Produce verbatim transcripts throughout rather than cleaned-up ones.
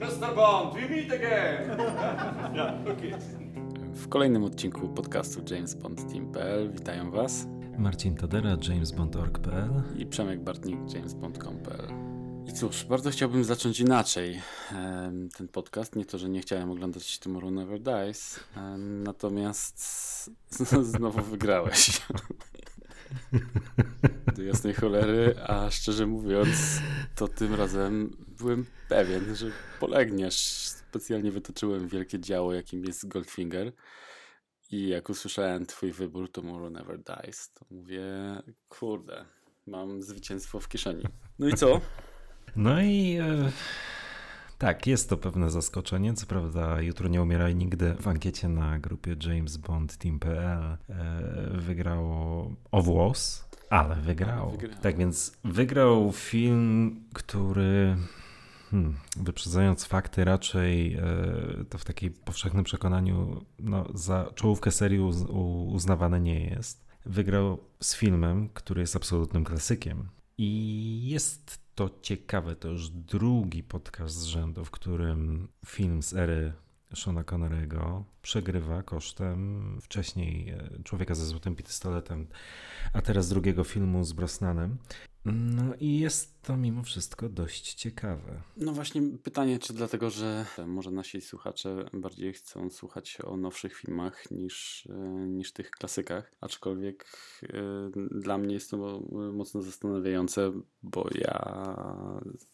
mister Bond, we meet again! Yeah, okay. W kolejnym odcinku podcastu james bond team kropka p l witają Was Marcin Tadera, james bond kropka org kropka p l i Przemek Bartnik, james bond kropka com kropka p l. I cóż, bardzo chciałbym zacząć inaczej ten podcast. Nie to, że nie chciałem oglądać Tomorrow Never Dies, natomiast znowu wygrałeś. Do jasnej cholery, a szczerze mówiąc, to tym razem byłem pewien, że polegniesz. Specjalnie wytoczyłem wielkie działo, jakim jest Goldfinger, i jak usłyszałem twój wybór Tomorrow Never Dies, to mówię, kurde, mam zwycięstwo w kieszeni. No i co? No i e, tak, jest to pewne zaskoczenie. Co prawda jutro nie umieraj nigdy w ankiecie na grupie james bond team kropka p l e, wygrało o włos, ale wygrało. Wygra. Tak więc wygrał film, który hmm, wyprzedzając fakty raczej e, to w takim powszechnym przekonaniu no, za czołówkę serii uz, uznawane nie jest. Wygrał z filmem, który jest absolutnym klasykiem i jest to ciekawe, to już drugi podcast z rzędu, w którym film z ery Seana Connery'ego przegrywa kosztem wcześniej Człowieka ze Złotym Pistoletem, a teraz drugiego filmu z Brosnanem. No i jest to mimo wszystko dość ciekawe. No właśnie pytanie, czy dlatego, że może nasi słuchacze bardziej chcą słuchać o nowszych filmach niż, niż tych klasykach, aczkolwiek yy, dla mnie jest to mocno zastanawiające, bo ja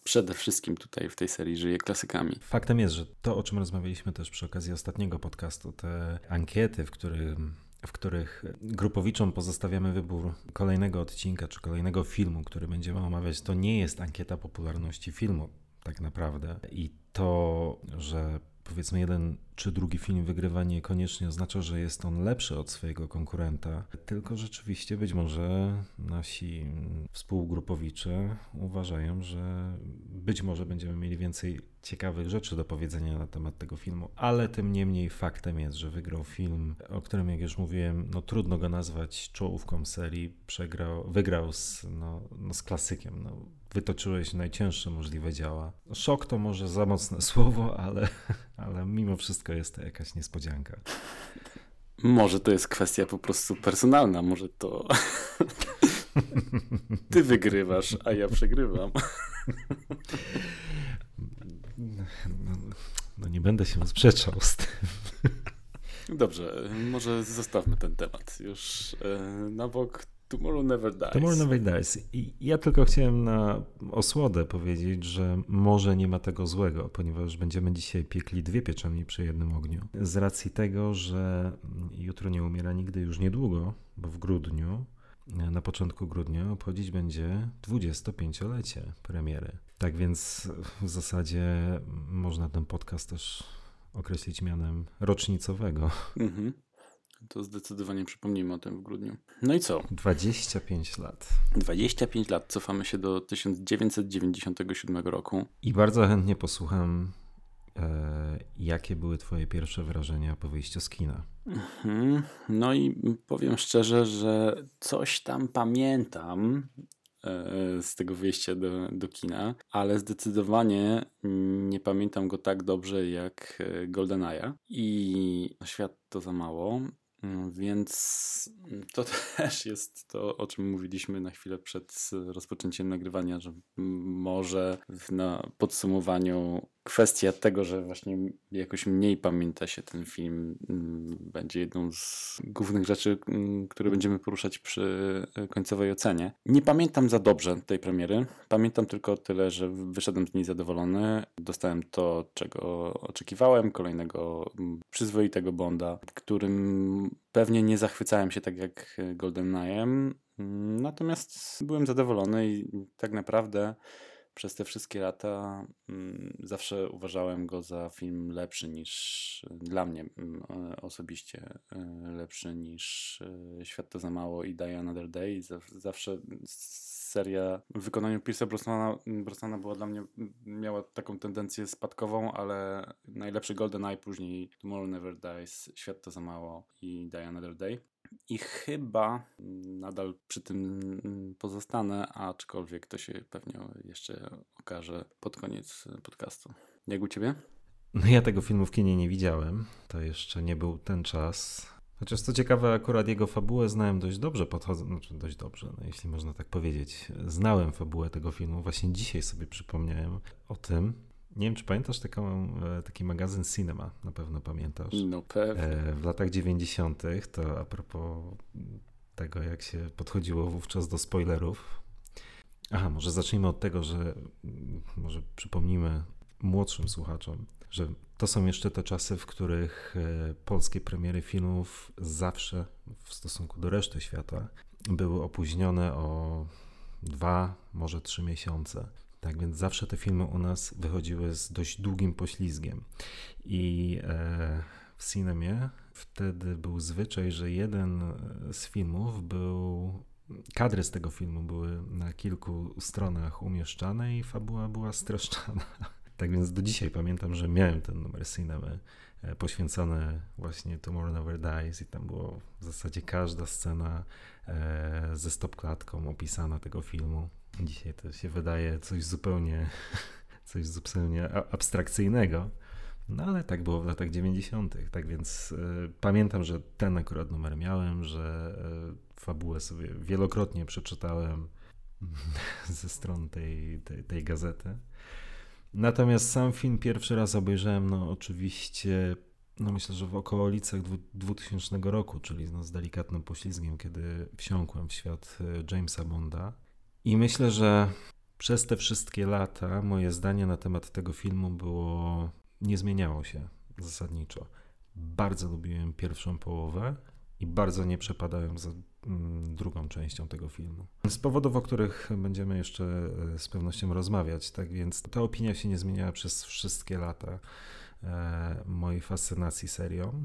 przede wszystkim tutaj w tej serii żyję klasykami. Faktem jest, że to, o czym rozmawialiśmy też przy okazji ostatniego podcastu, te ankiety, w którym w których grupowiczom pozostawiamy wybór kolejnego odcinka czy kolejnego filmu, który będziemy omawiać, to nie jest ankieta popularności filmu tak naprawdę. I to, że powiedzmy jeden czy drugi film wygrywa, niekoniecznie oznacza, że jest on lepszy od swojego konkurenta, tylko rzeczywiście być może nasi współgrupowicze uważają, że być może będziemy mieli więcej ciekawych rzeczy do powiedzenia na temat tego filmu, ale tym niemniej faktem jest, że wygrał film, o którym jak już mówiłem, no trudno go nazwać czołówką serii, przegrał, wygrał z, no, no z klasykiem, no, wytoczyłeś najcięższe możliwe działa. Szok to może za mocne słowo, ale, ale mimo wszystko jest to jakaś niespodzianka. Może to jest kwestia po prostu personalna, może to ty wygrywasz, a ja przegrywam. No, no, no nie będę się sprzeczał z tym. Dobrze, może zostawmy ten temat już na bok. Tomorrow Never Dies. Tomorrow Never Dies. I ja tylko chciałem na osłodę powiedzieć, że może nie ma tego złego, ponieważ będziemy dzisiaj piekli dwie pieczenie przy jednym ogniu. Z racji tego, że jutro nie umiera nigdy już niedługo, bo w grudniu, na początku grudnia obchodzić będzie dwudziestopięciolecie premiery. Tak więc w zasadzie można ten podcast też określić mianem rocznicowego. Mhm. To zdecydowanie przypomnijmy o tym w grudniu. No i co? dwadzieścia pięć lat. dwadzieścia pięć lat. Cofamy się do tysiąc dziewięćset dziewięćdziesiątego siódmego roku. I bardzo chętnie posłucham, e, jakie były twoje pierwsze wrażenia po wyjściu z kina. Mhm. No i powiem szczerze, że coś tam pamiętam e, z tego wyjścia do, do kina, ale zdecydowanie nie pamiętam go tak dobrze jak GoldenEye'a i Świat to za mało. Więc to też jest to, o czym mówiliśmy na chwilę przed rozpoczęciem nagrywania, że może na podsumowaniu kwestia tego, że właśnie jakoś mniej pamięta się ten film, będzie jedną z głównych rzeczy, które będziemy poruszać przy końcowej ocenie. Nie pamiętam za dobrze tej premiery. Pamiętam tylko tyle, że wyszedłem z niej zadowolony. Dostałem to, czego oczekiwałem. Kolejnego przyzwoitego Bonda, którym pewnie nie zachwycałem się tak jak GoldenEye'em. Natomiast byłem zadowolony i tak naprawdę przez te wszystkie lata m, zawsze uważałem go za film lepszy niż, dla mnie m, osobiście, lepszy niż Świat to za mało i Die Another Day. Zawsze seria w wykonaniu Pierce'a Brosnana, Brosnana była dla mnie, miała taką tendencję spadkową, ale najlepszy GoldenEye, później Tomorrow Never Dies, Świat to za mało i Die Another Day. I chyba nadal przy tym pozostanę, aczkolwiek to się pewnie jeszcze okaże pod koniec podcastu. Jak u ciebie? No ja tego filmu w kinie nie widziałem. To jeszcze nie był ten czas. Chociaż co ciekawe, akurat jego fabułę znałem dość dobrze, podchodzę, znaczy dość dobrze, no jeśli można tak powiedzieć. Znałem fabułę tego filmu, właśnie dzisiaj sobie przypomniałem o tym. Nie wiem, czy pamiętasz taką, taki magazyn Cinema, na pewno pamiętasz. No pewnie. W latach dziewięćdziesiątych to a propos tego, jak się podchodziło wówczas do spoilerów. Aha, może zacznijmy od tego, że może przypomnimy młodszym słuchaczom, że to są jeszcze te czasy, w których polskie premiery filmów zawsze w stosunku do reszty świata były opóźnione o dwa, może trzy miesiące. Tak więc zawsze te filmy u nas wychodziły z dość długim poślizgiem. I w Cinemie wtedy był zwyczaj, że jeden z filmów był... Kadry z tego filmu były na kilku stronach umieszczane i fabuła była streszczana. Tak więc do dzisiaj pamiętam, że miałem ten numer Cinemy poświęcony właśnie Tomorrow Never Dies i tam było w zasadzie każda scena ze stopklatką opisana tego filmu. Dzisiaj to się wydaje coś zupełnie, coś zupełnie abstrakcyjnego, no ale tak było w latach dziewięćdziesiątych. Tak więc pamiętam, że ten akurat numer miałem, że fabułę sobie wielokrotnie przeczytałem ze stron tej, tej, tej gazety. Natomiast sam film pierwszy raz obejrzałem, no oczywiście, no myślę, że w okolicach dwutysięcznego roku, czyli no z delikatnym poślizgiem, kiedy wsiąkłem w świat Jamesa Bonda. I myślę, że przez te wszystkie lata moje zdanie na temat tego filmu było, nie zmieniało się zasadniczo. Bardzo lubiłem pierwszą połowę i bardzo nie przepadałem za drugą częścią tego filmu. Z powodów, o których będziemy jeszcze z pewnością rozmawiać, tak więc ta opinia się nie zmieniała przez wszystkie lata mojej fascynacji serią.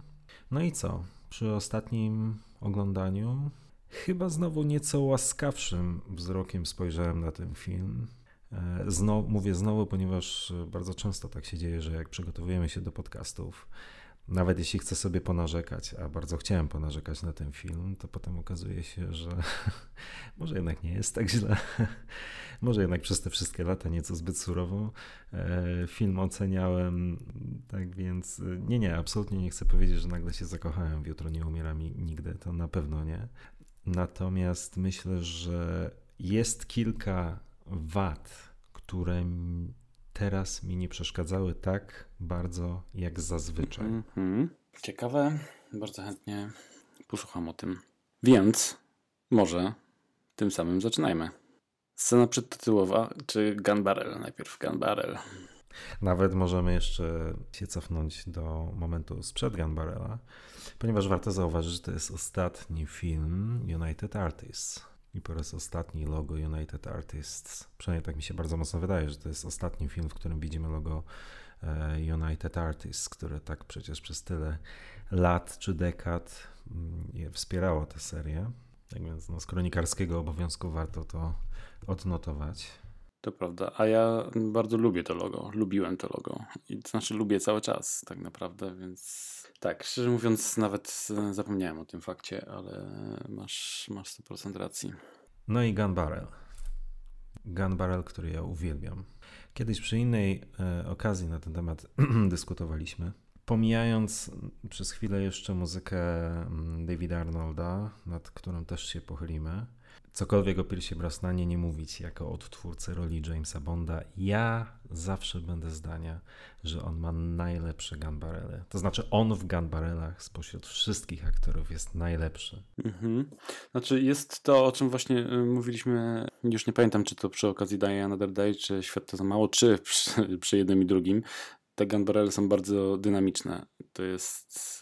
No i co? Przy ostatnim oglądaniu chyba znowu nieco łaskawszym wzrokiem spojrzałem na ten film. Znowu, mówię znowu, ponieważ bardzo często tak się dzieje, że jak przygotowujemy się do podcastów, nawet jeśli chcę sobie ponarzekać, a bardzo chciałem ponarzekać na ten film, to potem okazuje się, że może jednak nie jest tak źle. Może jednak przez te wszystkie lata nieco zbyt surowo film oceniałem. Tak więc nie, nie, absolutnie nie chcę powiedzieć, że nagle się zakochałem w Jutro nie umiera mi nigdy, to na pewno nie. Natomiast myślę, że jest kilka wad, które teraz mi nie przeszkadzały tak bardzo jak zazwyczaj. Mm-hmm. Ciekawe, bardzo chętnie posłucham o tym. Więc może tym samym zaczynajmy. Scena przedtytułowa czy Gun Barrel? Najpierw Gun Barrel. Nawet możemy jeszcze się cofnąć do momentu sprzed Gun Barrela, ponieważ warto zauważyć, że to jest ostatni film United Artists. I po raz ostatni logo United Artists, przynajmniej tak mi się bardzo mocno wydaje, że to jest ostatni film, w którym widzimy logo United Artists, które tak przecież przez tyle lat czy dekad wspierało tę serię. Tak więc no, z kronikarskiego obowiązku warto to odnotować. To prawda, a ja bardzo lubię to logo, lubiłem to logo. I to znaczy lubię cały czas tak naprawdę, więc... Tak, szczerze mówiąc nawet zapomniałem o tym fakcie, ale masz, masz sto procent racji. No i Gun Barrel. Gun Barrel, który ja uwielbiam. Kiedyś przy innej e, okazji na ten temat dyskutowaliśmy, pomijając przez chwilę jeszcze muzykę Davida Arnolda, nad którą też się pochylimy. Cokolwiek o Pierce'ie Brosnanie nie mówić jako odtwórcy roli Jamesa Bonda, ja zawsze będę zdania, że on ma najlepsze Gun Barrele. To znaczy on w Gun Barrelach spośród wszystkich aktorów jest najlepszy. Mhm. Znaczy jest to, o czym właśnie mówiliśmy, już nie pamiętam, czy to przy okazji Die Another Day, czy Świat to za mało, czy przy, przy jednym i drugim. Te Gun Barrele są bardzo dynamiczne. To jest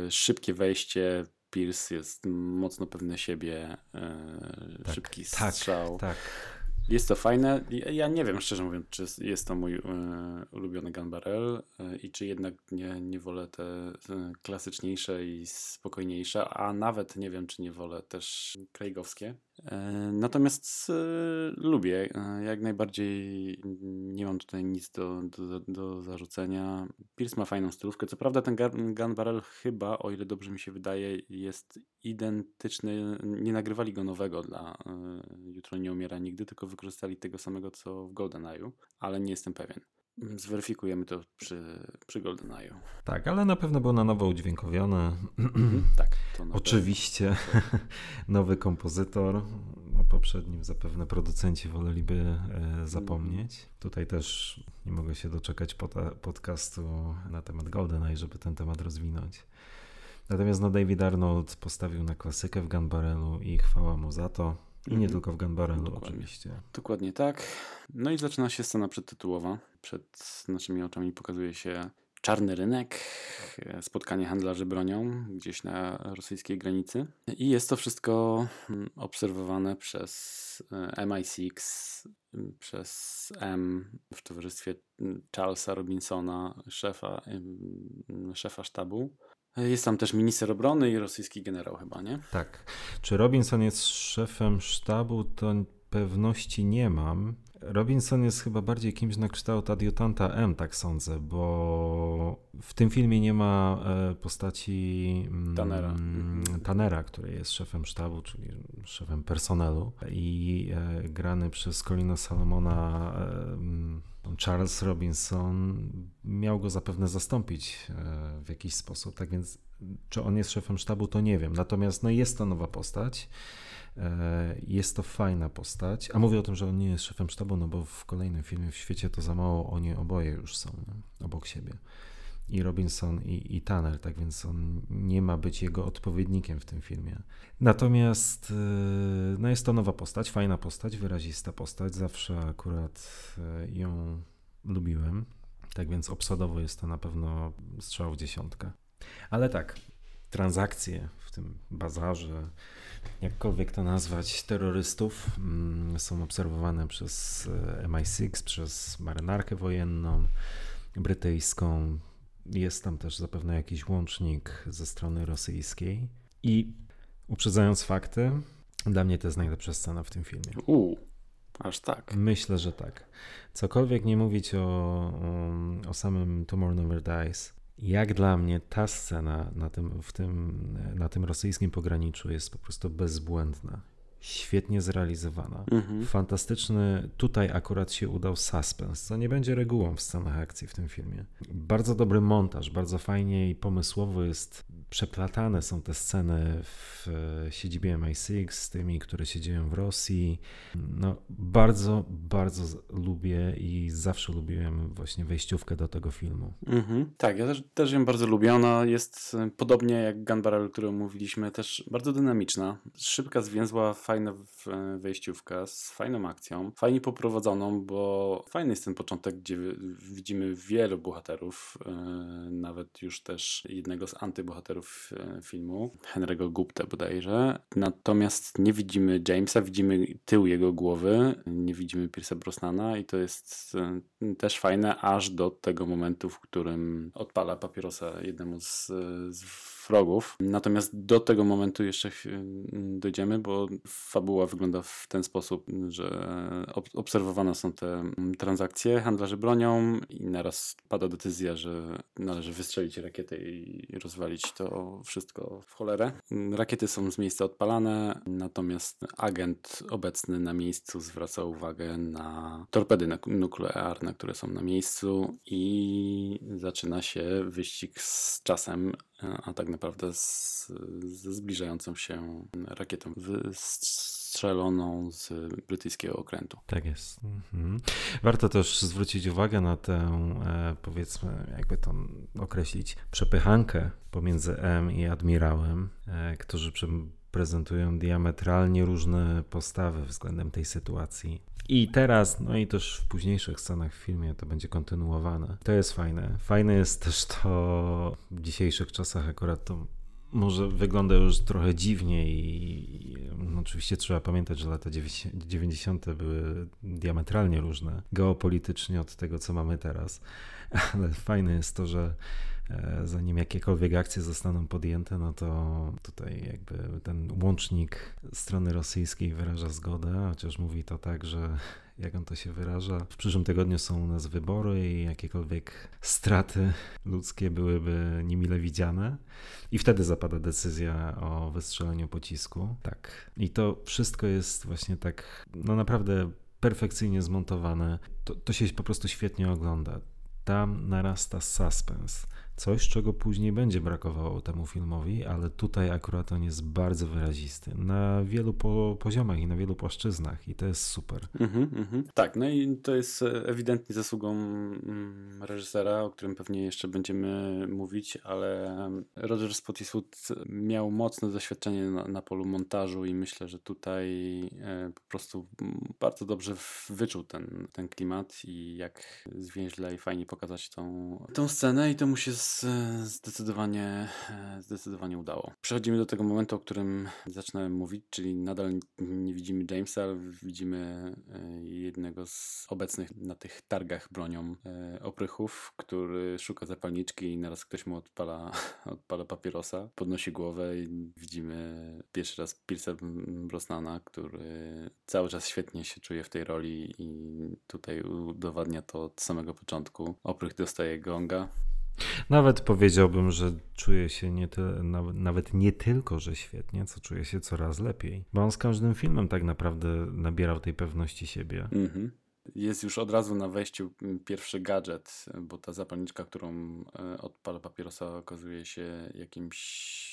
yy, szybkie wejście, Pierce jest mocno pewny siebie, yy, tak, szybki strzał. Tak, tak. Jest to fajne. Ja, ja nie wiem, szczerze mówiąc, czy jest, jest to mój yy, ulubiony Gun Barrel yy, i czy jednak nie, nie wolę te yy, klasyczniejsze i spokojniejsze, a nawet nie wiem, czy nie wolę też Craigowskie. Yy, natomiast yy, lubię. Yy, jak najbardziej nie mam tutaj nic do, do, do zarzucenia. Pierce ma fajną stylówkę. Co prawda ten gun, gun Barrel chyba, o ile dobrze mi się wydaje, jest identyczny. Nie nagrywali go nowego dla Jutro nie umiera nigdy, tylko wykorzystali tego samego, co w GoldenEye'u, ale nie jestem pewien. Zweryfikujemy to przy, przy GoldenEye'u. Tak, ale na pewno było na nowo udźwiękowione. Tak. To na Oczywiście. Pewno. Nowy kompozytor. O poprzednim zapewne producenci woleliby zapomnieć. Tutaj też nie mogę się doczekać podcastu na temat GoldenEye, żeby ten temat rozwinąć. Natomiast no, David Arnold postawił na klasykę w Gun Barrelu i chwała mu za to. I nie tylko w Gun Barrelu, dokładnie, oczywiście. Dokładnie tak. No i zaczyna się scena przedtytułowa. Przed naszymi oczami pokazuje się czarny rynek, spotkanie handlarzy bronią gdzieś na rosyjskiej granicy. I jest to wszystko obserwowane przez M I sześć, przez M w towarzystwie Charlesa Robinsona, szefa, szefa sztabu. Jest tam też minister obrony i rosyjski generał chyba, nie? Tak. Czy Robinson jest szefem sztabu, to pewności nie mam. Robinson jest chyba bardziej kimś na kształt adiutanta M, tak sądzę, bo w tym filmie nie ma postaci Tannera, Tannera, który jest szefem sztabu, czyli szefem personelu, i grany przez Colina Salmona Charles Robinson miał go zapewne zastąpić w jakiś sposób, tak więc czy on jest szefem sztabu, to nie wiem. Natomiast no, jest to nowa postać, jest to fajna postać, a mówię o tym, że on nie jest szefem sztabu, no bo w kolejnym filmie w Świecie to za mało oni oboje już są, nie? Obok siebie. I Robinson i, i Tanner, tak więc on nie ma być jego odpowiednikiem w tym filmie. Natomiast no jest to nowa postać, fajna postać, wyrazista postać, zawsze akurat ją lubiłem, tak więc obsadowo jest to na pewno strzał w dziesiątkę. Ale tak, transakcje w tym bazarze, jakkolwiek to nazwać, terrorystów są obserwowane przez M I sześć, przez marynarkę wojenną brytyjską. Jest tam też zapewne jakiś łącznik ze strony rosyjskiej. I uprzedzając fakty, dla mnie to jest najlepsza scena w tym filmie. Uuu, aż tak. Myślę, że tak. Cokolwiek nie mówić o, o, o samym Tomorrow Never Dies, jak dla mnie ta scena na tym, w tym, na tym rosyjskim pograniczu jest po prostu bezbłędna. Świetnie zrealizowana. Mhm. Fantastyczny, tutaj akurat się udał suspens, co nie będzie regułą w scenach akcji w tym filmie. Bardzo dobry montaż, bardzo fajnie i pomysłowo jest przeplatane są te sceny w siedzibie M I sześć z tymi, które się dzieją w Rosji. No, bardzo, bardzo lubię i zawsze lubiłem właśnie wejściówkę do tego filmu. Mhm. Tak, ja też, też ją bardzo lubię. Ona jest podobnie jak Gun Barrel, o którym mówiliśmy, też bardzo dynamiczna, szybka, zwięzła, fajna wejściówka z fajną akcją, fajnie poprowadzoną, bo fajny jest ten początek, gdzie widzimy wielu bohaterów, nawet już też jednego z antybohaterów filmu, Henry'ego Gupta bodajże. Natomiast nie widzimy Jamesa, widzimy tył jego głowy, nie widzimy Pierce'a Brosnana i to jest też fajne, aż do tego momentu, w którym odpala papierosa jednemu z, z wrogów. Natomiast do tego momentu jeszcze dojdziemy, bo fabuła wygląda w ten sposób, że obserwowane są te transakcje, handlarze bronią i naraz pada decyzja, że należy wystrzelić rakietę i rozwalić to wszystko w cholerę. Rakiety są z miejsca odpalane, natomiast agent obecny na miejscu zwraca uwagę na torpedy nuklearne, które są na miejscu i zaczyna się wyścig z czasem, a tak naprawdę ze zbliżającą się rakietą wystrzeloną z brytyjskiego okrętu. Tak jest. Mhm. Warto też zwrócić uwagę na tę, powiedzmy, jakby to określić, przepychankę pomiędzy M i admirałem, którzy prezentują diametralnie różne postawy względem tej sytuacji. I teraz, no i też w późniejszych scenach w filmie to będzie kontynuowane. To jest fajne. Fajne jest też to w dzisiejszych czasach akurat to może wygląda już trochę dziwnie i, i no oczywiście trzeba pamiętać, że lata dziewięćdziesiąte były diametralnie różne geopolitycznie od tego, co mamy teraz. Ale fajne jest to, że zanim jakiekolwiek akcje zostaną podjęte, no to tutaj jakby ten łącznik strony rosyjskiej wyraża zgodę, chociaż mówi to tak, że jak on to się wyraża, w przyszłym tygodniu są u nas wybory i jakiekolwiek straty ludzkie byłyby niemile widziane i wtedy zapada decyzja o wystrzeleniu pocisku. Tak. I to wszystko jest właśnie tak, no naprawdę perfekcyjnie zmontowane. To, to się po prostu świetnie ogląda. Tam narasta suspens. Coś, czego później będzie brakowało temu filmowi, ale tutaj akurat on jest bardzo wyrazisty. Na wielu po- poziomach i na wielu płaszczyznach i to jest super. Mm-hmm, mm-hmm. Tak, no i to jest ewidentnie zasługą reżysera, o którym pewnie jeszcze będziemy mówić, ale Roger Spottiswoode miał mocne doświadczenie na, na polu montażu i myślę, że tutaj po prostu bardzo dobrze wyczuł ten, ten klimat i jak zwięźle i fajnie pokazać tą, tą scenę i to mu się Zdecydowanie, zdecydowanie udało. Przechodzimy do tego momentu, o którym zaczynałem mówić, czyli nadal nie widzimy Jamesa, ale widzimy jednego z obecnych na tych targach bronią oprychów, który szuka zapalniczki i naraz ktoś mu odpala, odpala papierosa, podnosi głowę i widzimy pierwszy raz Pierce'a Brosnana, który cały czas świetnie się czuje w tej roli i tutaj udowadnia to od samego początku. Oprych dostaje gonga. Nawet powiedziałbym, że czuję się nie ty, nawet nie tylko, że świetnie, co czuję się coraz lepiej. Bo on z każdym filmem tak naprawdę nabierał tej pewności siebie. Mm-hmm. Jest już od razu na wejściu pierwszy gadżet, bo ta zapalniczka, którą odpala papierosa, okazuje się jakimś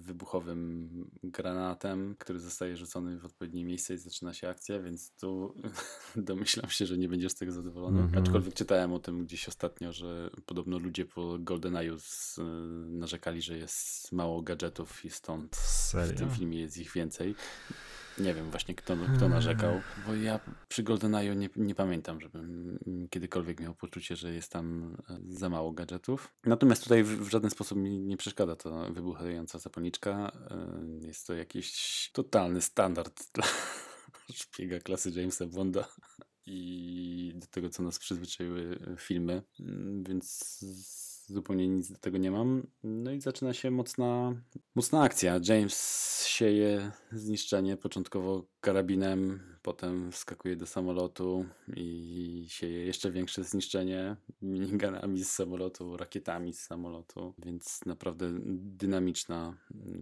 wybuchowym granatem, który zostaje rzucony w odpowiednie miejsce i zaczyna się akcja, więc tu domyślam się, że nie będziesz z tego zadowolony. Mm-hmm. Aczkolwiek czytałem o tym gdzieś ostatnio, że podobno ludzie po GoldenEye'u z, narzekali, że jest mało gadżetów i stąd Serio? W tym filmie jest ich więcej. Nie wiem właśnie, kto, kto narzekał, bo ja przy GoldenEye'u nie, nie pamiętam, żebym kiedykolwiek miał poczucie, że jest tam za mało gadżetów. Natomiast tutaj w, w żaden sposób mi nie przeszkadza ta wybuchająca zapalniczka. Jest to jakiś totalny standard dla szpiega klasy Jamesa Bonda i do tego, co nas przyzwyczaiły filmy, więc zupełnie nic do tego nie mam. No i zaczyna się mocna, mocna akcja. James sieje zniszczenie, początkowo karabinem, potem wskakuje do samolotu i sieje jeszcze większe zniszczenie miniganami z samolotu, rakietami z samolotu, więc naprawdę dynamiczna,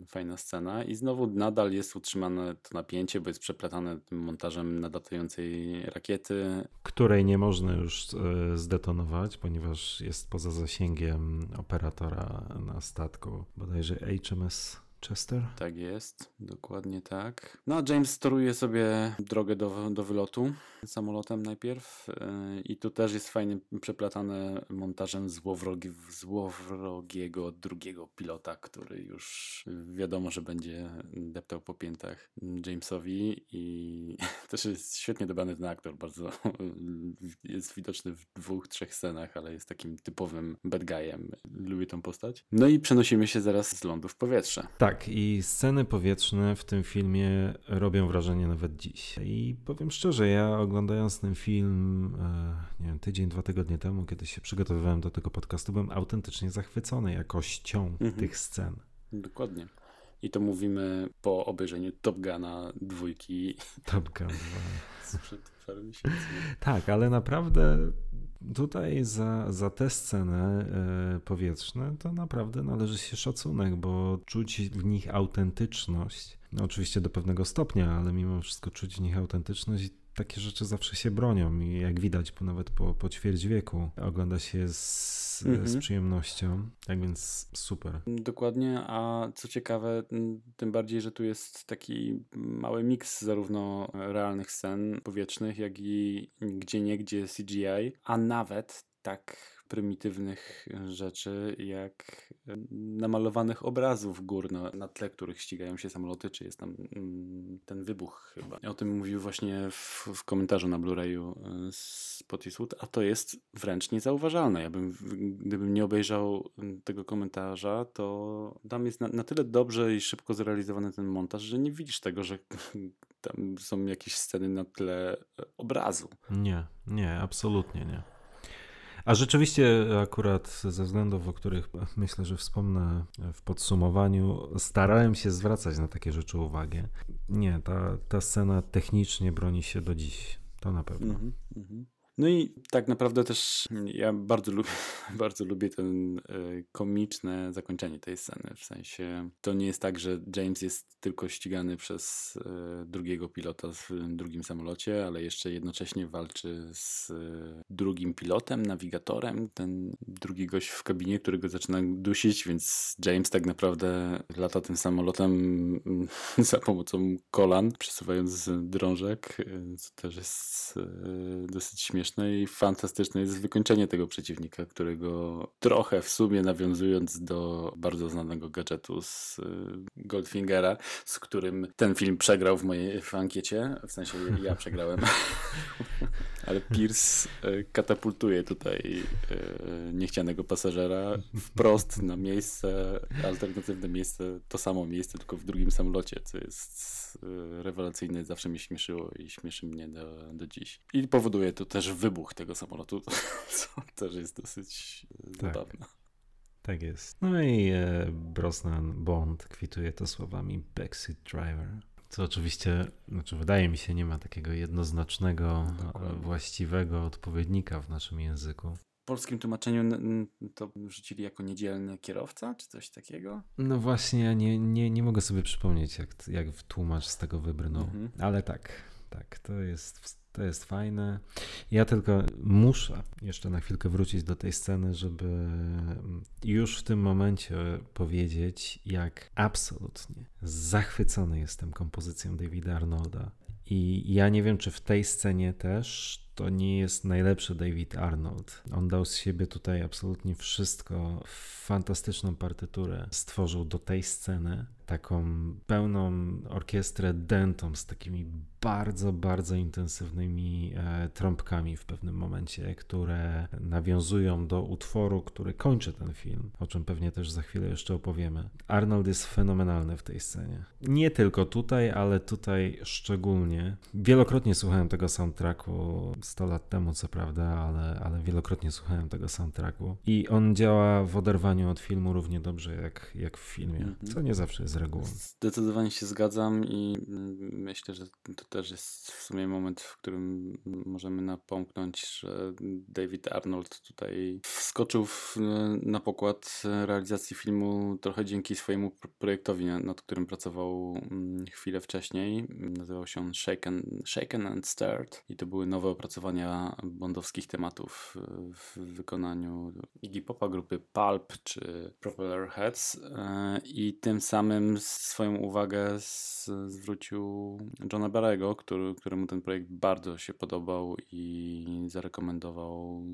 fajna scena i znowu nadal jest utrzymane to napięcie, bo jest przeplatane tym montażem nadlatującej rakiety. Której nie można już zdetonować, ponieważ jest poza zasięgiem operatora na statku, bodajże H M S Chester? Tak jest, dokładnie tak. No, James toruje sobie drogę do, do wylotu samolotem najpierw yy, i tu też jest fajnie przeplatane montażem złowrogi, złowrogiego drugiego pilota, który już wiadomo, że będzie deptał po piętach Jamesowi i też jest świetnie dobrany ten aktor, bardzo jest widoczny w dwóch, trzech scenach, ale jest takim typowym bad guyem. Lubię tą postać. No i przenosimy się zaraz z lądu w powietrze. Tak, i sceny powietrzne w tym filmie robią wrażenie nawet dziś. I powiem szczerze, ja oglądając ten film, nie wiem, tydzień, dwa tygodnie temu, kiedy się przygotowywałem do tego podcastu, byłem autentycznie zachwycony jakością mhm. tych scen. Dokładnie. I to mówimy po obejrzeniu Top Guna dwójki. Top Gun sprzed paru miesięcy. Tak, ale naprawdę tutaj za, za te sceny y, powietrzne to naprawdę należy się szacunek, bo czuć w nich autentyczność. No, oczywiście do pewnego stopnia, ale mimo wszystko czuć w nich autentyczność i takie rzeczy zawsze się bronią i jak widać po, nawet po, po ćwierć wieku ogląda się z, mhm. z przyjemnością, tak więc super. Dokładnie, a co ciekawe, tym bardziej, że tu jest taki mały miks zarówno realnych scen powietrznych, jak i gdzieniegdzie C G I, a nawet tak prymitywnych rzeczy, jak namalowanych obrazów gór, na, na tle których ścigają się samoloty, czy jest tam mm, ten wybuch chyba. O tym mówił właśnie w, w komentarzu na Blu-rayu Spottiswoode, a to jest wręcz niezauważalne. Ja bym, gdybym nie obejrzał tego komentarza, to tam jest na, na tyle dobrze i szybko zrealizowany ten montaż, że nie widzisz tego, że tam są jakieś sceny na tle obrazu. Nie, nie, absolutnie nie. A rzeczywiście akurat ze względów, o których myślę, że wspomnę w podsumowaniu, starałem się zwracać na takie rzeczy uwagę. Nie, ta, ta scena technicznie broni się do dziś, to na pewno. Mm-hmm, mm-hmm. No i tak naprawdę też ja bardzo lubię, bardzo lubię ten komiczne zakończenie tej sceny. W sensie to nie jest tak, że James jest tylko ścigany przez drugiego pilota w drugim samolocie, ale jeszcze jednocześnie walczy z drugim pilotem, nawigatorem. Ten drugi gość w kabinie, którego zaczyna dusić, więc James tak naprawdę lata tym samolotem za pomocą kolan, przesuwając drążek, co też jest dosyć śmieszne. I fantastyczne jest wykończenie tego przeciwnika, którego trochę w sumie nawiązując do bardzo znanego gadżetu z Goldfingera, z którym ten film przegrał w mojej w ankiecie, w sensie ja przegrałem, ale Pierce katapultuje tutaj niechcianego pasażera wprost na miejsce, alternatywne miejsce, to samo miejsce, tylko w drugim samolocie, co jest rewelacyjne, zawsze mnie śmieszyło i śmieszy mnie do, do dziś. I powoduje to też wybuch tego samolotu, co też jest dosyć zabawne. Tak, tak jest. No i e, Brosnan Bond kwituje to słowami Backseat Driver, co oczywiście, znaczy wydaje mi się, nie ma takiego jednoznacznego, dokładnie, właściwego odpowiednika w naszym języku. W polskim tłumaczeniu to rzucili jako niedzielny kierowca, czy coś takiego? No właśnie, nie, nie, nie mogę sobie przypomnieć, jak, jak tłumacz z tego wybrnął, mhm. ale tak, tak, to jest... To jest fajne. Ja tylko muszę jeszcze na chwilkę wrócić do tej sceny, żeby już w tym momencie powiedzieć, jak absolutnie zachwycony jestem kompozycją Davida Arnolda. I ja nie wiem, czy w tej scenie też to nie jest najlepszy David Arnold. On dał z siebie tutaj absolutnie wszystko. Fantastyczną partyturę stworzył do tej sceny. Taką pełną orkiestrę dentą z takimi bardzo, bardzo intensywnymi e, trąbkami w pewnym momencie, które nawiązują do utworu, który kończy ten film, o czym pewnie też za chwilę jeszcze opowiemy. Arnold jest fenomenalny w tej scenie. Nie tylko tutaj, ale tutaj szczególnie. Wielokrotnie słuchałem tego soundtracku sto lat temu, co prawda, ale, ale wielokrotnie słuchałem tego soundtracku i on działa w oderwaniu od filmu równie dobrze jak, jak w filmie, co nie zawsze jest regułą. Zdecydowanie się zgadzam i myślę, że to też jest w sumie moment, w którym możemy napomknąć, że David Arnold tutaj wskoczył w, na pokład realizacji filmu trochę dzięki swojemu projektowi, nad którym pracował chwilę wcześniej. Nazywał się on Shaken, Shaken and Stirred i to były nowe opracowania bondowskich tematów w wykonaniu Iggy Popa, grupy Pulp czy Propeller Heads i tym samym swoją uwagę zwrócił Johna Barry'ego, który, któremu ten projekt bardzo się podobał i zarekomendował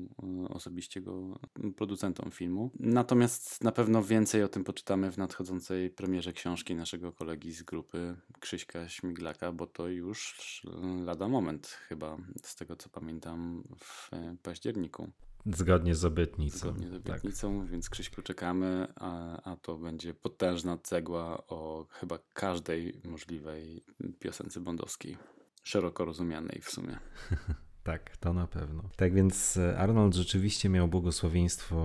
osobiście go producentom filmu. Natomiast na pewno więcej o tym poczytamy w nadchodzącej premierze książki naszego kolegi z grupy Krzyśka Śmiglaka, bo to już lada moment chyba, z tego co pamiętam, w październiku. Zgodnie z obietnicą. Zgodnie z obietnicą, tak. Więc Krzyśku czekamy, a, a to będzie potężna cegła o chyba każdej możliwej piosence bondowskiej, szeroko rozumianej w sumie. Tak, to na pewno. Tak więc Arnold rzeczywiście miał błogosławieństwo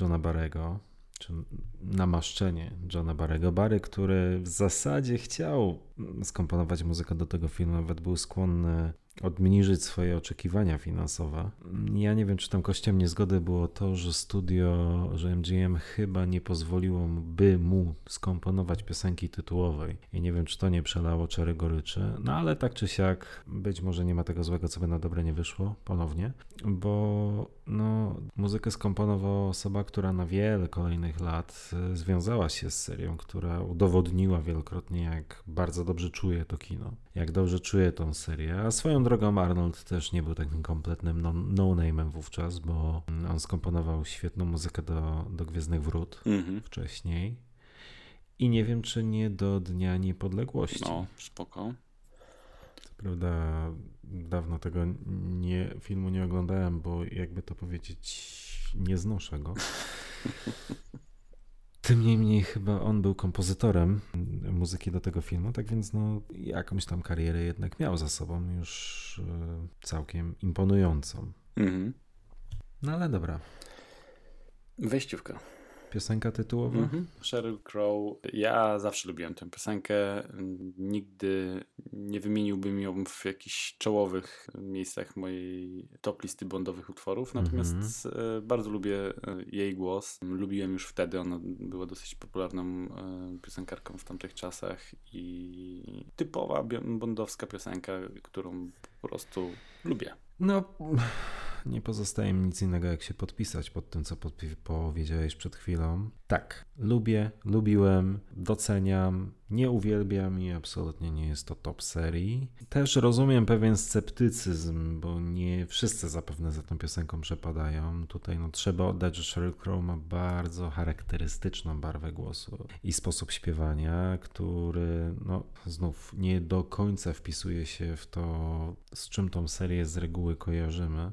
Johna Barry'ego, czy namaszczenie Johna Barry'ego. Barry, który w zasadzie chciał skomponować muzykę do tego filmu, nawet był skłonny odmniejszyć swoje oczekiwania finansowe. Ja nie wiem, czy tam kościem niezgody było to, że studio, że M G M chyba nie pozwoliło by mu skomponować piosenki tytułowej. I nie wiem, czy to nie przelało czary goryczy. No ale tak czy siak, być może nie ma tego złego, co by na dobre nie wyszło ponownie, bo no, muzykę skomponowała osoba, która na wiele kolejnych lat związała się z serią, która udowodniła wielokrotnie, jak bardzo dobrze czuje to kino, jak dobrze czuje tą serię, a swoją drogą Arnold też nie był takim kompletnym no-name'em wówczas, bo on skomponował świetną muzykę do, do Gwiezdnych Wrót mm-hmm. wcześniej i nie wiem, czy nie do Dnia Niepodległości. No, spoko. Co prawda dawno tego nie, filmu nie oglądałem, bo jakby to powiedzieć, nie znoszę go. Tym niemniej chyba on był kompozytorem muzyki do tego filmu, tak więc no jakąś tam karierę jednak miał za sobą już całkiem imponującą. Mhm. No ale dobra. Wejściówka. piosenka tytułowa. Mm-hmm. Sheryl Crow. Ja zawsze lubiłem tę piosenkę. Nigdy nie wymieniłbym ją w jakichś czołowych miejscach mojej top listy bondowych utworów. Natomiast mm-hmm. bardzo lubię jej głos. Lubiłem już wtedy. Ona była dosyć popularną piosenkarką w tamtych czasach i typowa bondowska piosenka, którą po prostu lubię. No, nie pozostaje mi nic innego, jak się podpisać pod tym, co podpi- powiedziałeś przed chwilą. Tak, lubię, lubiłem, doceniam, nie uwielbiam i absolutnie nie jest to top serii. Też rozumiem pewien sceptycyzm, bo nie wszyscy zapewne za tą piosenką przepadają. Tutaj no, trzeba oddać, że Sheryl Crow ma bardzo charakterystyczną barwę głosu i sposób śpiewania, który no, znów nie do końca wpisuje się w to, z czym tą serię z reguły kojarzymy.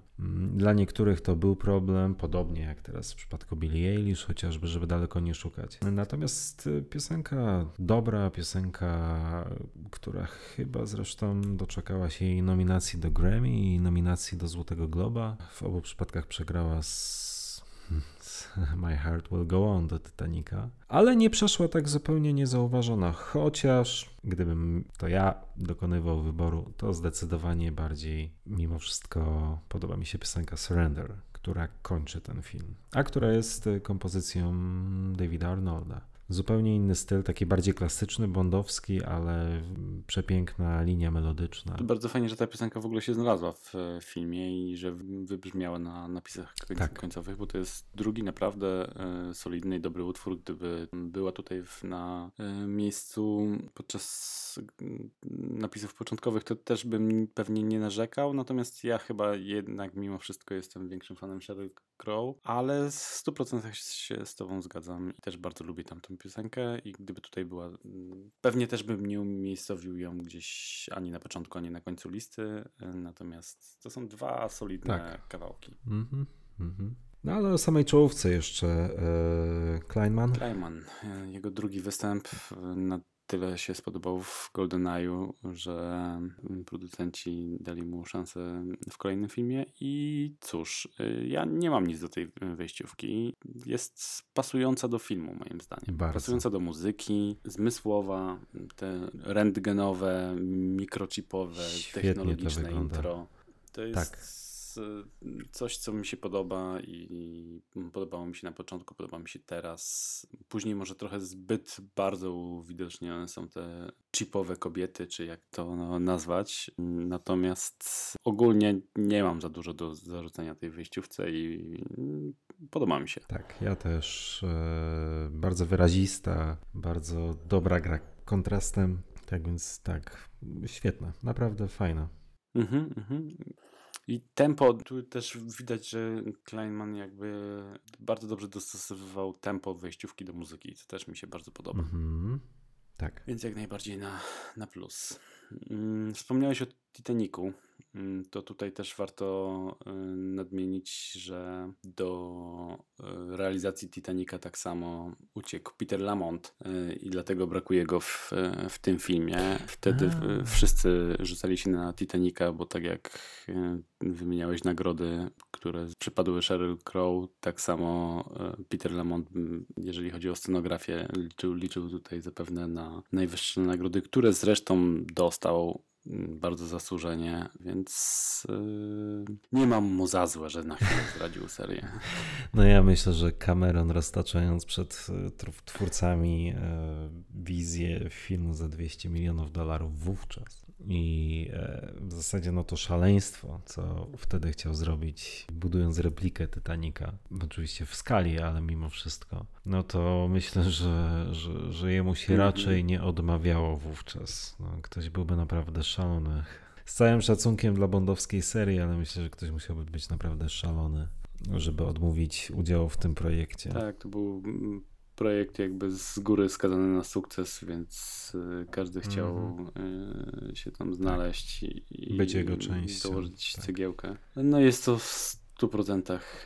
Dla niektórych to był problem, podobnie jak teraz w przypadku Billie Eilish, chociażby, żeby daleko nie szukać. Natomiast piosenka dobra, piosenka, która chyba zresztą doczekała się jej nominacji do Grammy i nominacji do Złotego Globa. W obu przypadkach przegrała z My Heart Will Go On do Titanica, ale nie przeszła tak zupełnie niezauważona, chociaż gdybym to ja dokonywał wyboru, to zdecydowanie bardziej mimo wszystko podoba mi się piosenka Surrender, która kończy ten film, a która jest kompozycją Davida Arnolda. Zupełnie inny styl, taki bardziej klasyczny, bondowski, ale przepiękna linia melodyczna. To bardzo fajnie, że ta piosenka w ogóle się znalazła w filmie i że wybrzmiała na napisach tak. końcowych, bo to jest drugi naprawdę solidny i dobry utwór. Gdyby była tutaj na miejscu podczas napisów początkowych, to też bym pewnie nie narzekał, natomiast ja chyba jednak mimo wszystko jestem większym fanem Sheryl Crow, ale w stu procentach się z tobą zgadzam i też bardzo lubię tamtą piosenkę i gdyby tutaj była, pewnie też bym nie umiejscowił ją gdzieś ani na początku, ani na końcu listy, natomiast to są dwa solidne tak. kawałki. Mm-hmm, mm-hmm. No ale o samej czołówce jeszcze yy, Kleinman. Kleinman, jego drugi występ na tyle się spodobał w GoldenEye'u, że producenci dali mu szansę w kolejnym filmie i cóż, ja nie mam nic do tej wejściówki. Jest pasująca do filmu moim zdaniem. Bardzo. Pasująca do muzyki, zmysłowa, te rentgenowe, mikrochipowe, świetnie technologiczne intro. To jest... Tak. Coś, co mi się podoba i podobało mi się na początku, podoba mi się teraz. Później może trochę zbyt bardzo uwidocznione są te chipowe kobiety, czy jak to nazwać. Natomiast ogólnie nie mam za dużo do zarzucenia tej wyjściówce i podoba mi się. Tak, ja też. Bardzo wyrazista, bardzo dobra gra kontrastem. Tak więc tak, świetna, naprawdę fajna. Mhm, mhm. I tempo, tu też widać, że Kleinman jakby bardzo dobrze dostosowywał tempo wejściówki do muzyki, co też mi się bardzo podoba. Mm-hmm. Tak. Więc jak najbardziej na, na plus. Wspomniałeś o Titanicu, to tutaj też warto nadmienić, że do realizacji Titanica tak samo uciekł Peter Lamont i dlatego brakuje go w, w tym filmie. Wtedy A. wszyscy rzucali się na Titanica, bo tak jak wymieniałeś nagrody, które przypadły Sheryl Crow, tak samo Peter Lamont, jeżeli chodzi o scenografię, liczył, liczył tutaj zapewne na najwyższe nagrody, które zresztą dostał bardzo zasłużenie, więc yy, nie mam mu za złe, że na chwilę zdradził serię. No ja myślę, że Cameron, roztaczając przed twórcami yy, wizję filmu za dwieście milionów dolarów wówczas i yy, w zasadzie no to szaleństwo, co wtedy chciał zrobić, budując replikę Titanica, oczywiście w skali, ale mimo wszystko, no to myślę, że, że, że jemu się raczej nie odmawiało wówczas. No, ktoś byłby naprawdę szalony. Z całym szacunkiem dla bondowskiej serii, ale myślę, że ktoś musiałby być naprawdę szalony, żeby odmówić udziału w tym projekcie. Tak, to był projekt jakby z góry skazany na sukces, więc każdy chciał mm-hmm. się tam znaleźć tak. i, i być jego częścią, dołożyć tak. cegiełkę. No jest to stu procentach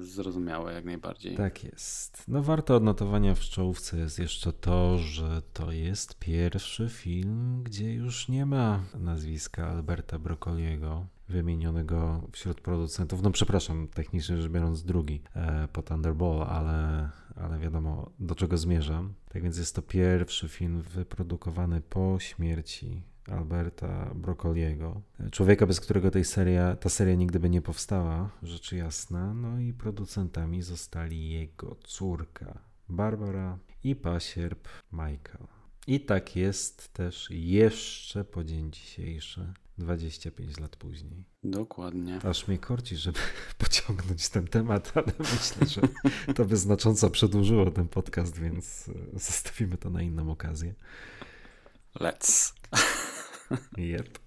zrozumiałe jak najbardziej. Tak jest. No warto odnotowania w czołówce jest jeszcze to, że to jest pierwszy film, gdzie już nie ma nazwiska Alberta Broccoliego wymienionego wśród producentów, no przepraszam, technicznie rzecz biorąc drugi e, po Thunderball, ale, ale wiadomo do czego zmierzam. Tak więc jest to pierwszy film wyprodukowany po śmierci Alberta Broccoliego, człowieka, bez którego tej seria, ta seria nigdy by nie powstała, rzecz jasna, no i producentami zostali jego córka Barbara i pasierb Michael. I tak jest też jeszcze po dzień dzisiejszy, dwadzieścia pięć lat później. Dokładnie. Aż mnie korci, żeby pociągnąć ten temat, ale myślę, że to by znacząco przedłużyło ten podcast, więc zostawimy to na inną okazję. Let's. Yep.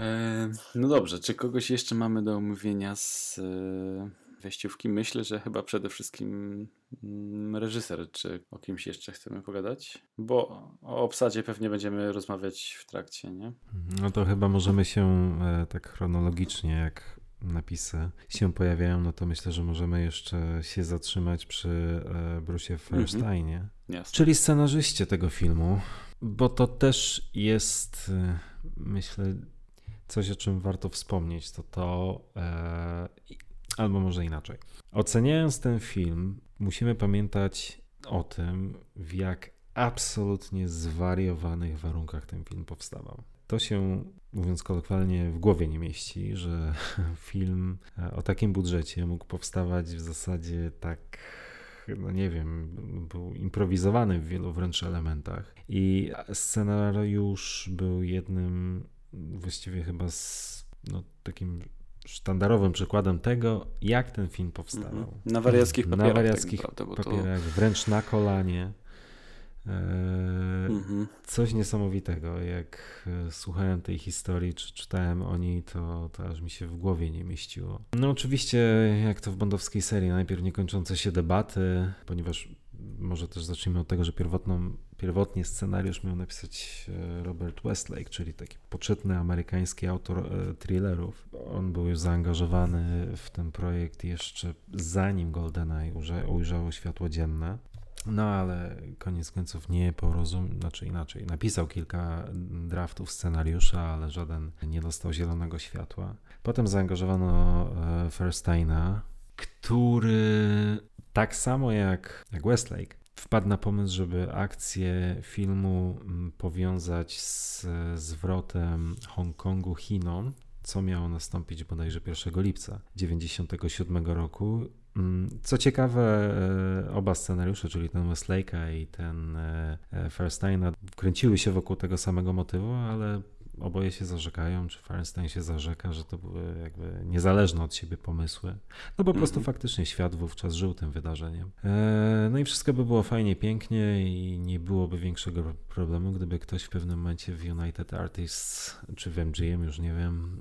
E, no dobrze, czy kogoś jeszcze mamy do omówienia z e, wejściówki? Myślę, że chyba przede wszystkim m, reżyser, czy o kimś jeszcze chcemy pogadać? Bo o obsadzie pewnie będziemy rozmawiać w trakcie, nie? No to chyba możemy się e, tak chronologicznie, jak napisy się pojawiają, no to myślę, że możemy jeszcze się zatrzymać przy e, Bruce'ie Feirsteinie, mm-hmm. czyli scenarzyście tego filmu. Bo to też jest, myślę, coś, o czym warto wspomnieć, to to, e, albo może inaczej. Oceniając ten film, musimy pamiętać o tym, w jak absolutnie zwariowanych warunkach ten film powstawał. To się, mówiąc kolokwialnie, w głowie nie mieści, że film o takim budżecie mógł powstawać w zasadzie tak... no nie wiem, był improwizowany w wielu wręcz elementach i scenariusz był jednym właściwie chyba z, no, takim sztandarowym przykładem tego, jak ten film powstawał. Mm-hmm. Na wariackich papierach. Na wariackich tak naprawdę, papierach, to... wręcz na kolanie. Eee, mm-hmm. Coś niesamowitego. Jak słuchałem tej historii, czy czytałem o niej, to, to aż mi się w głowie nie mieściło. No oczywiście, jak to w bondowskiej serii, najpierw niekończące się debaty, ponieważ może też zacznijmy od tego, że pierwotną, pierwotnie scenariusz miał napisać Robert Westlake, czyli taki poczytny amerykański autor thrillerów. On był już zaangażowany w ten projekt jeszcze zanim GoldenEye ujrzało światło dzienne. No ale koniec końców nie porozum... znaczy inaczej, napisał kilka draftów scenariusza, ale żaden nie dostał zielonego światła. Potem zaangażowano e, Feirsteina, który tak samo jak, jak Westlake wpadł na pomysł, żeby akcję filmu powiązać z zwrotem Hongkongu Chinom, co miało nastąpić bodajże pierwszego lipca dziewięćdziesiątego siódmego roku. Co ciekawe, oba scenariusze, czyli ten Westlake'a i ten Feirsteina, kręciły się wokół tego samego motywu, ale oboje się zarzekają, czy Feirstein się zarzeka, że to były jakby niezależne od siebie pomysły. No po prostu mm-hmm. faktycznie świat wówczas żył tym wydarzeniem. No i wszystko by było fajnie, pięknie i nie byłoby większego problemu, gdyby ktoś w pewnym momencie w United Artists czy w M G M, już nie wiem,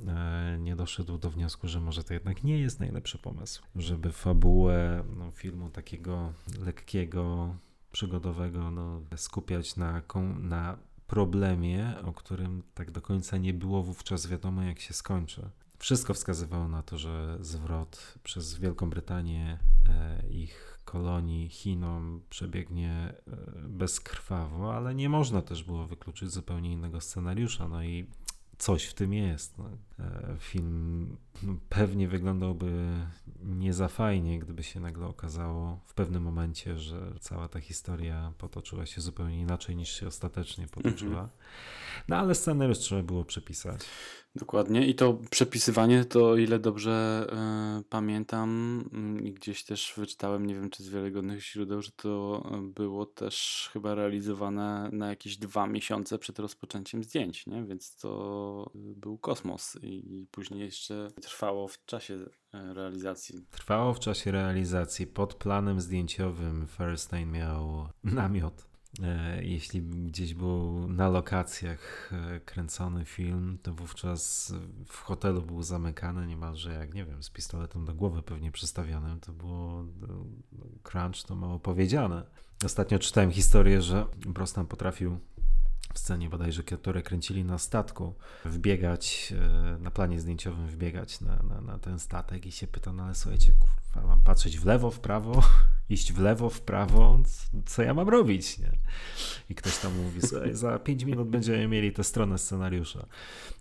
nie doszedł do wniosku, że może to jednak nie jest najlepszy pomysł, żeby fabułę no, filmu takiego lekkiego, przygodowego no, skupiać na, na problemie, o którym tak do końca nie było wówczas wiadomo, jak się skończy. Wszystko wskazywało na to, że zwrot przez Wielką Brytanię e, ich kolonii Chinom przebiegnie e, bezkrwawo, ale nie można też było wykluczyć zupełnie innego scenariusza. No i coś w tym jest. No. E, film no, pewnie wyglądałby nie za fajnie, gdyby się nagle okazało w pewnym momencie, że cała ta historia potoczyła się zupełnie inaczej niż się ostatecznie potoczyła. No ale scenariusz trzeba było przepisać. Dokładnie i to przepisywanie, to o ile dobrze y, pamiętam i y, gdzieś też wyczytałem, nie wiem czy z wiarygodnych źródeł, że to było też chyba realizowane na jakieś dwa miesiące przed rozpoczęciem zdjęć, nie? Więc to był kosmos i, i później jeszcze trwało w czasie realizacji. Trwało w czasie realizacji. Pod planem zdjęciowym Feirstein miał namiot. Jeśli gdzieś był na lokacjach kręcony film, to wówczas w hotelu był zamykany niemalże jak, nie wiem, z pistoletem do głowy pewnie przystawionym. To było crunch, to mało powiedziane. Ostatnio czytałem historię, że Brosnan potrafił w scenie bodajże, które kręcili na statku, wbiegać, na planie zdjęciowym wbiegać na, na, na ten statek i się pyta, no ale słuchajcie, kurwa, mam patrzeć w lewo, w prawo, iść w lewo, w prawo, co ja mam robić, nie? I ktoś tam mówi, słuchaj, za pięć minut będziemy mieli tę stronę scenariusza.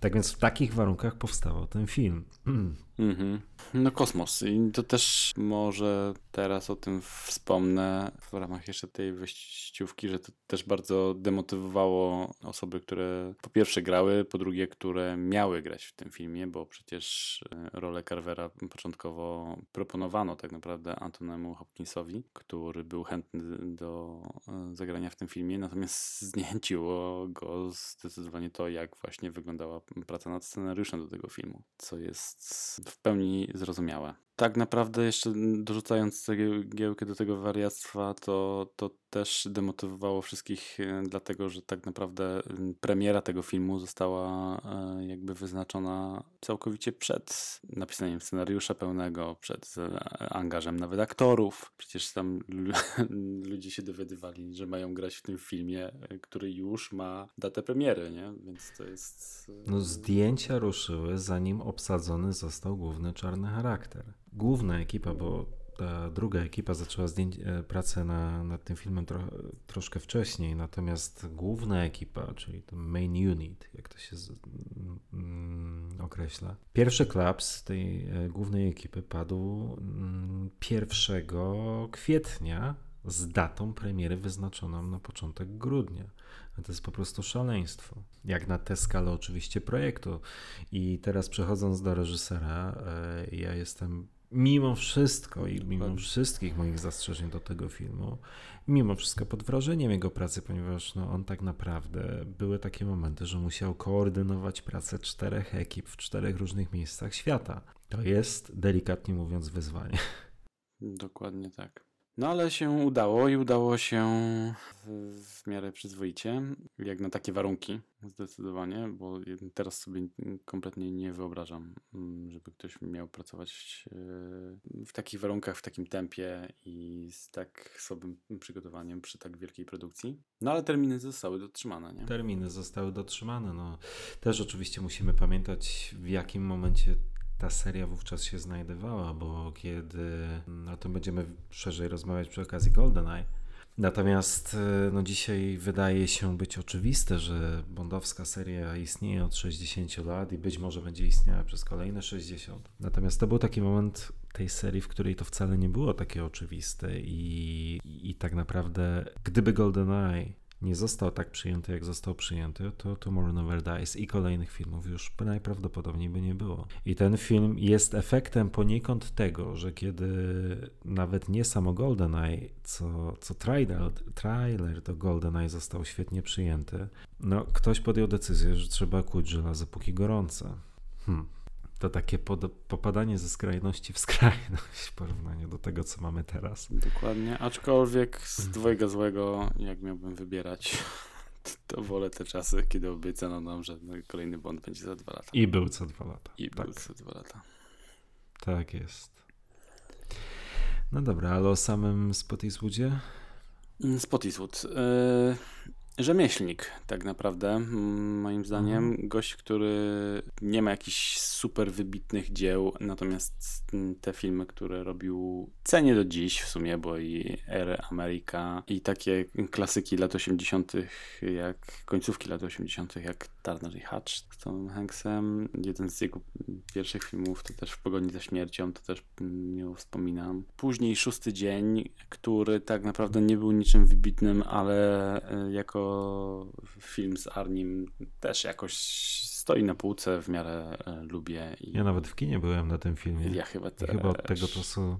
Tak więc w takich warunkach powstawał ten film. Mm. Mm-hmm. No kosmos. I to też może teraz o tym wspomnę w ramach jeszcze tej wyjściówki, że to też bardzo demotywowało osoby, które po pierwsze grały, po drugie, które miały grać w tym filmie, bo przecież rolę Carvera początkowo proponowano tak naprawdę Antonemu Hopkinsowi, który był chętny do zagrania w tym filmie, natomiast zniechęciło go zdecydowanie to, jak właśnie wyglądała praca nad scenariuszem do tego filmu, co jest w pełni zrozumiałe. Tak naprawdę jeszcze dorzucając cegiełkę do tego wariactwa, to, to też demotywowało wszystkich, dlatego że tak naprawdę premiera tego filmu została jakby wyznaczona całkowicie przed napisaniem scenariusza pełnego, przed angażem nawet aktorów. Przecież tam ludzie się dowiadywali, że mają grać w tym filmie, który już ma datę premiery, nie? Więc to jest... No, zdjęcia ruszyły, zanim obsadzony został główny czarny charakter. Główna ekipa, bo ta druga ekipa zaczęła zdjęć, pracę na, nad tym filmem tro, troszkę wcześniej, natomiast główna ekipa, czyli ten main unit, jak to się z, mm, określa. Pierwszy klaps tej głównej ekipy padł pierwszego kwietnia z datą premiery wyznaczoną na początek grudnia. To jest po prostu szaleństwo. Jak na tę skalę oczywiście projektu. I teraz przechodząc do reżysera, ja jestem mimo wszystko i mimo wszystkich moich zastrzeżeń do tego filmu, mimo wszystko pod wrażeniem jego pracy, ponieważ no, on tak naprawdę, były takie momenty, że musiał koordynować pracę czterech ekip w czterech różnych miejscach świata. To jest, delikatnie mówiąc, wyzwanie. Dokładnie tak. No ale się udało i udało się w, w miarę przyzwoicie, jak na takie warunki zdecydowanie, bo teraz sobie kompletnie nie wyobrażam, żeby ktoś miał pracować w takich warunkach, w takim tempie i z tak słabym przygotowaniem przy tak wielkiej produkcji. No ale terminy zostały dotrzymane, nie? Terminy zostały dotrzymane, no. Też oczywiście musimy pamiętać, w jakim momencie ta seria wówczas się znajdowała, bo kiedy, o tym będziemy szerzej rozmawiać przy okazji GoldenEye. Natomiast no dzisiaj wydaje się być oczywiste, że bondowska seria istnieje od sześćdziesięciu lat i być może będzie istniała przez kolejne sześćdziesiąt. Natomiast to był taki moment tej serii, w której to wcale nie było takie oczywiste i, i, i tak naprawdę gdyby GoldenEye nie został tak przyjęty, jak został przyjęty, to Tomorrow Never Dies i kolejnych filmów już najprawdopodobniej by nie było. I ten film jest efektem poniekąd tego, że kiedy nawet nie samo GoldenEye, co, co trailer, trailer do GoldenEye został świetnie przyjęty, no ktoś podjął decyzję, że trzeba kłuć żelazo póki gorące. Hmm. To takie pod- popadanie ze skrajności w skrajność w porównaniu do tego, co mamy teraz. Dokładnie, aczkolwiek z dwojga złego, jak miałbym wybierać, to wolę te czasy, kiedy obiecano nam, że kolejny Bond będzie za dwa lata. I był co dwa lata. I tak. był co dwa lata. Tak jest. No dobra, ale o samym Spottiswoodzie? Spottiswood. Y- Rzemieślnik tak naprawdę, moim zdaniem. Gość, który nie ma jakichś super wybitnych dzieł, natomiast te filmy, które robił, cenię do dziś w sumie, bo i Air America i takie klasyki lat osiemdziesiątych, jak końcówki lat osiemdziesiątych, jak Turner i Hatch z Tomem Hanksem. Jeden z jego pierwszych filmów to też W pogoni za śmiercią, to też miło wspominam. Później Szósty dzień, który tak naprawdę nie był niczym wybitnym, ale jako film z Arnim też jakoś stoi na półce, w miarę lubię. I... Ja nawet w kinie byłem na tym filmie. Ja chyba też. I chyba od tego czasu,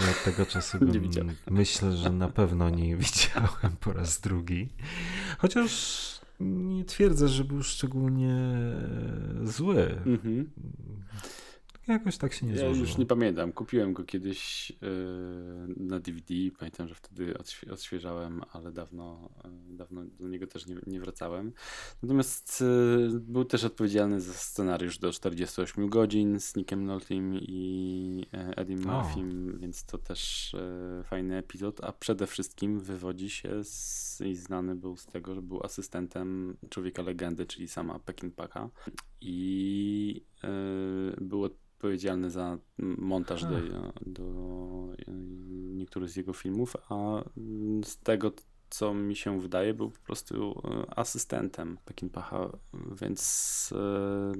ja od tego czasu bym, nie widziałem. Myślę, że na pewno nie widziałem po raz drugi. Chociaż nie twierdzę, że był szczególnie zły. Mhm. Jakoś tak się nie złożyło. Ja już nie pamiętam. Kupiłem go kiedyś yy, na D V D. Pamiętam, że wtedy odświe- odświeżałem, ale dawno, yy, dawno do niego też nie, nie wracałem. Natomiast yy, był też odpowiedzialny za scenariusz do czterdziestu ośmiu godzin z Nickiem Noltym i yy, Eddie Murphym, więc to też yy, fajny epizod. A przede wszystkim wywodzi się z, i znany był z tego, że był asystentem Człowieka Legendy, czyli sama Peckinpacka. I yy, był odpowiedzialny za montaż do, do niektórych z jego filmów, a z tego, co mi się wydaje, był po prostu asystentem Peckinpacka, więc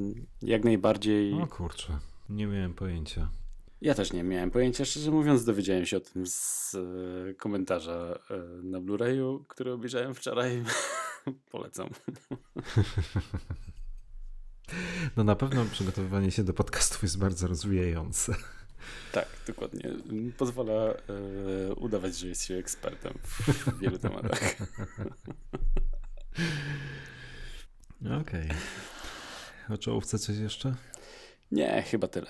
yy, jak najbardziej... O kurczę, nie miałem pojęcia. Ja też nie miałem pojęcia, szczerze mówiąc, dowiedziałem się o tym z y, komentarza y, na Blu-rayu, który obejrzałem wczoraj. Polecam. No na pewno przygotowywanie się do podcastów jest bardzo rozwijające. Tak, dokładnie. Pozwala y, udawać, że jest się ekspertem w wielu tematach. Okej. O czołówce coś jeszcze? Nie, chyba tyle.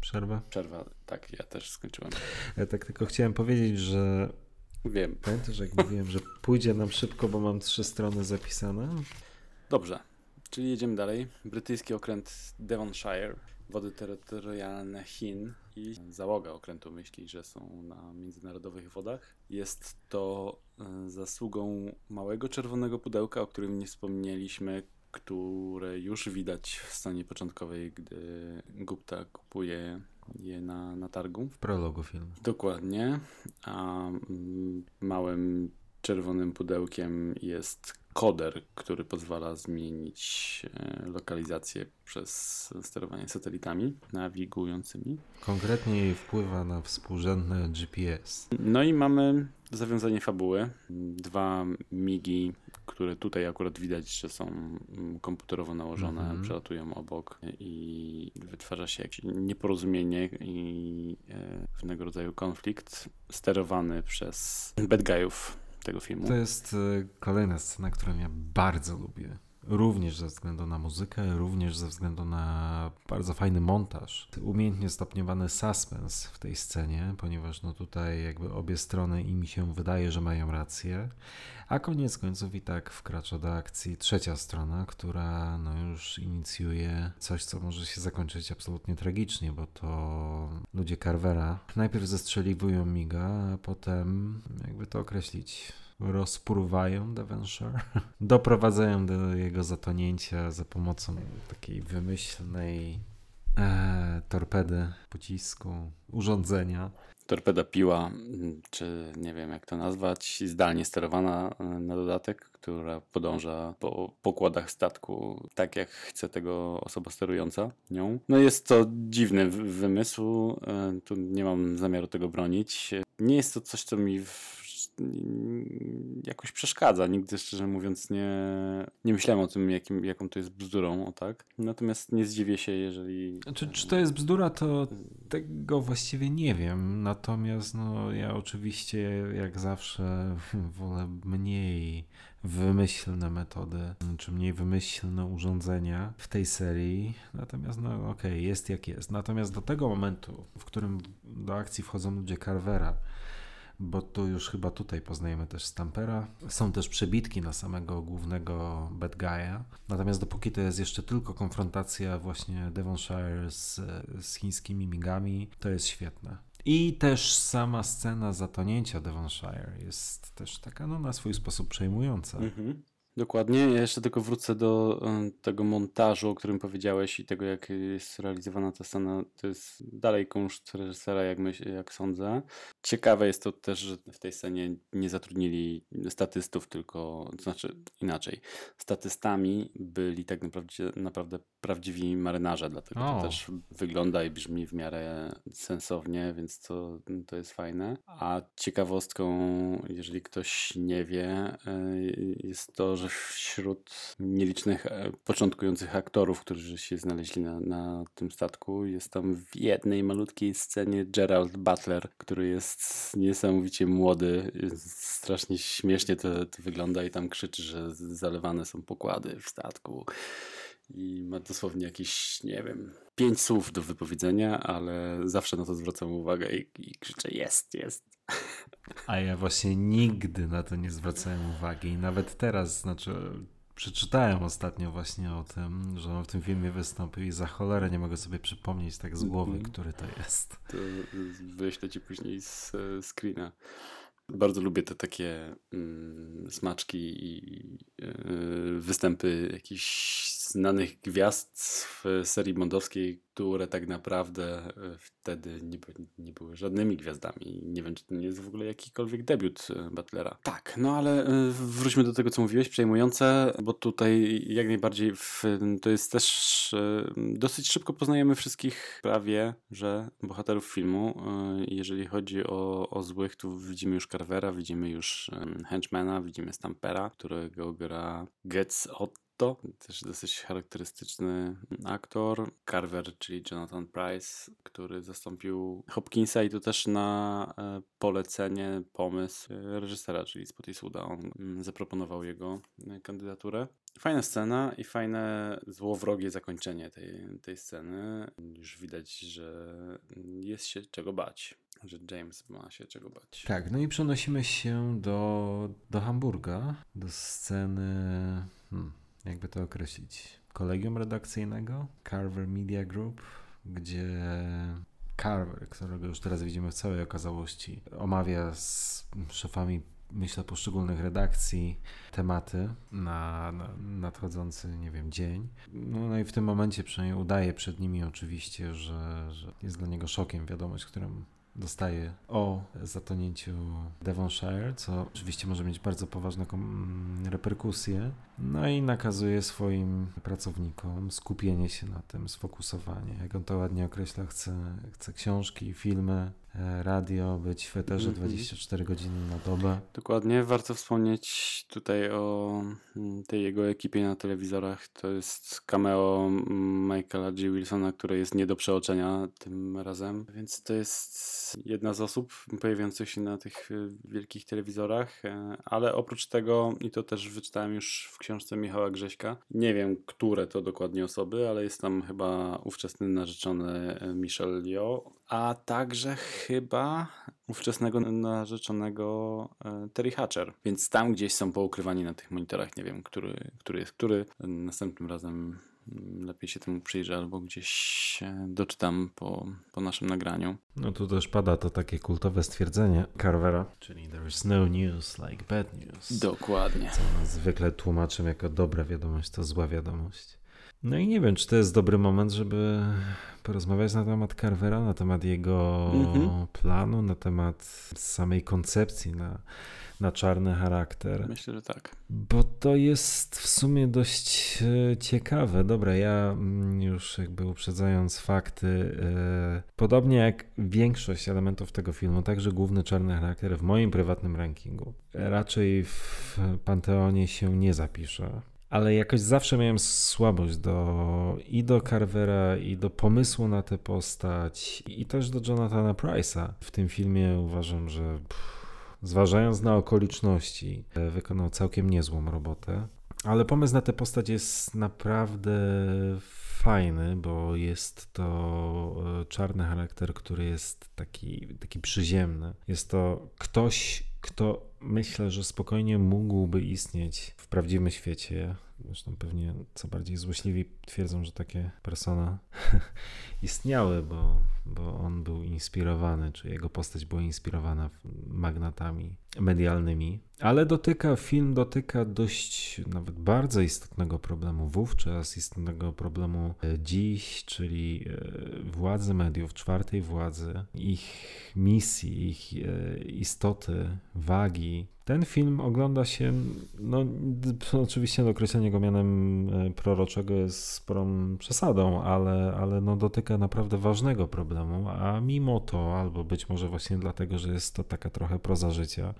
Przerwa? Przerwa, tak, ja też skończyłem. Ja tak tylko chciałem powiedzieć, że... Wiem. Pamiętasz, jak mówiłem, że pójdzie nam szybko, bo mam trzy strony zapisane? Dobrze, czyli jedziemy dalej. Brytyjski okręt Devonshire, wody terytorialne Chin i załoga okrętu myśli, że są na międzynarodowych wodach. Jest to zasługą małego czerwonego pudełka, o którym nie wspomnieliśmy, które już widać w scenie początkowej, gdy Gupta kupuje je na, na targu. W prologu filmu. Dokładnie. A małym czerwonym pudełkiem jest koder, który pozwala zmienić lokalizację przez sterowanie satelitami nawigującymi. Konkretnie wpływa na współrzędne G P S. No i mamy zawiązanie fabuły. Dwa migi, które tutaj akurat widać, że są komputerowo nałożone, mm-hmm. przelatują obok i wytwarza się jakieś nieporozumienie i pewnego rodzaju konflikt sterowany przez bad guyów tego filmu. To jest kolejna scena, którą ja bardzo lubię. Również ze względu na muzykę, również ze względu na bardzo fajny montaż. Umiejętnie stopniowany suspens w tej scenie, ponieważ no tutaj jakby obie strony i mi się wydaje, że mają rację. A koniec końców i tak wkracza do akcji trzecia strona, która no już inicjuje coś, co może się zakończyć absolutnie tragicznie, bo to ludzie Carvera najpierw zestrzeliwują miga, a potem jakby to określić... rozpruwają Devonshire, doprowadzają do jego zatonięcia za pomocą takiej wymyślnej e, torpedy, pocisku, urządzenia. Torpeda piła, czy nie wiem jak to nazwać, zdalnie sterowana na dodatek, która podąża po pokładach statku tak jak chce tego osoba sterująca nią. No jest to dziwny wymysł, tu nie mam zamiaru tego bronić. Nie jest to coś, co mi w jakoś przeszkadza. Nigdy, szczerze mówiąc, nie, nie myślałem o tym, jakim, jaką to jest bzdurą, o tak. Natomiast nie zdziwię się, jeżeli... Znaczy, czy to jest bzdura, to tego właściwie nie wiem. Natomiast no, ja oczywiście, jak zawsze, wolę mniej wymyślne metody, czy mniej wymyślne urządzenia w tej serii. Natomiast, no okej, okay, jest jak jest. Natomiast do tego momentu, w którym do akcji wchodzą ludzie Carvera, bo to już chyba tutaj poznajemy też Stampera. Są też przebitki na samego głównego bad guy'a. Natomiast dopóki to jest jeszcze tylko konfrontacja właśnie Devonshire z, z chińskimi migami, to jest świetne. I też sama scena zatonięcia Devonshire jest też taka no, na swój sposób przejmująca. Mhm. Dokładnie. Ja jeszcze tylko wrócę do tego montażu, o którym powiedziałeś i tego, jak jest realizowana ta scena. To jest dalej kunszt reżysera, jak, myśl, jak sądzę. Ciekawe jest to też, że w tej scenie nie zatrudnili statystów, tylko, to znaczy inaczej. Statystami byli tak naprawdę, naprawdę prawdziwi marynarze, dlatego oh. to też wygląda i brzmi w miarę sensownie, więc to, to jest fajne. A ciekawostką, jeżeli ktoś nie wie, jest to, że wśród nielicznych początkujących aktorów, którzy się znaleźli na, na tym statku, jest tam w jednej malutkiej scenie Gerald Butler, który jest niesamowicie młody, strasznie śmiesznie to, to wygląda i tam krzyczy, że zalewane są pokłady w statku i ma dosłownie jakieś, nie wiem, pięć słów do wypowiedzenia, ale zawsze na to zwracam uwagę i, i krzyczę jest, jest. A ja właśnie nigdy na to nie zwracałem uwagi i nawet teraz, znaczy przeczytałem ostatnio właśnie o tym, że on w tym filmie wystąpił i za cholerę nie mogę sobie przypomnieć tak z głowy, mm-hmm. który to jest. To wyślę ci później z screena. Bardzo lubię te takie mm, smaczki i yy, występy jakichś znanych gwiazd w serii bondowskiej, które tak naprawdę wtedy nie, nie były żadnymi gwiazdami. Nie wiem, czy to nie jest w ogóle jakikolwiek debiut Butlera. Tak, no ale wróćmy do tego, co mówiłeś, przejmujące, bo tutaj jak najbardziej w, to jest też dosyć szybko poznajemy wszystkich prawie, że bohaterów filmu. Jeżeli chodzi o, o złych, tu widzimy już Carvera, widzimy już Henchmana, widzimy Stampera, którego gra Getz Otto. To też dosyć charakterystyczny aktor. Carver, czyli Jonathan Pryce, który zastąpił Hopkinsa i to też na polecenie, pomysł reżysera, czyli Spottiswooda. On zaproponował jego kandydaturę. Fajna scena i fajne złowrogie zakończenie tej, tej sceny. Już widać, że jest się czego bać, że James ma się czego bać. Tak, no i przenosimy się do, do Hamburga, do sceny... Hmm. Jakby to określić, kolegium redakcyjnego Carver Media Group, gdzie Carver, którego już teraz widzimy w całej okazałości, omawia z szefami, myślę, poszczególnych redakcji tematy na, na nadchodzący, nie wiem, dzień. No, no i w tym momencie przynajmniej udaje przed nimi oczywiście, że, że jest dla niego szokiem wiadomość, którą dostaje o zatonięciu Devonshire, co oczywiście może mieć bardzo poważne kom- reperkusje. No i nakazuje swoim pracownikom skupienie się na tym, sfokusowanie. Jak on to ładnie określa, chce, chce książki, filmy, radio, być w eterze dwadzieścia cztery godziny na dobę. Dokładnie. Warto wspomnieć tutaj o tej jego ekipie na telewizorach. To jest cameo Michaela G. Wilsona, które jest nie do przeoczenia tym razem. Więc to jest jedna z osób pojawiających się na tych wielkich telewizorach. Ale oprócz tego, i to też wyczytałem już w książce Michała Grześka, nie wiem, które to dokładnie osoby, ale jest tam chyba ówczesny narzeczony Michelle Yeoh, a także chyba ówczesnego narzeczonego Teri Hatcher. Więc tam gdzieś są poukrywani na tych monitorach. Nie wiem, który, który jest który. Następnym razem lepiej się temu przyjrzę albo gdzieś doczytam po, po naszym nagraniu. No tu też pada to takie kultowe stwierdzenie Carvera, czyli there is no news like bad news. Dokładnie. Co zwykle tłumaczę jako dobra wiadomość, to zła wiadomość. No i nie wiem, czy to jest dobry moment, żeby porozmawiać na temat Carvera, na temat jego mm-hmm. planu, na temat samej koncepcji na, na czarny charakter. Myślę, że tak. Bo to jest w sumie dość ciekawe. Dobra, ja już jakby uprzedzając fakty, yy, podobnie jak większość elementów tego filmu, także główny czarny charakter w moim prywatnym rankingu raczej w panteonie się nie zapisze. Ale jakoś zawsze miałem słabość do, i do Carvera, i do pomysłu na tę postać, i też do Jonathana Pryce'a. W tym filmie uważam, że pff, zważając na okoliczności, wykonał całkiem niezłą robotę. Ale pomysł na tę postać jest naprawdę fajny, bo jest to czarny charakter, który jest taki, taki przyziemny. Jest to ktoś, kto myślę, że spokojnie mógłby istnieć w prawdziwym świecie. Zresztą pewnie co bardziej złośliwi twierdzą, że takie persona istniały, bo, bo on był inspirowany, czy jego postać była inspirowana magnatami medialnymi. Ale dotyka, film dotyka dość, nawet bardzo istotnego problemu wówczas, istotnego problemu dziś, czyli władzy mediów, czwartej władzy, ich misji, ich istoty, wagi. Ten film ogląda się, no oczywiście określenie go mianem proroczego jest sporą przesadą, ale, ale no dotyka naprawdę ważnego problemu, a mimo to, albo być może właśnie dlatego, że jest to taka trochę proza życia,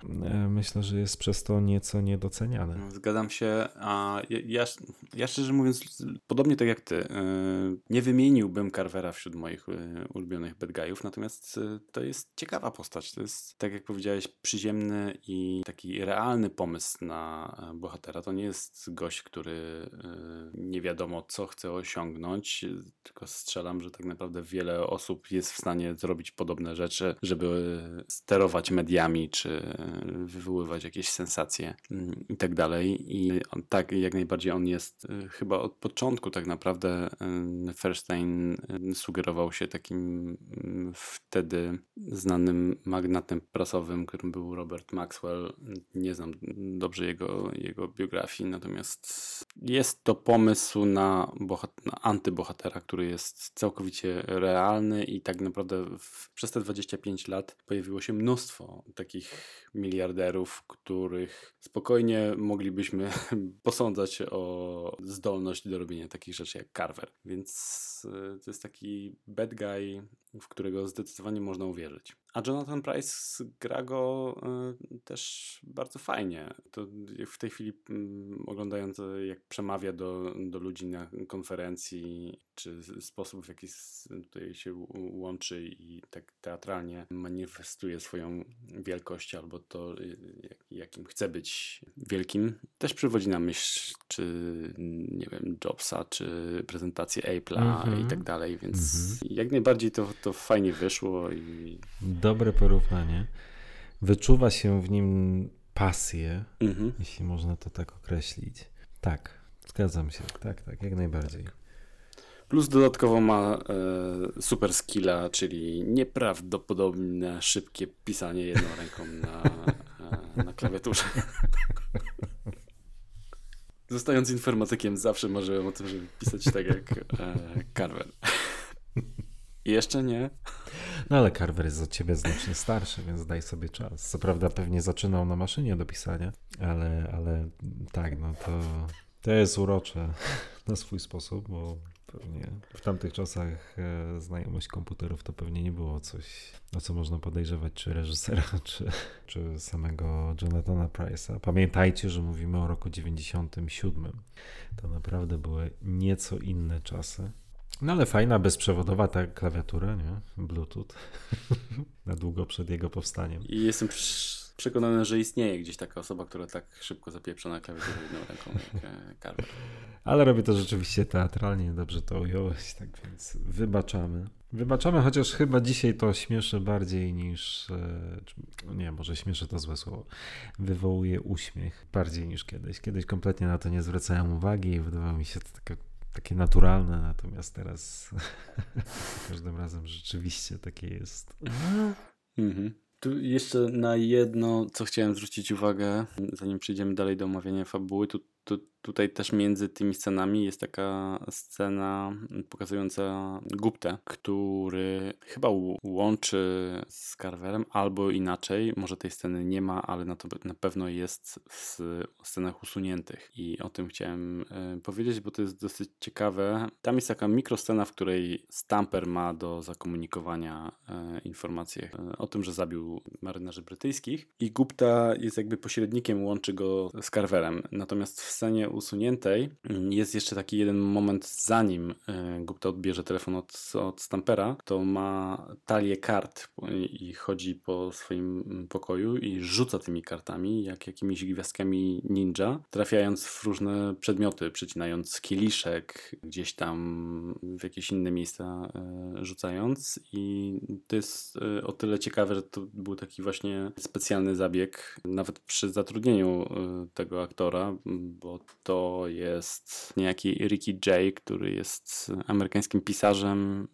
myślę, że jest przez to nieco niedoceniane. Zgadzam się, a ja, ja, ja szczerze mówiąc, podobnie tak jak ty, nie wymieniłbym Carvera wśród moich ulubionych bad guyów, natomiast to jest ciekawa postać, to jest, tak jak powiedziałeś, przyziemny i taki realny pomysł na bohatera. To nie jest gość, który nie wiadomo co chce osiągnąć, tylko strzelam, że tak naprawdę wiele osób jest w stanie zrobić podobne rzeczy, żeby sterować mediami, czy wywoływać jakieś sensacje i tak dalej. I tak, jak najbardziej on jest, chyba od początku tak naprawdę Feirstein sugerował się takim wtedy znanym magnatem prasowym, którym był Robert Maxwell. Nie znam dobrze jego, jego biografii, natomiast jest to pomysł na, bohat- na antybohatera, który jest całkowicie realny i tak naprawdę w, przez te dwadzieścia pięć lat pojawiło się mnóstwo takich miliarderów, których spokojnie moglibyśmy posądzać o zdolność do robienia takich rzeczy jak Carver. Więc to jest taki bad guy, w którego zdecydowanie można uwierzyć. A Jonathan Pryce gra go y, też bardzo fajnie. To w tej chwili y, oglądając, jak przemawia do, do ludzi na konferencji, czy sposób, w jaki tutaj się łączy i tak teatralnie manifestuje swoją wielkość, albo to, jak, jakim chce być wielkim, też przywodzi na myśl, czy nie wiem, Jobsa, czy prezentację Apple'a mm-hmm. i tak dalej, więc mm-hmm. jak najbardziej to, to fajnie wyszło i dobre porównanie. Wyczuwa się w nim pasję, mhm. jeśli można to tak określić. Tak, zgadzam się. Tak, tak, jak najbardziej. Tak. Plus dodatkowo ma e, super skilla, czyli nieprawdopodobne szybkie pisanie jedną ręką na, e, na klawiaturze. Zostając informatykiem, zawsze marzyłem o tym, żeby pisać tak jak e, Carver. Jeszcze nie. No ale Carver jest od ciebie znacznie starszy, więc daj sobie czas. Co prawda pewnie zaczynał na maszynie do pisania, ale, ale tak, no to, to jest urocze na swój sposób, bo pewnie w tamtych czasach e, znajomość komputerów to pewnie nie było coś, o co można podejrzewać czy reżysera, czy, czy samego Jonathana Pryce'a. Pamiętajcie, że mówimy o roku dziewięćdziesiątym siódmym. To naprawdę były nieco inne czasy. No ale fajna, bezprzewodowa ta klawiatura, nie? Bluetooth. Na długo przed jego powstaniem. I jestem przekonany, że istnieje gdzieś taka osoba, która tak szybko zapieprza na klawiaturę jedną ręką jak Carver. Ale robi to rzeczywiście teatralnie, dobrze to ująłeś, tak więc wybaczamy. Wybaczamy, chociaż chyba dzisiaj to śmieszy bardziej niż... Nie, może śmieszy to złe słowo. Wywołuje uśmiech bardziej niż kiedyś. Kiedyś kompletnie na to nie zwracałem uwagi i wydawało mi się to takie... takie naturalne, natomiast teraz każdym razem rzeczywiście takie jest. Mhm. Tu jeszcze na jedno, co chciałem zwrócić uwagę, zanim przejdziemy dalej do omawiania fabuły, tu, tu, tutaj też między tymi scenami jest taka scena pokazująca Guptę, który chyba łączy z Carverem, albo inaczej, może tej sceny nie ma, ale na, to, na pewno jest w scenach usuniętych i o tym chciałem y, powiedzieć, bo to jest dosyć ciekawe. Tam jest taka mikroscena, w której Stamper ma do zakomunikowania y, informacje y, o tym, że zabił marynarzy brytyjskich i Gupta jest jakby pośrednikiem, łączy go z Carverem. Natomiast w scenie usuniętej jest jeszcze taki jeden moment, zanim Gupta odbierze telefon od, od Stampera, to ma talię kart i chodzi po swoim pokoju i rzuca tymi kartami jak jakimiś gwiazdkami ninja, trafiając w różne przedmioty, przecinając kieliszek, gdzieś tam w jakieś inne miejsca rzucając. I to jest o tyle ciekawe, że to był taki właśnie specjalny zabieg, nawet przy zatrudnieniu tego aktora, bo to jest niejaki Ricky Jay, który jest amerykańskim pisarzem,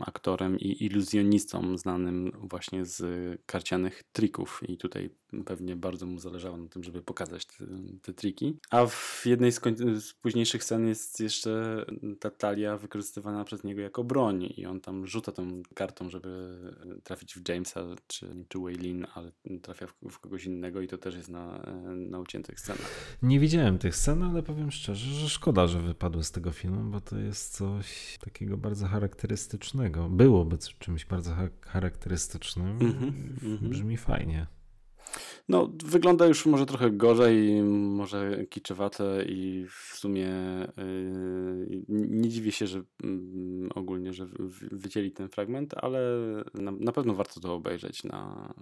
aktorem i iluzjonistą znanym właśnie z karcianych trików i tutaj pewnie bardzo mu zależało na tym, żeby pokazać te, te triki. A w jednej z, koń- z późniejszych scen jest jeszcze ta talia wykorzystywana przez niego jako broń i on tam rzuca tą kartą, żeby trafić w Jamesa czy, czy Waylin, ale trafia w, w kogoś innego i to też jest na, na uciętych scenach. Nie widziałem tych scen, ale powiem szczerze, że szkoda, że wypadły z tego filmu, bo to jest coś takiego bardzo charakterystycznego. Byłoby czymś bardzo charakterystycznym. Mm-hmm, mm-hmm. Brzmi fajnie. No, wygląda już może trochę gorzej, może kiczowate i w sumie yy, nie dziwię się, że yy, ogólnie, że wycięli ten fragment, ale na, na pewno warto to obejrzeć na,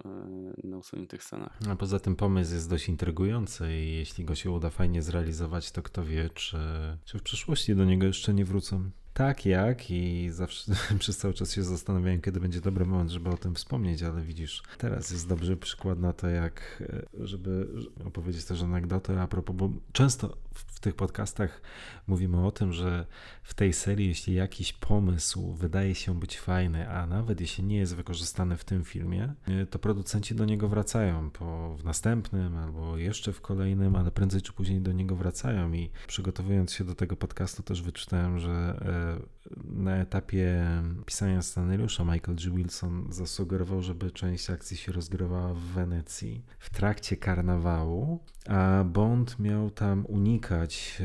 yy, na usuniętych scenach. A poza tym pomysł jest dość intrygujący i jeśli go się uda fajnie zrealizować, to kto wie, czy, czy w przyszłości do niego jeszcze nie wrócą. Tak jak i zawsze przez cały czas się zastanawiałem, kiedy będzie dobry moment, żeby o tym wspomnieć, ale widzisz, teraz jest dobry przykład na to, jak żeby opowiedzieć też anegdotę a propos, bo często w tych podcastach mówimy o tym, że w tej serii, jeśli jakiś pomysł wydaje się być fajny, a nawet jeśli nie jest wykorzystany w tym filmie, to producenci do niego wracają po, w następnym albo jeszcze w kolejnym, ale prędzej czy później do niego wracają i przygotowując się do tego podcastu też wyczytałem, że na etapie pisania scenariusza Michael G. Wilson zasugerował, żeby część akcji się rozgrywała w Wenecji w trakcie karnawału, a Bond miał tam unikać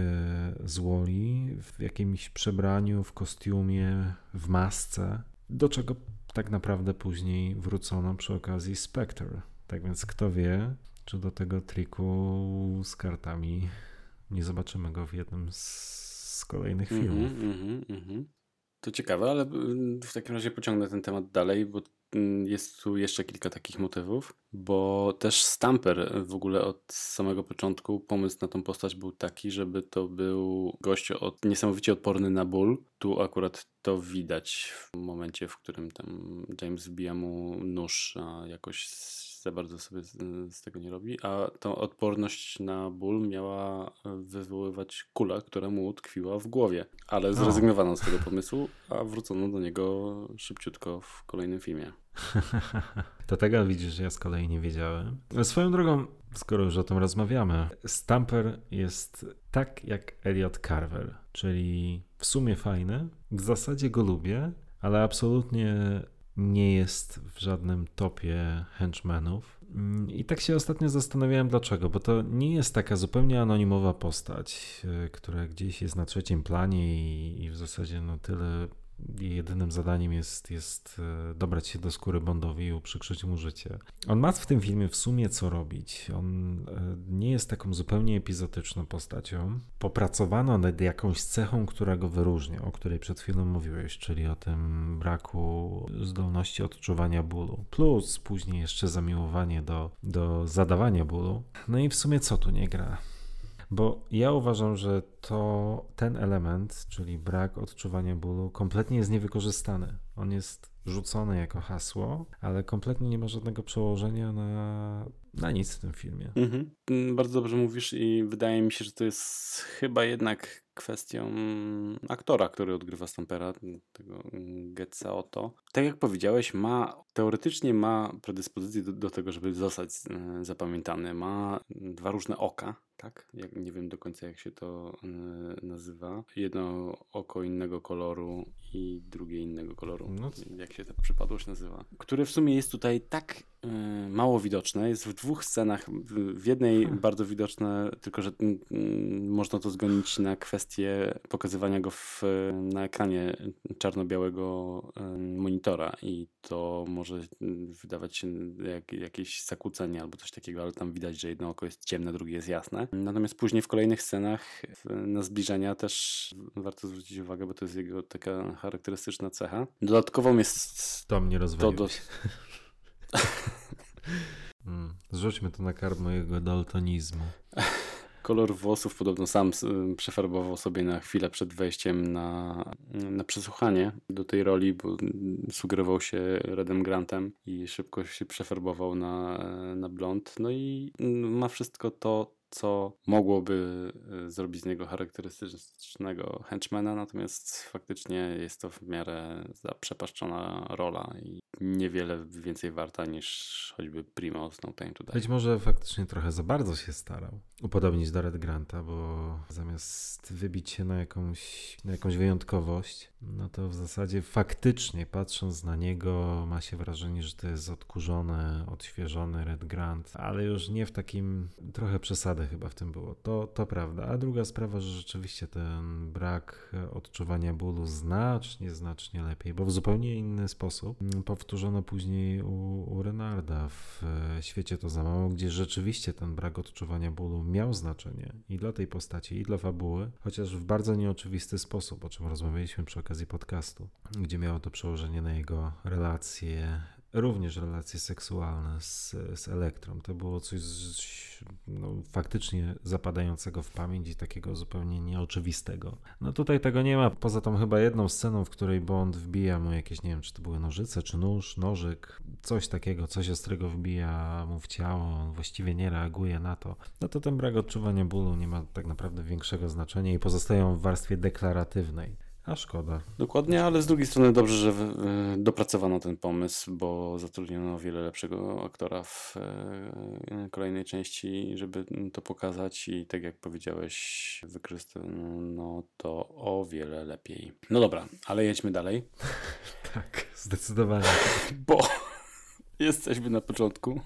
złoli w jakimś przebraniu, w kostiumie, w masce, do czego tak naprawdę później wrócono przy okazji Spectre. Tak więc kto wie, czy do tego triku z kartami nie zobaczymy go w jednym z z kolejnych filmów. Mm-hmm, mm-hmm. To ciekawe, ale w takim razie pociągnę ten temat dalej, bo jest tu jeszcze kilka takich motywów, bo też Stamper w ogóle od samego początku pomysł na tą postać był taki, żeby to był gość od, niesamowicie odporny na ból. Tu akurat to widać w momencie, w którym tam James wbija mu nóż, a jakoś za bardzo sobie z tego nie robi, a tą odporność na ból miała wywoływać kula, która mu tkwiła w głowie, ale zrezygnowano z tego pomysłu, a wrócono do niego szybciutko w kolejnym filmie. To tego widzisz, ja z kolei nie wiedziałem. Swoją drogą, skoro już o tym rozmawiamy, Stamper jest tak jak Elliot Carver, czyli w sumie fajny, w zasadzie go lubię, ale absolutnie nie jest w żadnym topie henchmenów. I tak się ostatnio zastanawiałem dlaczego, bo to nie jest taka zupełnie anonimowa postać, która gdzieś jest na trzecim planie i, i w zasadzie no tyle jedynym zadaniem jest, jest dobrać się do skóry Bondowi i uprzykrzyć mu życie. On ma w tym filmie w sumie co robić. On nie jest taką zupełnie epizodyczną postacią. Popracowano nad jakąś cechą, która go wyróżnia, o której przed chwilą mówiłeś, czyli o tym braku zdolności odczuwania bólu. Plus później jeszcze zamiłowanie do, do zadawania bólu. No i w sumie co tu nie gra? Bo ja uważam, że to ten element, czyli brak odczuwania bólu, kompletnie jest niewykorzystany. On jest rzucony jako hasło, ale kompletnie nie ma żadnego przełożenia na, na nic w tym filmie. Mhm. Bardzo dobrze mówisz i wydaje mi się, że to jest chyba jednak kwestią aktora, który odgrywa Stampera, tego Getza Otto. Tak jak powiedziałeś, ma teoretycznie ma predyspozycję do, do tego, żeby zostać zapamiętany. Ma dwa różne oka. Tak? Jak, nie wiem do końca jak się to y, nazywa. Jedno oko innego koloru i drugie innego koloru. No. Jak się ta przypadłość nazywa. Które w sumie jest tutaj tak y, mało widoczne. Jest w dwóch scenach. W, w jednej hmm. bardzo widoczne, tylko że y, y, można to zgonić na kwestię pokazywania go w, na ekranie czarno-białego y, monitora i to może wydawać się jak, jakieś zakłócenie albo coś takiego, ale tam widać, że jedno oko jest ciemne, drugie jest jasne. Natomiast później w kolejnych scenach na zbliżenia też warto zwrócić uwagę, bo to jest jego taka charakterystyczna cecha. Dodatkową jest... To mnie rozwaliłeś. To do... Zrzućmy to na karb mojego daltonizmu. Kolor włosów podobno sam przefarbował sobie na chwilę przed wejściem na, na przesłuchanie do tej roli, bo sugerował się Redem Grantem i szybko się przefarbował na, na blond. No i ma wszystko to, co mogłoby zrobić z niego charakterystycznego henchmana, natomiast faktycznie jest to w miarę zaprzepaszczona rola i niewiele więcej warta niż choćby Primo z No Time to Die. Być może faktycznie trochę za bardzo się starał upodobnić do Red Granta, bo zamiast wybić się na jakąś, na jakąś wyjątkowość, no to w zasadzie faktycznie patrząc na niego ma się wrażenie, że to jest odkurzony, odświeżony Red Grant, ale już nie w takim trochę przesadnym chyba w tym było. To, to prawda. A druga sprawa, że rzeczywiście ten brak odczuwania bólu znacznie, znacznie lepiej, bo w zupełnie inny sposób powtórzył powtórzono później u, u Renarda w Świecie to za mało, gdzie rzeczywiście ten brak odczuwania bólu miał znaczenie i dla tej postaci, i dla fabuły, chociaż w bardzo nieoczywisty sposób, o czym rozmawialiśmy przy okazji podcastu, gdzie miało to przełożenie na jego relacje, również relacje seksualne z, z Elektrą. To było coś z, no, faktycznie zapadającego w pamięć i takiego zupełnie nieoczywistego. No tutaj tego nie ma, poza tą chyba jedną sceną, w której Bond wbija mu jakieś, nie wiem, czy to były nożyce, czy nóż, nożyk, coś takiego, coś ostrego wbija mu w ciało, on właściwie nie reaguje na to. No to ten brak odczuwania bólu nie ma tak naprawdę większego znaczenia i pozostają w warstwie deklaratywnej. A szkoda. Dokładnie, ale z drugiej strony dobrze, że dopracowano ten pomysł, bo zatrudniono o wiele lepszego aktora w kolejnej części, żeby to pokazać i tak jak powiedziałeś, wykorzystano to o wiele lepiej. No dobra, ale jedźmy dalej. Tak, zdecydowanie. Bo jesteśmy na początku.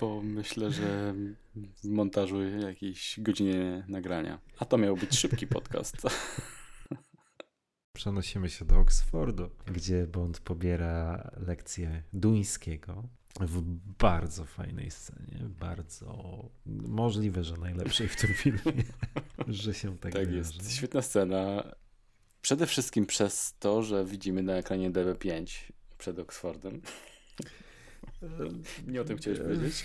Bo myślę, że w montażu jakiejś godzinie nagrania. A to miał być szybki podcast. Przenosimy się do Oksfordu, gdzie Bond pobiera lekcję duńskiego w bardzo fajnej scenie, bardzo możliwe, że najlepszej w tym filmie, że się tak Tak wyrażę. Jest, świetna scena. Przede wszystkim przez to, że widzimy na ekranie D B pięć przed Oksfordem. Nie o tym chciałeś powiedzieć?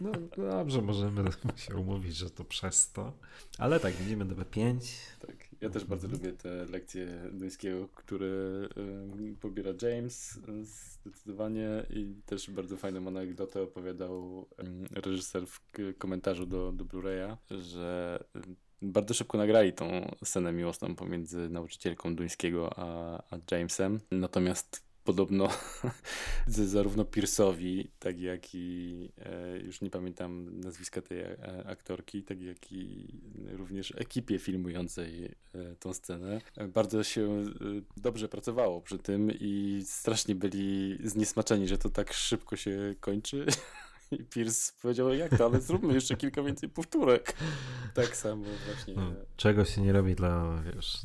No dobrze, możemy się umówić, że to przez to. Ale tak, widzimy D B pięć. Tak, ja też bardzo lubię te lekcje duńskiego, które y, pobiera James zdecydowanie i też bardzo fajną anegdotę opowiadał y, reżyser w komentarzu do, do Blu-raya, że bardzo szybko nagrali tą scenę miłosną pomiędzy nauczycielką duńskiego a, a Jamesem. Natomiast podobno zarówno Pierce'owi, tak jak i e, już nie pamiętam nazwiska tej e, aktorki, tak jak i również ekipie filmującej e, tą scenę, bardzo się e, dobrze pracowało przy tym i strasznie byli zniesmaczeni, że to tak szybko się kończy. I Pierce powiedział, jak to, ale zróbmy jeszcze kilka więcej powtórek. Tak samo właśnie. No, czego się nie robi dla, wiesz...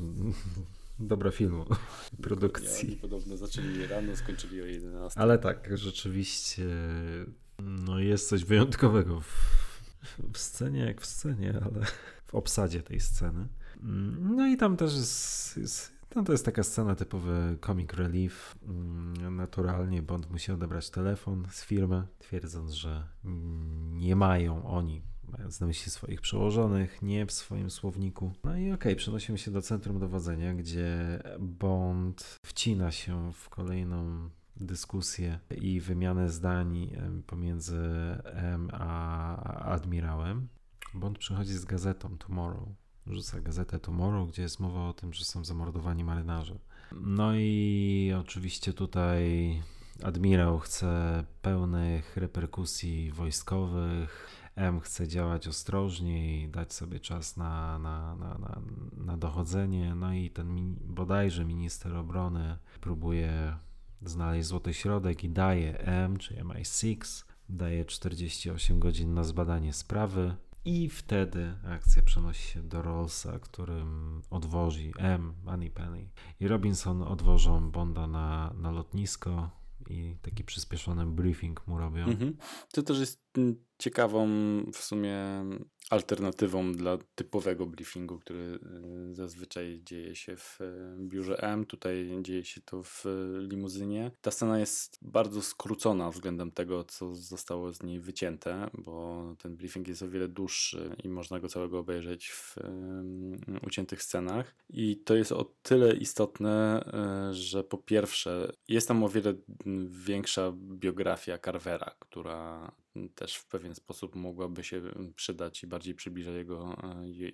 Dobra filmu, produkcji. Ja, podobno zaczęli je rano, skończyli o jedenastej. Ale tak, rzeczywiście no jest coś wyjątkowego w, w scenie jak w scenie, ale w obsadzie tej sceny. No i tam też jest, jest no to jest taka scena typowy comic relief. Naturalnie Bond musi odebrać telefon z firmy, twierdząc, że nie mają oni, mając na myśli swoich przełożonych, nie w swoim słowniku. No i okej, okay, przenosimy się do centrum dowodzenia, gdzie Bond wcina się w kolejną dyskusję i wymianę zdań pomiędzy M a admirałem. Bond przychodzi z gazetą Tomorrow. Rzuca gazetę Tomorrow, gdzie jest mowa o tym, że są zamordowani marynarze. No i oczywiście tutaj admirał chce pełnych reperkusji wojskowych, M chce działać ostrożniej, dać sobie czas na, na, na, na, na dochodzenie, no i ten bodajże minister obrony próbuje znaleźć złoty środek i daje M, czy M I sześć, daje czterdzieści osiem godzin na zbadanie sprawy. I wtedy akcja przenosi się do Rollsa, którym odwozi M, Moneypenny i Robinson odwożą Bonda na, na lotnisko i taki przyspieszony briefing mu robią. Mhm. To też jest ciekawą w sumie alternatywą dla typowego briefingu, który zazwyczaj dzieje się w biurze M. Tutaj dzieje się to w limuzynie. Ta scena jest bardzo skrócona względem tego, co zostało z niej wycięte, bo ten briefing jest o wiele dłuższy i można go całego obejrzeć w uciętych scenach. I to jest o tyle istotne, że po pierwsze jest tam o wiele większa biografia Carvera, która też w pewien sposób mogłaby się przydać i bardziej przybliża jego,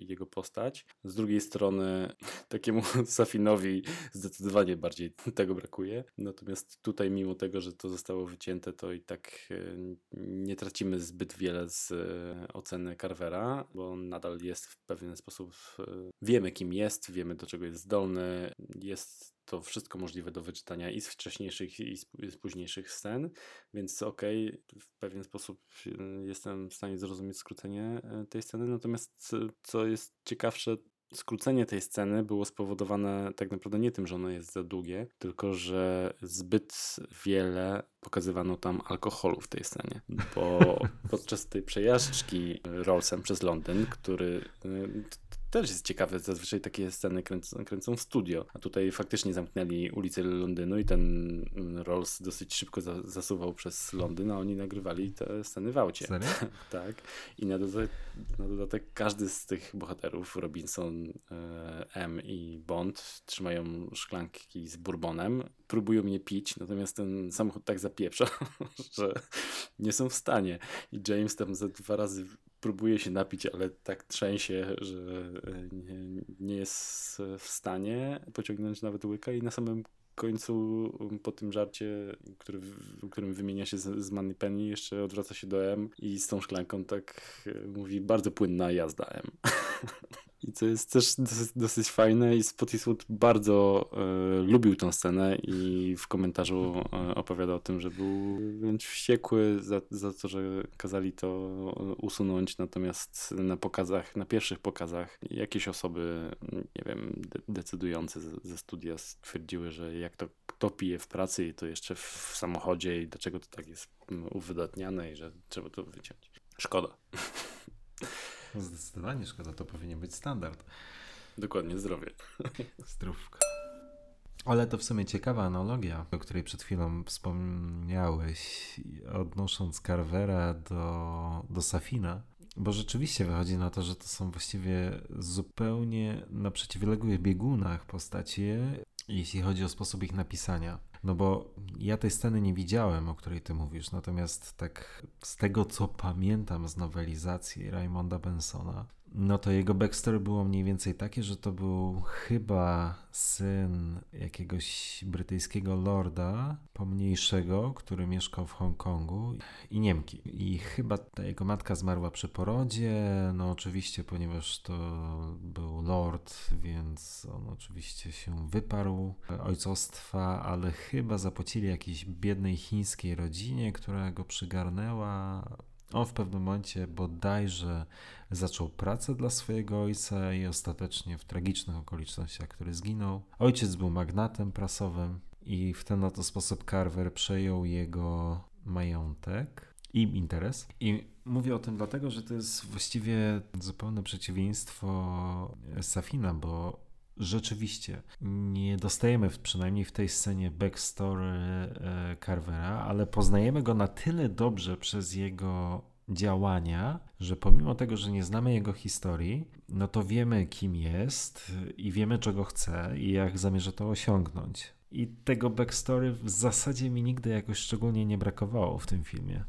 jego postać. Z drugiej strony takiemu Safinowi zdecydowanie bardziej tego brakuje. Natomiast tutaj mimo tego, że to zostało wycięte, to i tak nie tracimy zbyt wiele z oceny Carvera, bo on nadal jest w pewien sposób, wiemy kim jest, wiemy do czego jest zdolny, jest to wszystko możliwe do wyczytania i z wcześniejszych i z późniejszych scen, więc okej, okay, w pewien sposób jestem w stanie zrozumieć skrócenie tej sceny, natomiast co jest ciekawsze, Skrócenie tej sceny było spowodowane tak naprawdę nie tym, że ono jest za długie, tylko że zbyt wiele pokazywano tam alkoholu w tej scenie, bo podczas tej przejażdżki Rollsem przez Londyn, który też jest ciekawy, zazwyczaj takie sceny kręcą, kręcą w studio, a tutaj faktycznie zamknęli ulicę Londynu i ten Rolls dosyć szybko za, zasuwał przez Londyn, a oni nagrywali te sceny w aucie. Tak. I na dodatek, na dodatek każdy z tych bohaterów, Robinson, M i Bond, trzymają szklanki z bourbonem, próbują je pić, natomiast ten samochód tak zapieprza, że nie są w stanie. I James tam za dwa razy próbuje się napić, ale tak trzęsie, że nie, nie jest w stanie pociągnąć nawet łyka i na samym końcu po tym żarcie, który, w którym wymienia się z, z Money Penny, jeszcze odwraca się do M i z tą szklanką tak mówi: bardzo płynna jazda, M. I co jest też dosyć, dosyć fajne, i Spottiswoode bardzo e, lubił tą scenę i w komentarzu e, opowiada o tym, że był wręcz wściekły za, za to, że kazali to usunąć, natomiast na pokazach, na pierwszych pokazach jakieś osoby, nie wiem, de- decydujące ze, ze studia stwierdziły, że jak to kto pije w pracy i to jeszcze w samochodzie i dlaczego to tak jest uwydatniane i że trzeba to wyciąć. Szkoda. Zdecydowanie szkoda, to powinien być standard. Dokładnie, zdrowie. Zdrówka. Ale to w sumie ciekawa analogia, o której przed chwilą wspomniałeś, odnosząc Carvera do, do Safina, bo rzeczywiście wychodzi na to, że to są właściwie zupełnie na przeciwległych biegunach postacie, jeśli chodzi o sposób ich napisania. No bo ja tej sceny nie widziałem, o której ty mówisz, natomiast tak z tego, co pamiętam z nowelizacji Raymonda Bensona, no to jego backstory było mniej więcej takie, że to był chyba syn jakiegoś brytyjskiego lorda pomniejszego, który mieszkał w Hongkongu, i Niemki. I chyba ta jego matka zmarła przy porodzie, no oczywiście, ponieważ to był lord, więc on oczywiście się wyparł ojcostwa, ale chyba zapłacili jakiejś biednej chińskiej rodzinie, która go przygarnęła. On w pewnym momencie bodajże zaczął pracę dla swojego ojca i ostatecznie w tragicznych okolicznościach, który zginął. Ojciec był magnatem prasowym i w ten oto sposób Carver przejął jego majątek i interes. I mówię o tym dlatego, że to jest właściwie zupełne przeciwieństwo Safina, bo rzeczywiście nie dostajemy w, przynajmniej w tej scenie backstory e, Carvera, ale poznajemy go na tyle dobrze przez jego działania, że pomimo tego, że nie znamy jego historii, no to wiemy, kim jest i wiemy, czego chce i jak zamierza to osiągnąć. I tego backstory w zasadzie mi nigdy jakoś szczególnie nie brakowało w tym filmie.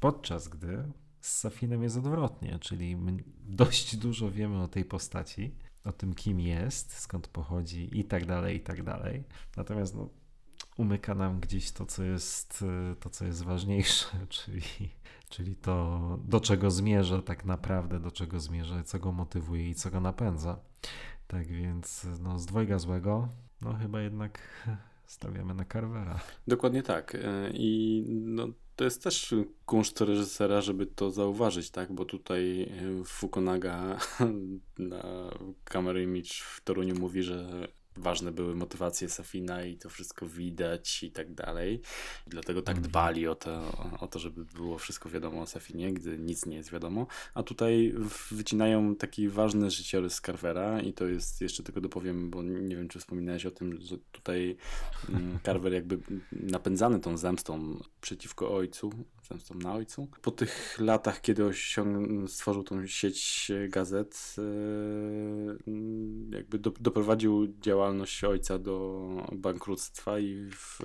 Podczas gdy z Safinem jest odwrotnie, czyli dość dużo wiemy o tej postaci, o tym, kim jest, skąd pochodzi i tak dalej, i tak dalej. Natomiast no, umyka nam gdzieś to, co jest, to, co jest ważniejsze, czyli, czyli to, do czego zmierza tak naprawdę, do czego zmierza, co go motywuje i co go napędza. Tak więc no, z dwojga złego, no chyba jednak stawiamy na Carvera. Dokładnie tak. I no, to jest też kunszt reżysera, żeby to zauważyć, tak? Bo tutaj Fukunaga na Camera Image w Toruniu mówi, że ważne były motywacje Safina i to wszystko widać i tak dalej. Dlatego tak dbali o to, o to, żeby było wszystko wiadomo o Safinie, gdy nic nie jest wiadomo. A tutaj wycinają taki ważny życiorys Carvera i to jest, jeszcze tylko dopowiem, bo nie wiem, czy wspominałeś o tym, że tutaj Carver jakby napędzany tą zemstą przeciwko ojcu, zemstą na ojcu. Po tych latach, kiedy osiąg- stworzył tą sieć gazet, jakby do- doprowadził działalność ojca do bankructwa i w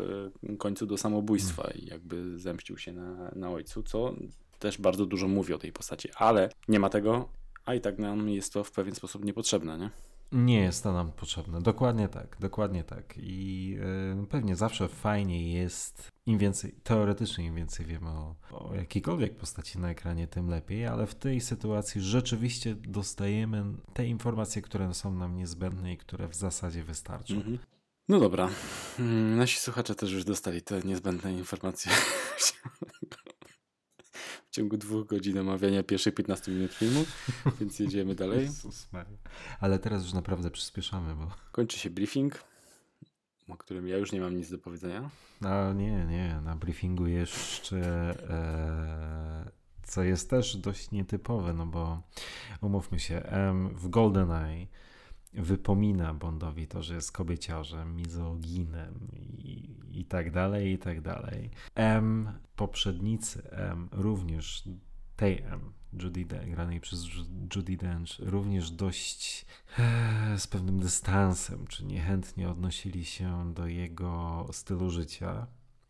końcu do samobójstwa i jakby zemścił się na, na ojcu, co też bardzo dużo mówi o tej postaci, ale nie ma tego, a i tak nam jest to w pewien sposób niepotrzebne, nie? Nie jest to nam potrzebne, dokładnie tak, dokładnie tak i yy, pewnie zawsze fajnie jest, im więcej, teoretycznie im więcej wiemy o, o jakiejkolwiek postaci na ekranie, tym lepiej, ale w tej sytuacji rzeczywiście dostajemy te informacje, które są nam niezbędne i które w zasadzie wystarczą. Mhm. No dobra, nasi słuchacze też już dostali te niezbędne informacje. ciągu dwóch godzin omawiania pierwszych piętnastu minut filmu, więc jedziemy dalej. Jezus Maria. Ale teraz już naprawdę przyspieszamy, bo... Kończy się briefing, o którym ja już nie mam nic do powiedzenia. No nie, nie, na briefingu jeszcze... E... Co jest też dość nietypowe, no bo umówmy się, w GoldenEye wypomina Bondowi to, że jest kobieciarzem, mizoginem i, i tak dalej, i tak dalej. M, poprzednicy M, również tej M, Judi De- granej przez Judi Dench, również dość ee, z pewnym dystansem, czy niechętnie odnosili się do jego stylu życia.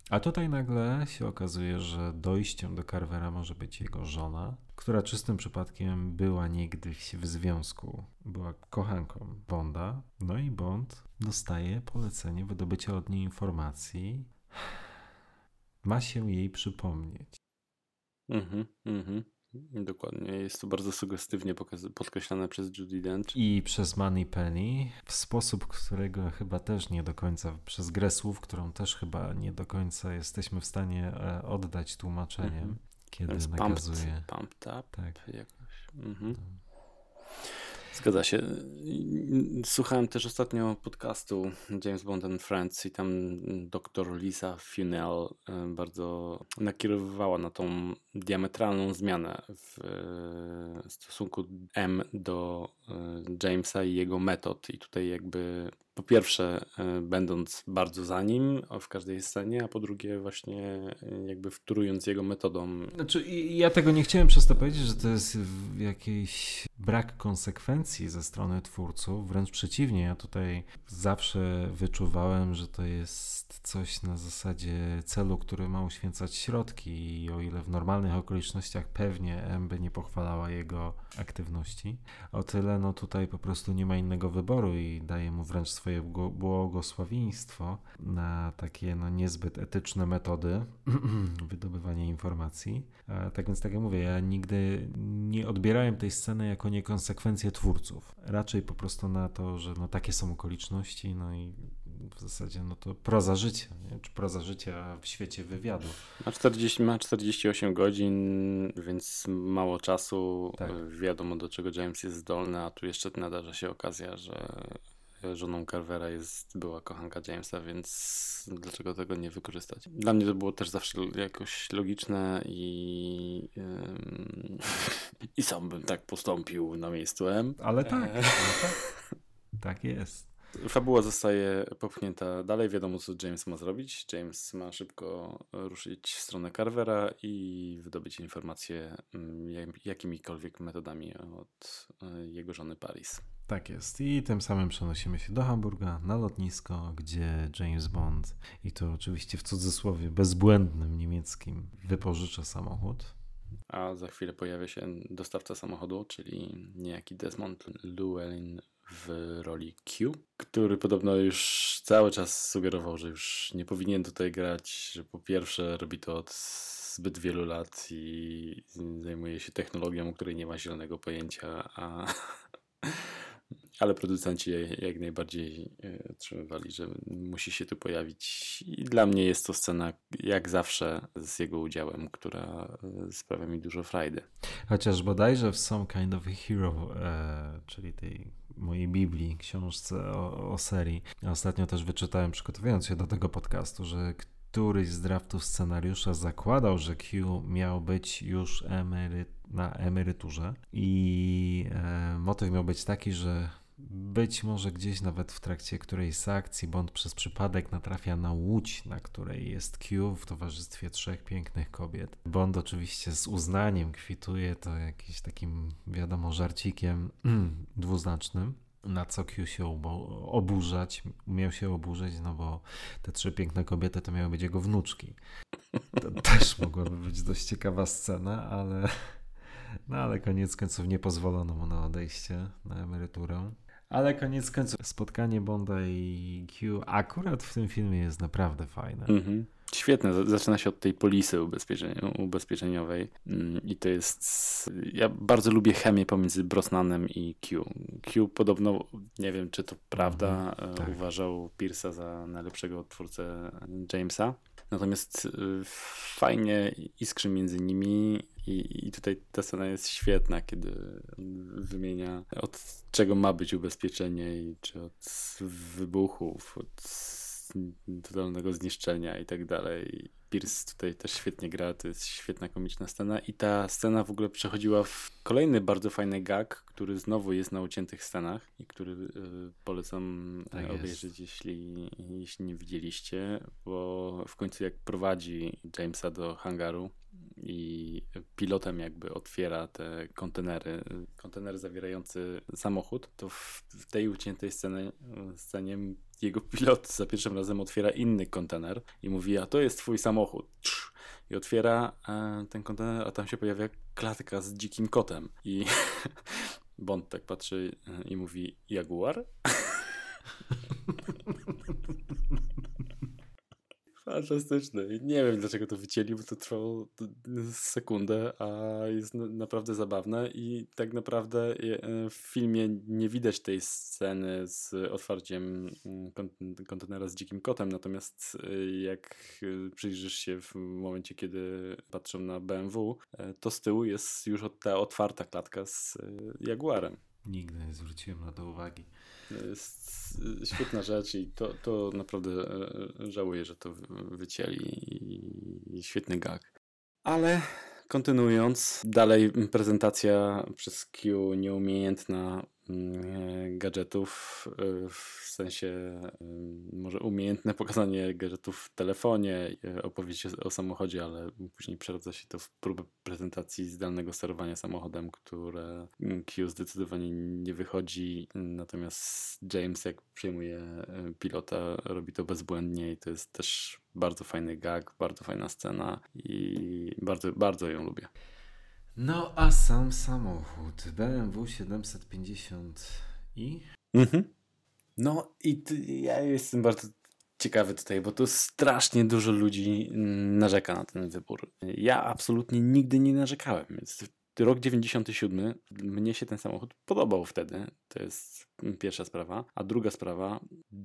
A tutaj nagle się okazuje, że dojściem do Carvera może być jego żona, która czystym przypadkiem była niegdyś w związku. Była kochanką Bonda. No i Bond dostaje polecenie wydobycia od niej informacji. Ma się jej przypomnieć. Mhm, mhm. Dokładnie. Jest to bardzo sugestywnie podkreślane przez Judi Dench. I przez Moneypenny w sposób, którego chyba też nie do końca, przez grę słów, którą też chyba nie do końca jesteśmy w stanie oddać tłumaczeniem, mm-hmm. kiedy jest nakazuje. Pumped, pumped up tak. jakoś. Mhm. Zgadza się. Słuchałem też ostatnio podcastu James Bond and Friends i tam doktor Lisa Funnell bardzo nakierowywała na tą diametralną zmianę w stosunku M do Jamesa i jego metod. I tutaj jakby po pierwsze będąc bardzo za nim w każdej scenie, a po drugie właśnie jakby wtórując jego metodą. Znaczy ja tego nie chciałem przez to powiedzieć, że to jest jakiś brak konsekwencji ze strony twórców, wręcz przeciwnie, ja tutaj zawsze wyczuwałem, że to jest coś na zasadzie celu, który ma uświęcać środki i o ile w normalnych okolicznościach pewnie M by nie pochwalała jego aktywności, o tyle no tutaj po prostu nie ma innego wyboru i daje mu wręcz swój swoje błogosławieństwo na takie no, niezbyt etyczne metody wydobywania informacji. Tak więc tak jak mówię, ja nigdy nie odbierałem tej sceny jako niekonsekwencje twórców. Raczej po prostu na to, że no, takie są okoliczności no i w zasadzie no to proza życia, nie? Czy proza życia w świecie wywiadu. Ma, czterdzieści, ma czterdzieści osiem godzin, więc mało czasu. Tak. Wiadomo do czego James jest zdolny, a tu jeszcze nadarza się okazja, że żoną Carvera jest była kochanka Jamesa, więc dlaczego tego nie wykorzystać? Dla mnie to było też zawsze jakoś logiczne i yy, i sam bym tak postąpił na miejscu M. Ale tak, ale tak. Tak jest. Fabuła zostaje popchnięta dalej, wiadomo co James ma zrobić. James ma szybko ruszyć w stronę Carvera i wydobyć informacje jakimikolwiek metodami od jego żony Paris. Tak jest i tym samym przenosimy się do Hamburga na lotnisko, gdzie James Bond i to oczywiście w cudzysłowie bezbłędnym niemieckim wypożycza samochód. A za chwilę pojawia się dostawca samochodu, czyli niejaki Desmond Llewellyn w roli Q, który podobno już cały czas sugerował, że już nie powinien tutaj grać, że po pierwsze robi to od zbyt wielu lat i zajmuje się technologią, o której nie ma zielonego pojęcia, a... ale producenci jak najbardziej otrzymywali, że musi się tu pojawić i dla mnie jest to scena jak zawsze z jego udziałem, która sprawia mi dużo frajdy. Chociaż bodajże w Some Kind of a Hero, e, czyli tej mojej Biblii, książce o, o serii, ostatnio też wyczytałem, przygotowując się do tego podcastu, że któryś z draftów scenariusza zakładał, że Q miał być już emery- na emeryturze i e, motyw miał być taki, że być może gdzieś nawet w trakcie którejś z akcji Bond przez przypadek natrafia na łódź, na której jest Q w towarzystwie trzech pięknych kobiet. Bond oczywiście z uznaniem kwituje to jakimś takim, wiadomo, żarcikiem dwuznacznym. Na co Q się obu- oburzać, miał się oburzyć, no bo te trzy piękne kobiety to miały być jego wnuczki. To też mogłaby być dość ciekawa scena, ale, no ale koniec końców nie pozwolono mu na odejście na emeryturę. Ale koniec końców spotkanie Bonda i Q akurat w tym filmie jest naprawdę fajne. Mhm. jest świetne. Zaczyna się od tej polisy ubezpieczeniowej i to jest... Ja bardzo lubię chemię pomiędzy Brosnanem i Q. Q podobno, nie wiem czy to prawda, mm, tak. uważał Pierce'a za najlepszego twórcę Jamesa. Natomiast fajnie iskrzy między nimi i, i tutaj ta scena jest świetna, kiedy wymienia od czego ma być ubezpieczenie, i czy od wybuchów, od totalnego zniszczenia i tak dalej. Pierce tutaj też świetnie gra, to jest świetna komiczna scena i ta scena w ogóle przechodziła w kolejny bardzo fajny gag, który znowu jest na uciętych scenach i który y, polecam tak obejrzeć, jeśli, jeśli nie widzieliście, bo w końcu jak prowadzi Jamesa do hangaru i pilotem jakby otwiera te kontenery, kontener zawierający samochód, to w, w tej uciętej scenie, scenie jego pilot za pierwszym razem otwiera inny kontener i mówi, a to jest twój samochód. I otwiera e, ten kontener, a tam się pojawia klatka z dzikim kotem. I Bond tak patrzy i mówi, jaguar? Fantastyczne. Nie wiem dlaczego to wycięli, bo to trwało sekundę, a jest naprawdę zabawne i tak naprawdę w filmie nie widać tej sceny z otwarciem kontenera z dzikim kotem, natomiast jak przyjrzysz się w momencie, kiedy patrzę na B M W, to z tyłu jest już ta otwarta klatka z jaguarem. Nigdy nie zwróciłem na to uwagi. To jest świetna rzecz i to, to naprawdę żałuję, że to wycięli, i świetny gag. Ale kontynuując, dalej prezentacja przez Q nieumiejętna gadżetów, w sensie może umiejętne pokazanie gadżetów w telefonie, opowieść o samochodzie, ale później przeradza się to w próbę prezentacji zdalnego sterowania samochodem, które Q zdecydowanie nie wychodzi, natomiast James jak przyjmuje pilota robi to bezbłędnie i to jest też bardzo fajny gag, bardzo fajna scena i bardzo, bardzo ją lubię. No a sam samochód B M W siedemset pięćdziesiąt i? Mhm. No i ty, ja jestem bardzo ciekawy tutaj, bo tu strasznie dużo ludzi narzeka na ten wybór. Ja absolutnie nigdy nie narzekałem, więc rok dziewięćdziesiąty siódmy, mnie się ten samochód podobał wtedy, to jest pierwsza sprawa. A druga sprawa,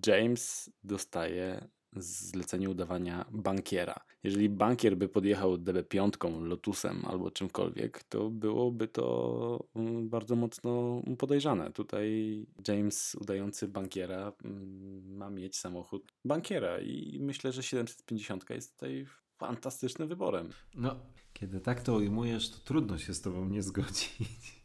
James dostaje zlecenie udawania bankiera. Jeżeli bankier by podjechał D B pięć, Lotusem albo czymkolwiek, to byłoby to bardzo mocno podejrzane. Tutaj James udający bankiera ma mieć samochód bankiera i myślę, że siedemset pięćdziesiąt jest tutaj fantastycznym wyborem. No, kiedy tak to ujmujesz, to trudno się z tobą nie zgodzić.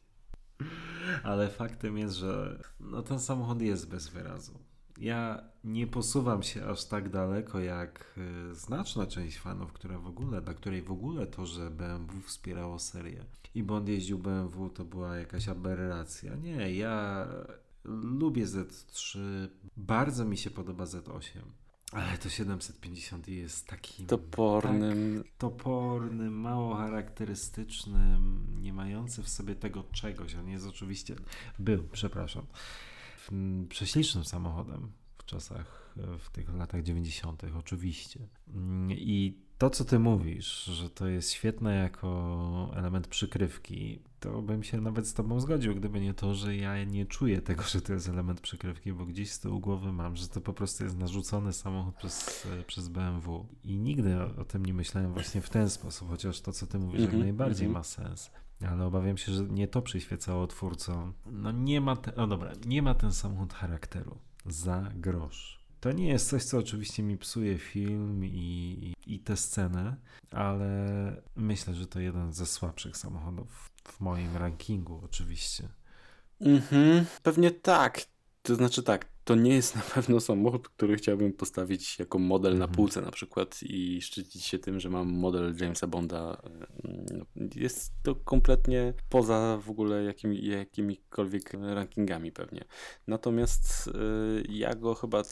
Ale faktem jest, że no, ten samochód jest bez wyrazu. Ja nie posuwam się aż tak daleko jak znaczna część fanów, która w ogóle, dla której w ogóle to, że B M W wspierało serię i Bond jeździł B M W, to była jakaś aberracja. Nie, ja lubię Z trzy, bardzo mi się podoba Z osiem, ale to siedemset pięćdziesiąt jest takim topornym, tak, topornym, mało charakterystycznym, nie mający w sobie tego czegoś. On jest oczywiście, był, przepraszam, prześlicznym samochodem w czasach, w tych latach dziewięćdziesiątych oczywiście. I to, co ty mówisz, że to jest świetne jako element przykrywki, to bym się nawet z tobą zgodził, gdyby nie to, że ja nie czuję tego, że to jest element przykrywki, bo gdzieś z tyłu głowy mam, że to po prostu jest narzucony samochód przez, przez B M W. I nigdy o tym nie myślałem właśnie w ten sposób, chociaż to, co ty mówisz, mm-hmm, jak najbardziej mm-hmm. ma sens. Ale obawiam się, że nie to przyświecało twórcom. No nie ma, te, no dobra, nie ma ten samochód charakteru. Za grosz. To nie jest coś, co oczywiście mi psuje film i, i, i tę scenę, ale myślę, że to jeden ze słabszych samochodów w moim rankingu oczywiście. Mhm, pewnie tak. To znaczy tak, to nie jest na pewno samochód, który chciałbym postawić jako model mhm. na półce na przykład i szczycić się tym, że mam model Jamesa Bonda. Jest to kompletnie poza w ogóle jakim, jakimikolwiek rankingami pewnie. Natomiast y, ja go chyba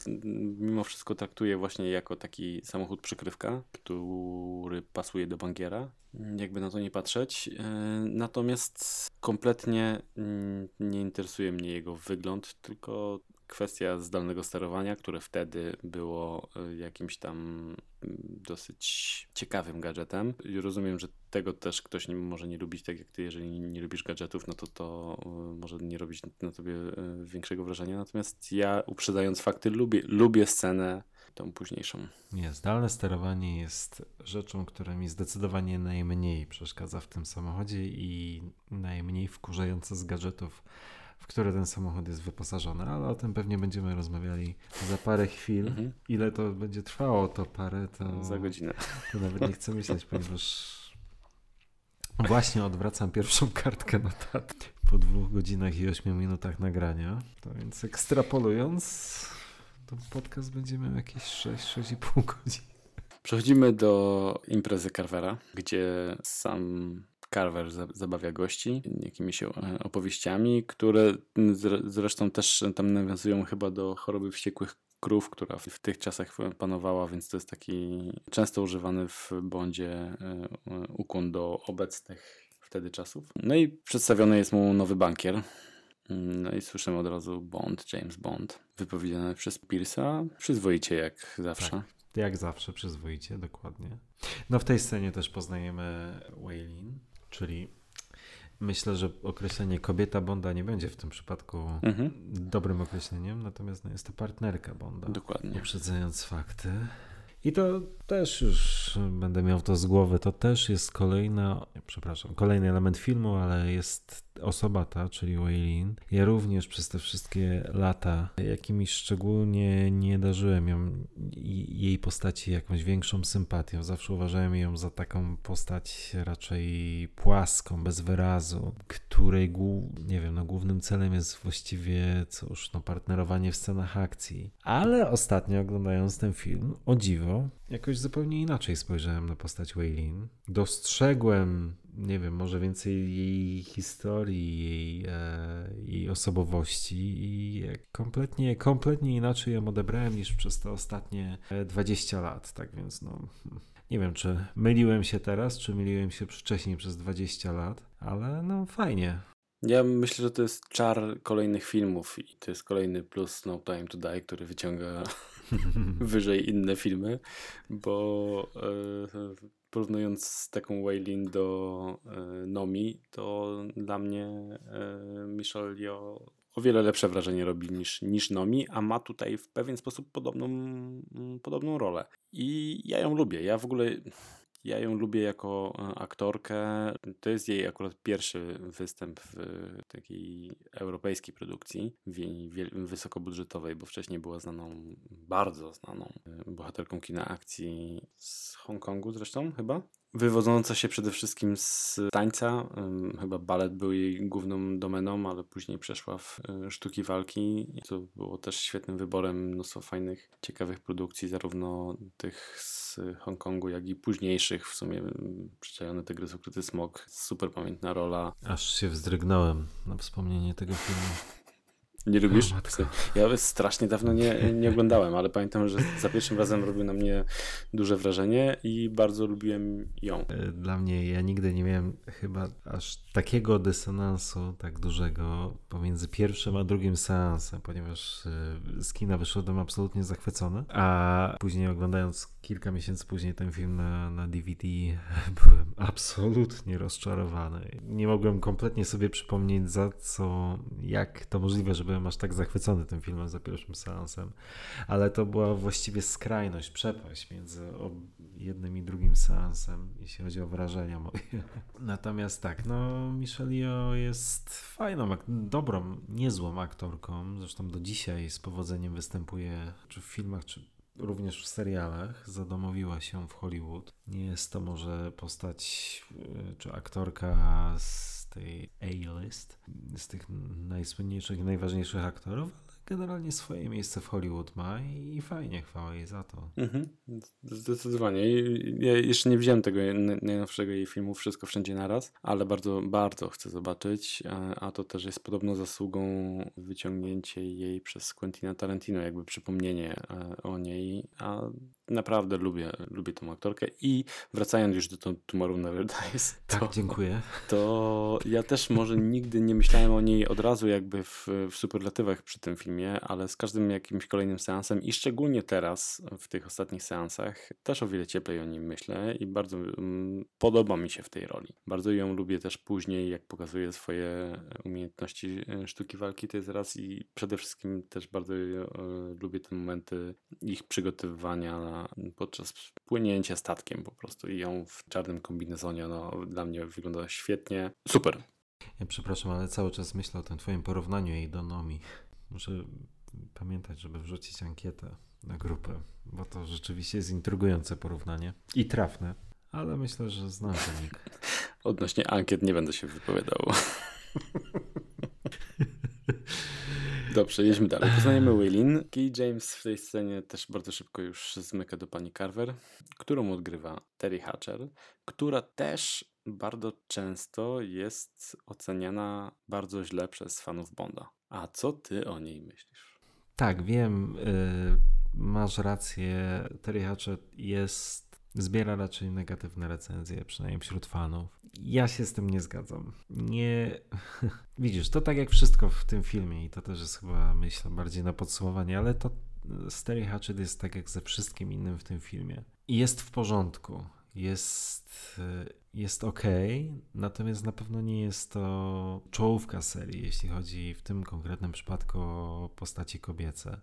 mimo wszystko traktuję właśnie jako taki samochód przykrywka, który pasuje do bankiera. Jakby na to nie patrzeć. Natomiast kompletnie nie interesuje mnie jego wygląd, tylko kwestia zdalnego sterowania, które wtedy było jakimś tam dosyć ciekawym gadżetem. I rozumiem, że tego też ktoś nie, może nie lubić, tak jak ty, jeżeli nie lubisz gadżetów, no to to może nie robić na tobie większego wrażenia. Natomiast ja, uprzedzając fakty, lubię, lubię scenę tą późniejszą. Nie, zdalne sterowanie jest rzeczą, która mi zdecydowanie najmniej przeszkadza w tym samochodzie i najmniej wkurzająca z gadżetów, w które ten samochód jest wyposażony, ale o tym pewnie będziemy rozmawiali za parę chwil. Mhm. Ile to będzie trwało, to parę, to... Za godzinę. To nawet nie chcę myśleć, ponieważ właśnie odwracam pierwszą kartkę notatki po dwóch godzinach i ośmiu minutach nagrania. To więc ekstrapolując, to podcast będzie miał jakieś sześć, sześć i pół godziny. Przechodzimy do imprezy Carvera, gdzie sam... Carver zabawia gości jakimiś opowieściami, które zresztą też tam nawiązują chyba do choroby wściekłych krów, która w tych czasach panowała, więc to jest taki często używany w Bondzie ukłon do obecnych wtedy czasów. No i przedstawiony jest mu nowy bankier. No i słyszymy od razu Bond, James Bond, wypowiedziane przez Pierce'a. Przyzwoicie jak zawsze. Tak. Jak zawsze przyzwoicie, dokładnie. No w tej scenie też poznajemy Waylin, czyli myślę, że określenie kobieta Bonda nie będzie w tym przypadku mm-hmm. dobrym określeniem, natomiast no, jest to partnerka Bonda. Dokładnie. Uprzedzając fakty. I to też już będę miał to z głowy, to też jest kolejna, przepraszam, kolejny element filmu, ale jest osoba ta, czyli Waylin. Ja również przez te wszystkie lata jakimiś szczególnie nie darzyłem ją, jej postaci jakąś większą sympatią. Zawsze uważałem ją za taką postać raczej płaską, bez wyrazu, której głu- nie wiem, no, głównym celem jest właściwie cóż, no, partnerowanie w scenach akcji. Ale ostatnio oglądając ten film, o dziwo, jakoś zupełnie inaczej spojrzałem na postać Waylin. Dostrzegłem, nie wiem, może więcej jej historii, jej, e, jej osobowości i kompletnie, kompletnie inaczej ją odebrałem niż przez te ostatnie dwadzieścia lat, tak więc no, nie wiem, czy myliłem się teraz, czy myliłem się wcześniej przez dwadzieścia lat, ale no fajnie. Ja myślę, że to jest czar kolejnych filmów i to jest kolejny plus No Time to Die, który wyciąga wyżej inne filmy, bo yy, porównując taką Waylin do yy, Nomi, to dla mnie yy, Michelle Yeoh o wiele lepsze wrażenie robi niż, niż Nomi, a ma tutaj w pewien sposób podobną, yy, podobną rolę. I ja ją lubię. Ja w ogóle... Ja ją lubię jako aktorkę. To jest jej akurat pierwszy występ w takiej europejskiej produkcji, wysokobudżetowej, bo wcześniej była znaną, bardzo znaną bohaterką kina akcji z Hongkongu zresztą chyba. Wywodząca się przede wszystkim z tańca. Chyba balet był jej główną domeną, ale później przeszła w sztuki walki. To było też świetnym wyborem. Mnóstwo fajnych, ciekawych produkcji, zarówno tych z Hongkongu, jak i późniejszych. W sumie Przyczajony tygrys, ukryty smok. Super pamiętna rola. Aż się wzdrygnąłem na wspomnienie tego filmu. Nie lubisz? Ja strasznie dawno nie, nie oglądałem, ale pamiętam, że za pierwszym razem robił na mnie duże wrażenie i bardzo lubiłem ją. Dla mnie, ja nigdy nie miałem chyba aż takiego dysonansu tak dużego pomiędzy pierwszym a drugim seansem, ponieważ z kina wyszedłem absolutnie zachwycony, a później oglądając kilka miesięcy później ten film na, na D V D byłem absolutnie rozczarowany. Nie mogłem kompletnie sobie przypomnieć za co, jak to możliwe, żeby aż tak zachwycony tym filmem za pierwszym seansem, ale to była właściwie skrajność, przepaść między jednym i drugim seansem, jeśli chodzi o wrażenia moje. Natomiast tak, no Michelle Yeoh jest fajną, dobrą, niezłą aktorką, zresztą do dzisiaj z powodzeniem występuje czy w filmach, czy również w serialach, zadomowiła się w Hollywood. Nie jest to może postać czy aktorka z tej A-list, z tych najsłynniejszych i najważniejszych aktorów, ale generalnie swoje miejsce w Hollywood ma i fajnie, chwała jej za to. Mhm, zdecydowanie. Ja jeszcze nie widziałem tego najnowszego jej filmu Wszystko wszędzie naraz, ale bardzo, bardzo chcę zobaczyć, a to też jest podobno zasługą wyciągnięcie jej przez Quentina Tarantino, jakby przypomnienie o niej, a naprawdę lubię, lubię tą aktorkę. I wracając już do to, Tomorrow Never Dies. To, tak, dziękuję. To ja też może nigdy nie myślałem o niej od razu jakby w, w superlatywach przy tym filmie, ale z każdym jakimś kolejnym seansem i szczególnie teraz w tych ostatnich seansach też o wiele cieplej o niej myślę i bardzo mm, podoba mi się w tej roli. Bardzo ją lubię też później, jak pokazuje swoje umiejętności sztuki walki, to jest raz i przede wszystkim też bardzo y, lubię te momenty ich przygotowywania na, podczas płynięcia statkiem po prostu i ją w czarnym kombinezonie, no, dla mnie wygląda świetnie. Super. Ja przepraszam, ale cały czas myślę o tym twoim porównaniu jej do Nomi. Muszę pamiętać, żeby wrzucić ankietę na grupę, bo to rzeczywiście jest intrygujące porównanie i trafne, ale myślę, że znam wynik. Odnośnie ankiet nie będę się wypowiadał. Dobrze, jedźmy dalej. Poznajemy Willin. Key James w tej scenie też bardzo szybko już zmyka do pani Carver, którą odgrywa Teri Hatcher, która też bardzo często jest oceniana bardzo źle przez fanów Bonda. A co ty o niej myślisz? Tak, wiem, yy, masz rację. Teri Hatcher jest... zbiera raczej negatywne recenzje, przynajmniej wśród fanów. Ja się z tym nie zgadzam. Nie... Widzisz, to tak jak wszystko w tym filmie i to też jest chyba, myślę, bardziej na podsumowanie, ale to z Teri Hatcher jest tak jak ze wszystkim innym w tym filmie. I jest w porządku. Jest... jest okej, okay, natomiast na pewno nie jest to czołówka serii, jeśli chodzi w tym konkretnym przypadku o postaci kobiece.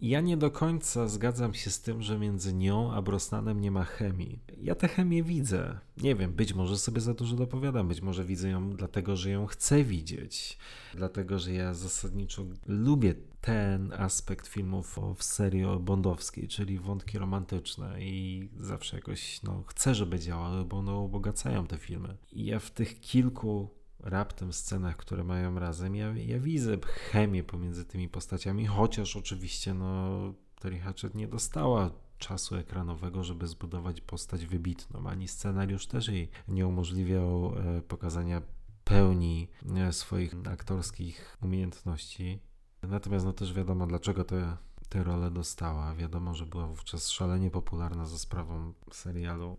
Ja nie do końca zgadzam się z tym, że między nią a Brosnanem nie ma chemii. Ja tę chemię widzę. Nie wiem, być może sobie za dużo dopowiadam, być może widzę ją dlatego, że ją chcę widzieć. Dlatego, że ja zasadniczo lubię ten aspekt filmów w serii bondowskiej, czyli wątki romantyczne i zawsze jakoś no, chcę, żeby działały, bo one ubogacają te filmy. I ja w tych kilku... raptem scenach, które mają razem, ja, ja widzę chemię pomiędzy tymi postaciami, chociaż oczywiście no, Teri Hatcher nie dostała czasu ekranowego, żeby zbudować postać wybitną, ani scenariusz też jej nie umożliwiał e, pokazania pełni e, swoich aktorskich umiejętności. Natomiast no też wiadomo, dlaczego te, te role dostała. Wiadomo, że była wówczas szalenie popularna za sprawą serialu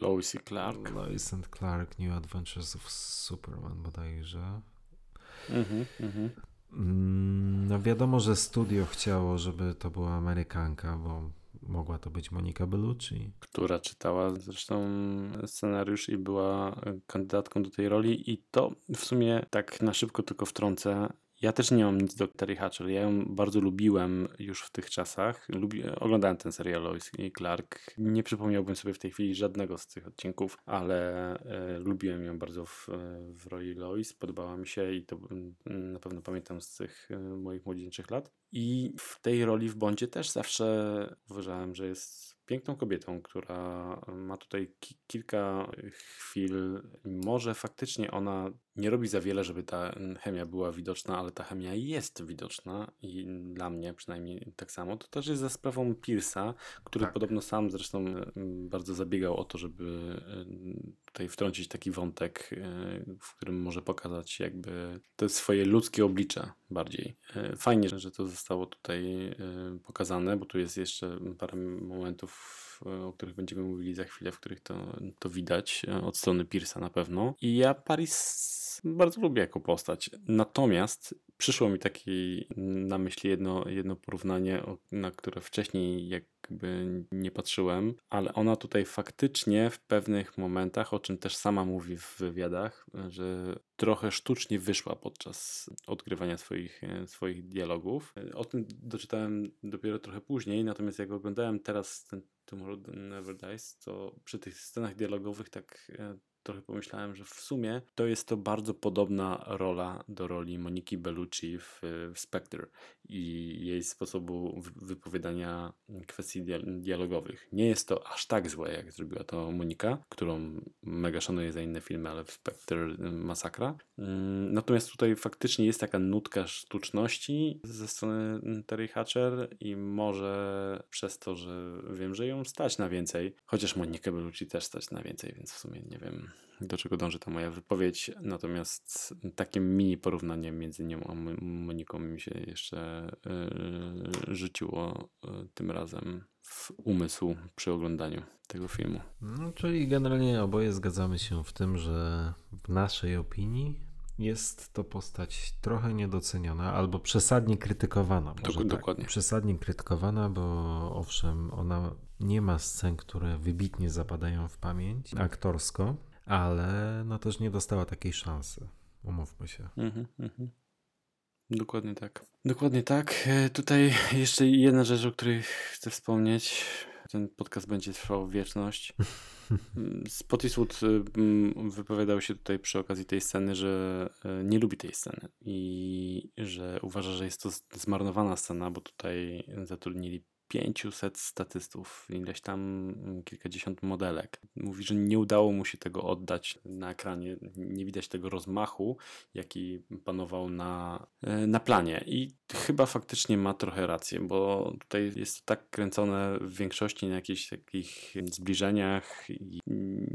Lois i Clark. Lois and Clark, New Adventures of Superman bodajże. Mhm, mhm. No wiadomo, że studio chciało, żeby to była Amerykanka, bo mogła to być Monica Bellucci. Która czytała zresztą scenariusz i była kandydatką do tej roli i to w sumie tak na szybko tylko wtrącę. Ja też nie mam nic do Teri Hatcher. Ja ją bardzo lubiłem już w tych czasach. Lubi... Oglądałem ten serial Lois i Clark. Nie przypomniałbym sobie w tej chwili żadnego z tych odcinków, ale e, lubiłem ją bardzo w, w roli Lois. Podobała mi się i to na pewno pamiętam z tych moich młodzieńczych lat. I w tej roli w Bondzie też zawsze uważałem, że jest piękną kobietą, która ma tutaj ki- kilka chwil. Może faktycznie ona nie robi za wiele, żeby ta chemia była widoczna, ale ta chemia jest widoczna i dla mnie przynajmniej tak samo. To też jest za sprawą Pierce'a, który tak. Podobno sam zresztą bardzo zabiegał o to, żeby tutaj wtrącić taki wątek, w którym może pokazać jakby te swoje ludzkie oblicze bardziej. Fajnie, że to zostało tutaj pokazane, bo tu jest jeszcze parę momentów, o których będziemy mówili za chwilę, w których to, to widać od strony Pierce'a na pewno. I ja Paris bardzo lubię jako postać. Natomiast przyszło mi taki na myśli jedno, jedno porównanie, na które wcześniej jakby nie patrzyłem, ale ona tutaj faktycznie w pewnych momentach, o czym też sama mówi w wywiadach, że trochę sztucznie wyszła podczas odgrywania swoich, swoich dialogów. O tym doczytałem dopiero trochę później, natomiast jak oglądałem teraz ten Tomorrow Never Dies, to przy tych scenach dialogowych tak trochę pomyślałem, że w sumie to jest to bardzo podobna rola do roli Moniki Bellucci w, w Spectre i jej sposobu wypowiadania kwestii dialogowych. Nie jest to aż tak złe, jak zrobiła to Monika, którą mega szanuję za inne filmy, ale w Spectre masakra. Natomiast tutaj faktycznie jest taka nutka sztuczności ze strony Teri Hatcher i może przez to, że wiem, że ją stać na więcej, chociaż Monikę Bellucci też stać na więcej, więc w sumie nie wiem. do czego dąży ta moja wypowiedź, natomiast takie mini porównanie między nią a Moniką mi się jeszcze yy, rzuciło yy, tym razem w umysł przy oglądaniu tego filmu. No, czyli generalnie oboje zgadzamy się w tym, że w naszej opinii jest to postać trochę niedoceniona albo przesadnie krytykowana. Dok- dokładnie. Tak. Przesadnie krytykowana, bo owszem, ona nie ma scen, które wybitnie zapadają w pamięć aktorsko, ale no też nie dostała takiej szansy. Umówmy się. Mhm, mhm. Dokładnie tak. Dokładnie tak. Tutaj jeszcze jedna rzecz, o której chcę wspomnieć. Ten podcast będzie trwał wieczność. Spottiswoode wypowiadał się tutaj przy okazji tej sceny, że nie lubi tej sceny i że uważa, że jest to zmarnowana scena, bo tutaj zatrudnili pięciuset statystów, ileś tam kilkadziesiąt modelek. Mówi, że nie udało mu się tego oddać na ekranie. Nie widać tego rozmachu, jaki panował na, na planie. I chyba faktycznie ma trochę rację, bo tutaj jest tak kręcone w większości na jakichś takich zbliżeniach i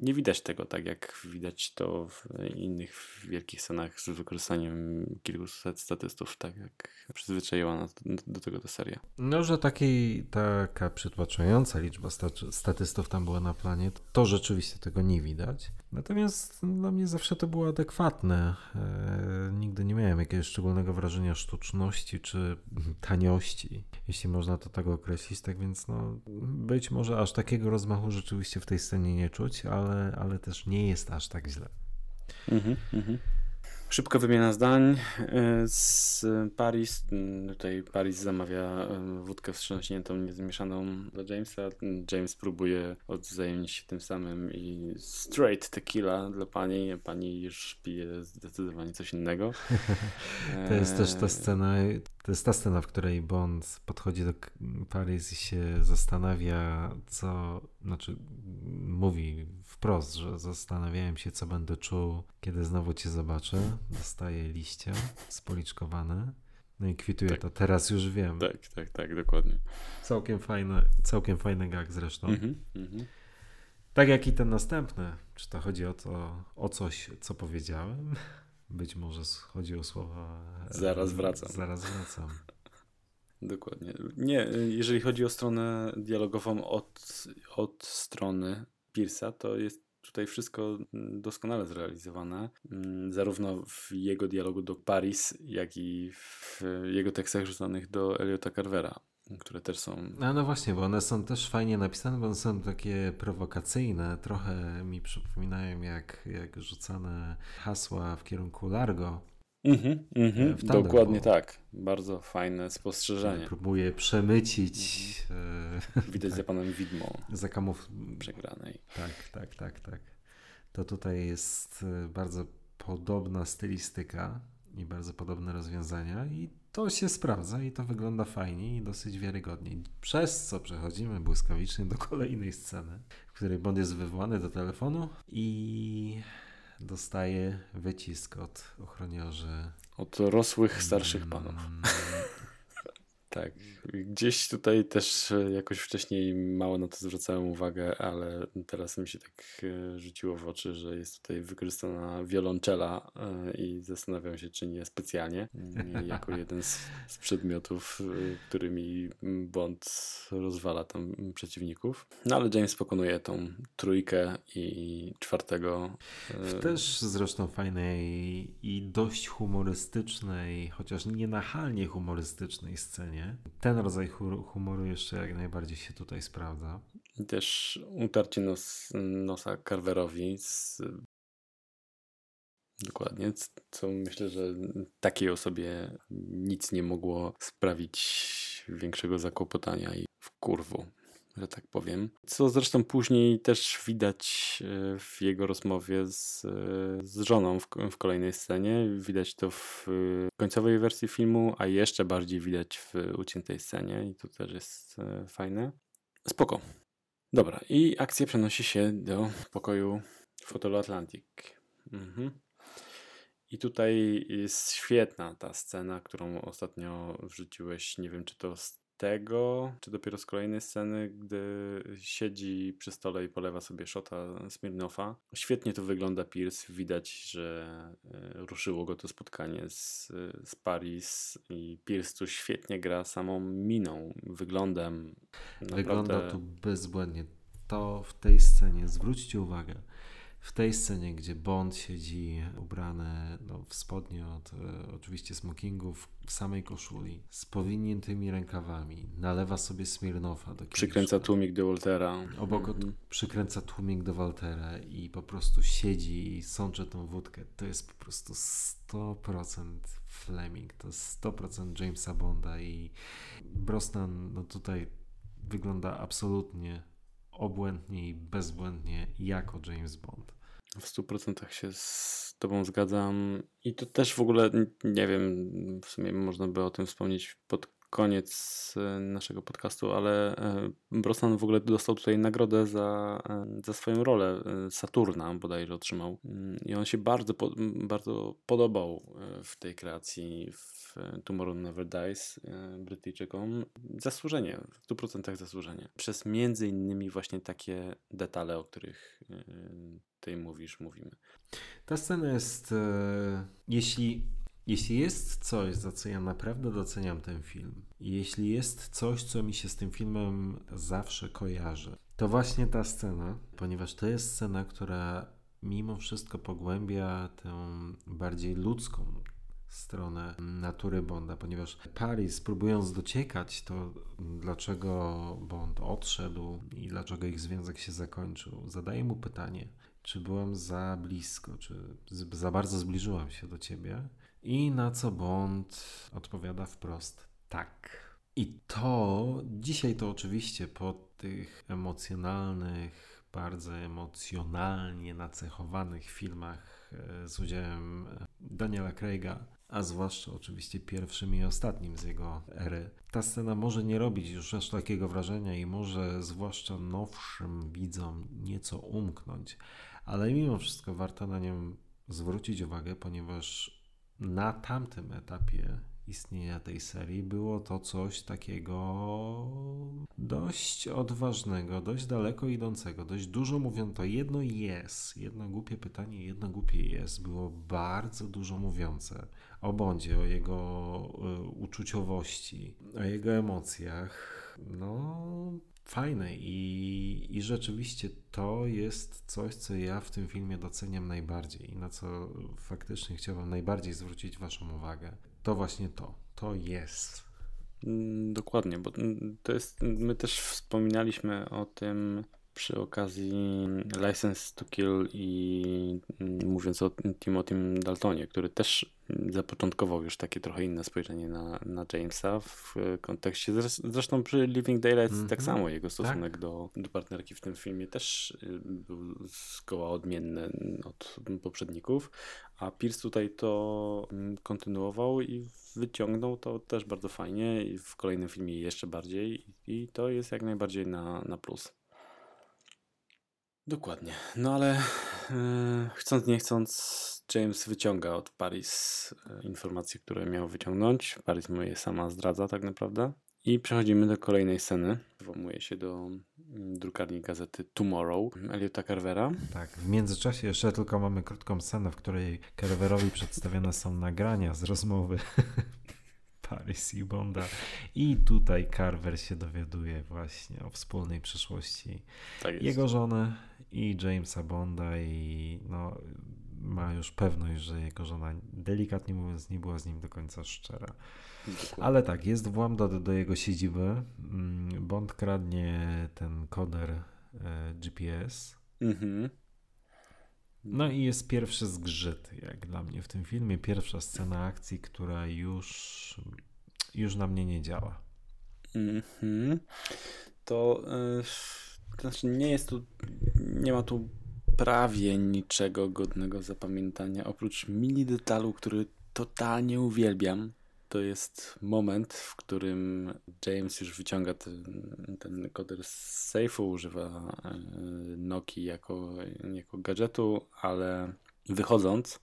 nie widać tego tak, jak widać to w innych wielkich scenach z wykorzystaniem kilkuset statystów, tak jak przyzwyczaiła nas do, do tego ta seria. No, że taki taka przytłaczająca liczba statystów tam była na planie, to rzeczywiście tego nie widać. Natomiast dla mnie zawsze to było adekwatne. E, nigdy nie miałem jakiegoś szczególnego wrażenia sztuczności czy taniości, jeśli można to tak określić. Tak więc no, być może aż takiego rozmachu rzeczywiście w tej scenie nie czuć, ale, ale też nie jest aż tak źle. Mhm, mhm. Szybka wymiana zdań z Paris. Tutaj Paris zamawia wódkę wstrząśniętą, niezmieszaną dla Jamesa. James próbuje odwzajemnić się tym samym i straight tequila dla pani. Pani już pije zdecydowanie coś innego. To jest też ta scena, to jest ta scena, w której Bond podchodzi do Paris i się zastanawia, co, znaczy mówi wprost, że zastanawiałem się, co będę czuł, kiedy znowu cię zobaczę. Dostaje liście spoliczkowane. No i kwituje tak. To, teraz już wiem. Tak, tak, tak, dokładnie. Całkiem fajny, całkiem fajny gag zresztą. Mm-hmm, mm-hmm. Tak jak i ten następny. Czy to chodzi o to, o coś, co powiedziałem? Być może chodzi o słowa... Zaraz wracam. Zaraz wracam. Dokładnie. Nie, jeżeli chodzi o stronę dialogową od, od strony Pierce'a, to jest tutaj wszystko doskonale zrealizowane, zarówno w jego dialogu do Paris, jak i w jego tekstach rzucanych do Eliota Carvera, które też są... A no właśnie, bo one są też fajnie napisane, bo one są takie prowokacyjne, trochę mi przypominają jak, jak rzucane hasła w kierunku Largo. Mm-hmm, mm-hmm. Tandem, dokładnie tak. Bardzo fajne spostrzeżenie. Próbuję przemycić. Mm-hmm. Widać tak, za panem widmo. Za kamuf... przegranej. Tak, tak, tak, tak. To tutaj jest bardzo podobna stylistyka i bardzo podobne rozwiązania i to się sprawdza i to wygląda fajnie i dosyć wiarygodnie. Przez co przechodzimy błyskawicznie do kolejnej sceny, w której Bond jest wywołany do telefonu i... dostaje wycisk od ochroniarzy. Od rosłych, starszych panów. Mm. Tak. Gdzieś tutaj też jakoś wcześniej mało na to zwracałem uwagę, ale teraz mi się tak rzuciło w oczy, że jest tutaj wykorzystana wiolonczela i zastanawiam się, czy nie specjalnie. Jako jeden z, z przedmiotów, którymi Bond rozwala tam przeciwników. No ale James pokonuje tą trójkę i czwartego. W też zresztą fajnej i dość humorystycznej, chociaż nie nachalnie humorystycznej scenie. Ten rodzaj humoru jeszcze jak najbardziej się tutaj sprawdza. Też utarcie nos, nosa Carverowi. Z... Dokładnie. Co myślę, że takiej osobie nic nie mogło sprawić większego zakłopotania i wkurwu, że tak powiem. Co zresztą później też widać w jego rozmowie z, z żoną w, w kolejnej scenie. Widać to w końcowej wersji filmu, a jeszcze bardziej widać w uciętej scenie i to też jest fajne. Spoko. Dobra, i akcja przenosi się do pokoju w hotelu Atlantic. Mhm. I tutaj jest świetna ta scena, którą ostatnio wrzuciłeś. Nie wiem, czy to tego, czy dopiero z kolejnej sceny, gdy siedzi przy stole i polewa sobie szota Smirnoffa. Świetnie tu wygląda Pierce, widać, że ruszyło go to spotkanie z, z Paris i Pierce tu świetnie gra samą miną, wyglądem. Naprawdę... Wygląda tu bezbłędnie. To w tej scenie, zwróćcie uwagę, w tej scenie, gdzie Bond siedzi ubrany no, w spodnie od e, oczywiście smokingu, w, w samej koszuli, z powiniętymi rękawami, nalewa sobie Smirnoffa do kieliszka. Przykręca tłumik do Waltera. Obok mhm. przykręca tłumik do Waltera i po prostu siedzi i sączy tą wódkę. To jest po prostu sto procent Fleming, to jest sto procent Jamesa Bonda i Brosnan no, tutaj wygląda absolutnie obłędnie i bezbłędnie jako James Bond. W stu procentach się z tobą zgadzam i to też w ogóle, nie wiem, w sumie można by o tym wspomnieć pod koniec naszego podcastu, ale Brosnan w ogóle dostał tutaj nagrodę za, za swoją rolę Saturna bodajże otrzymał i on się bardzo, bardzo podobał w tej kreacji w Tomorrow Never Dies Brytyjczykom. Zasłużenie, w stu procentach zasłużenie. Przez między innymi właśnie takie detale, o których tutaj mówisz, mówimy. Ta scena jest, jeśli Jeśli jest coś, za co ja naprawdę doceniam ten film, jeśli jest coś, co mi się z tym filmem zawsze kojarzy, to właśnie ta scena, ponieważ to jest scena, która mimo wszystko pogłębia tę bardziej ludzką stronę natury Bonda, ponieważ Paris, próbując dociekać to, dlaczego Bond odszedł i dlaczego ich związek się zakończył, zadaje mu pytanie, czy byłam za blisko, czy za bardzo zbliżyłam się do ciebie? I na co Bond odpowiada wprost tak. I to, dzisiaj to oczywiście po tych emocjonalnych, bardzo emocjonalnie nacechowanych filmach z udziałem Daniela Craiga, a zwłaszcza oczywiście pierwszym i ostatnim z jego ery, ta scena może nie robić już aż takiego wrażenia i może zwłaszcza nowszym widzom nieco umknąć, ale mimo wszystko warto na nią zwrócić uwagę, ponieważ na tamtym etapie istnienia tej serii było to coś takiego dość odważnego, dość daleko idącego, dość dużo mówiono. To jedno jest, jedno głupie pytanie, jedno głupie jest było bardzo dużo mówiące o Bondzie, o jego uczuciowości, o jego emocjach. No, fajne i, i rzeczywiście to jest coś, co ja w tym filmie doceniam najbardziej i na co faktycznie chciałbym najbardziej zwrócić waszą uwagę. To właśnie to. To jest. Dokładnie, bo to jest, my też wspominaliśmy o tym przy okazji License to Kill i mówiąc o Timothym Daltonie, który też zapoczątkował już takie trochę inne spojrzenie na, na Jamesa w kontekście, zresztą przy Living Daylights mm-hmm. tak samo jego stosunek tak. do, do partnerki w tym filmie też był zgoła odmienny od poprzedników, a Pierce tutaj to kontynuował i wyciągnął to też bardzo fajnie i w kolejnym filmie jeszcze bardziej i to jest jak najbardziej na, na plus. Dokładnie, no ale yy, chcąc nie chcąc James wyciąga od Paris informacje, które miał wyciągnąć. Paris mu je sama zdradza tak naprawdę. I przechodzimy do kolejnej sceny. Włamuje się do drukarni gazety Tomorrow Eliota Carvera. Tak, w międzyczasie jeszcze tylko mamy krótką scenę, w której Carverowi przedstawione są nagrania z rozmowy Paris i Bonda. I tutaj Carver się dowiaduje właśnie o wspólnej przyszłości tak jest. Jego żony i Jamesa Bonda i no, ma już pewność, że jego żona delikatnie mówiąc nie była z nim do końca szczera. Dokładnie. Ale tak, jest włam do, do jego siedziby. Bond kradnie ten koder e, G P S. Mhm. No i jest pierwszy zgrzyt, jak dla mnie w tym filmie. Pierwsza scena akcji, która już, już na mnie nie działa. Mm-hmm. To, yy, to znaczy nie jest tu, nie ma tu prawie niczego godnego zapamiętania, oprócz mini detalu, który totalnie uwielbiam. To jest moment, w którym James już wyciąga ten, ten koder z sejfu, używa Nokii jako, jako gadżetu, ale wychodząc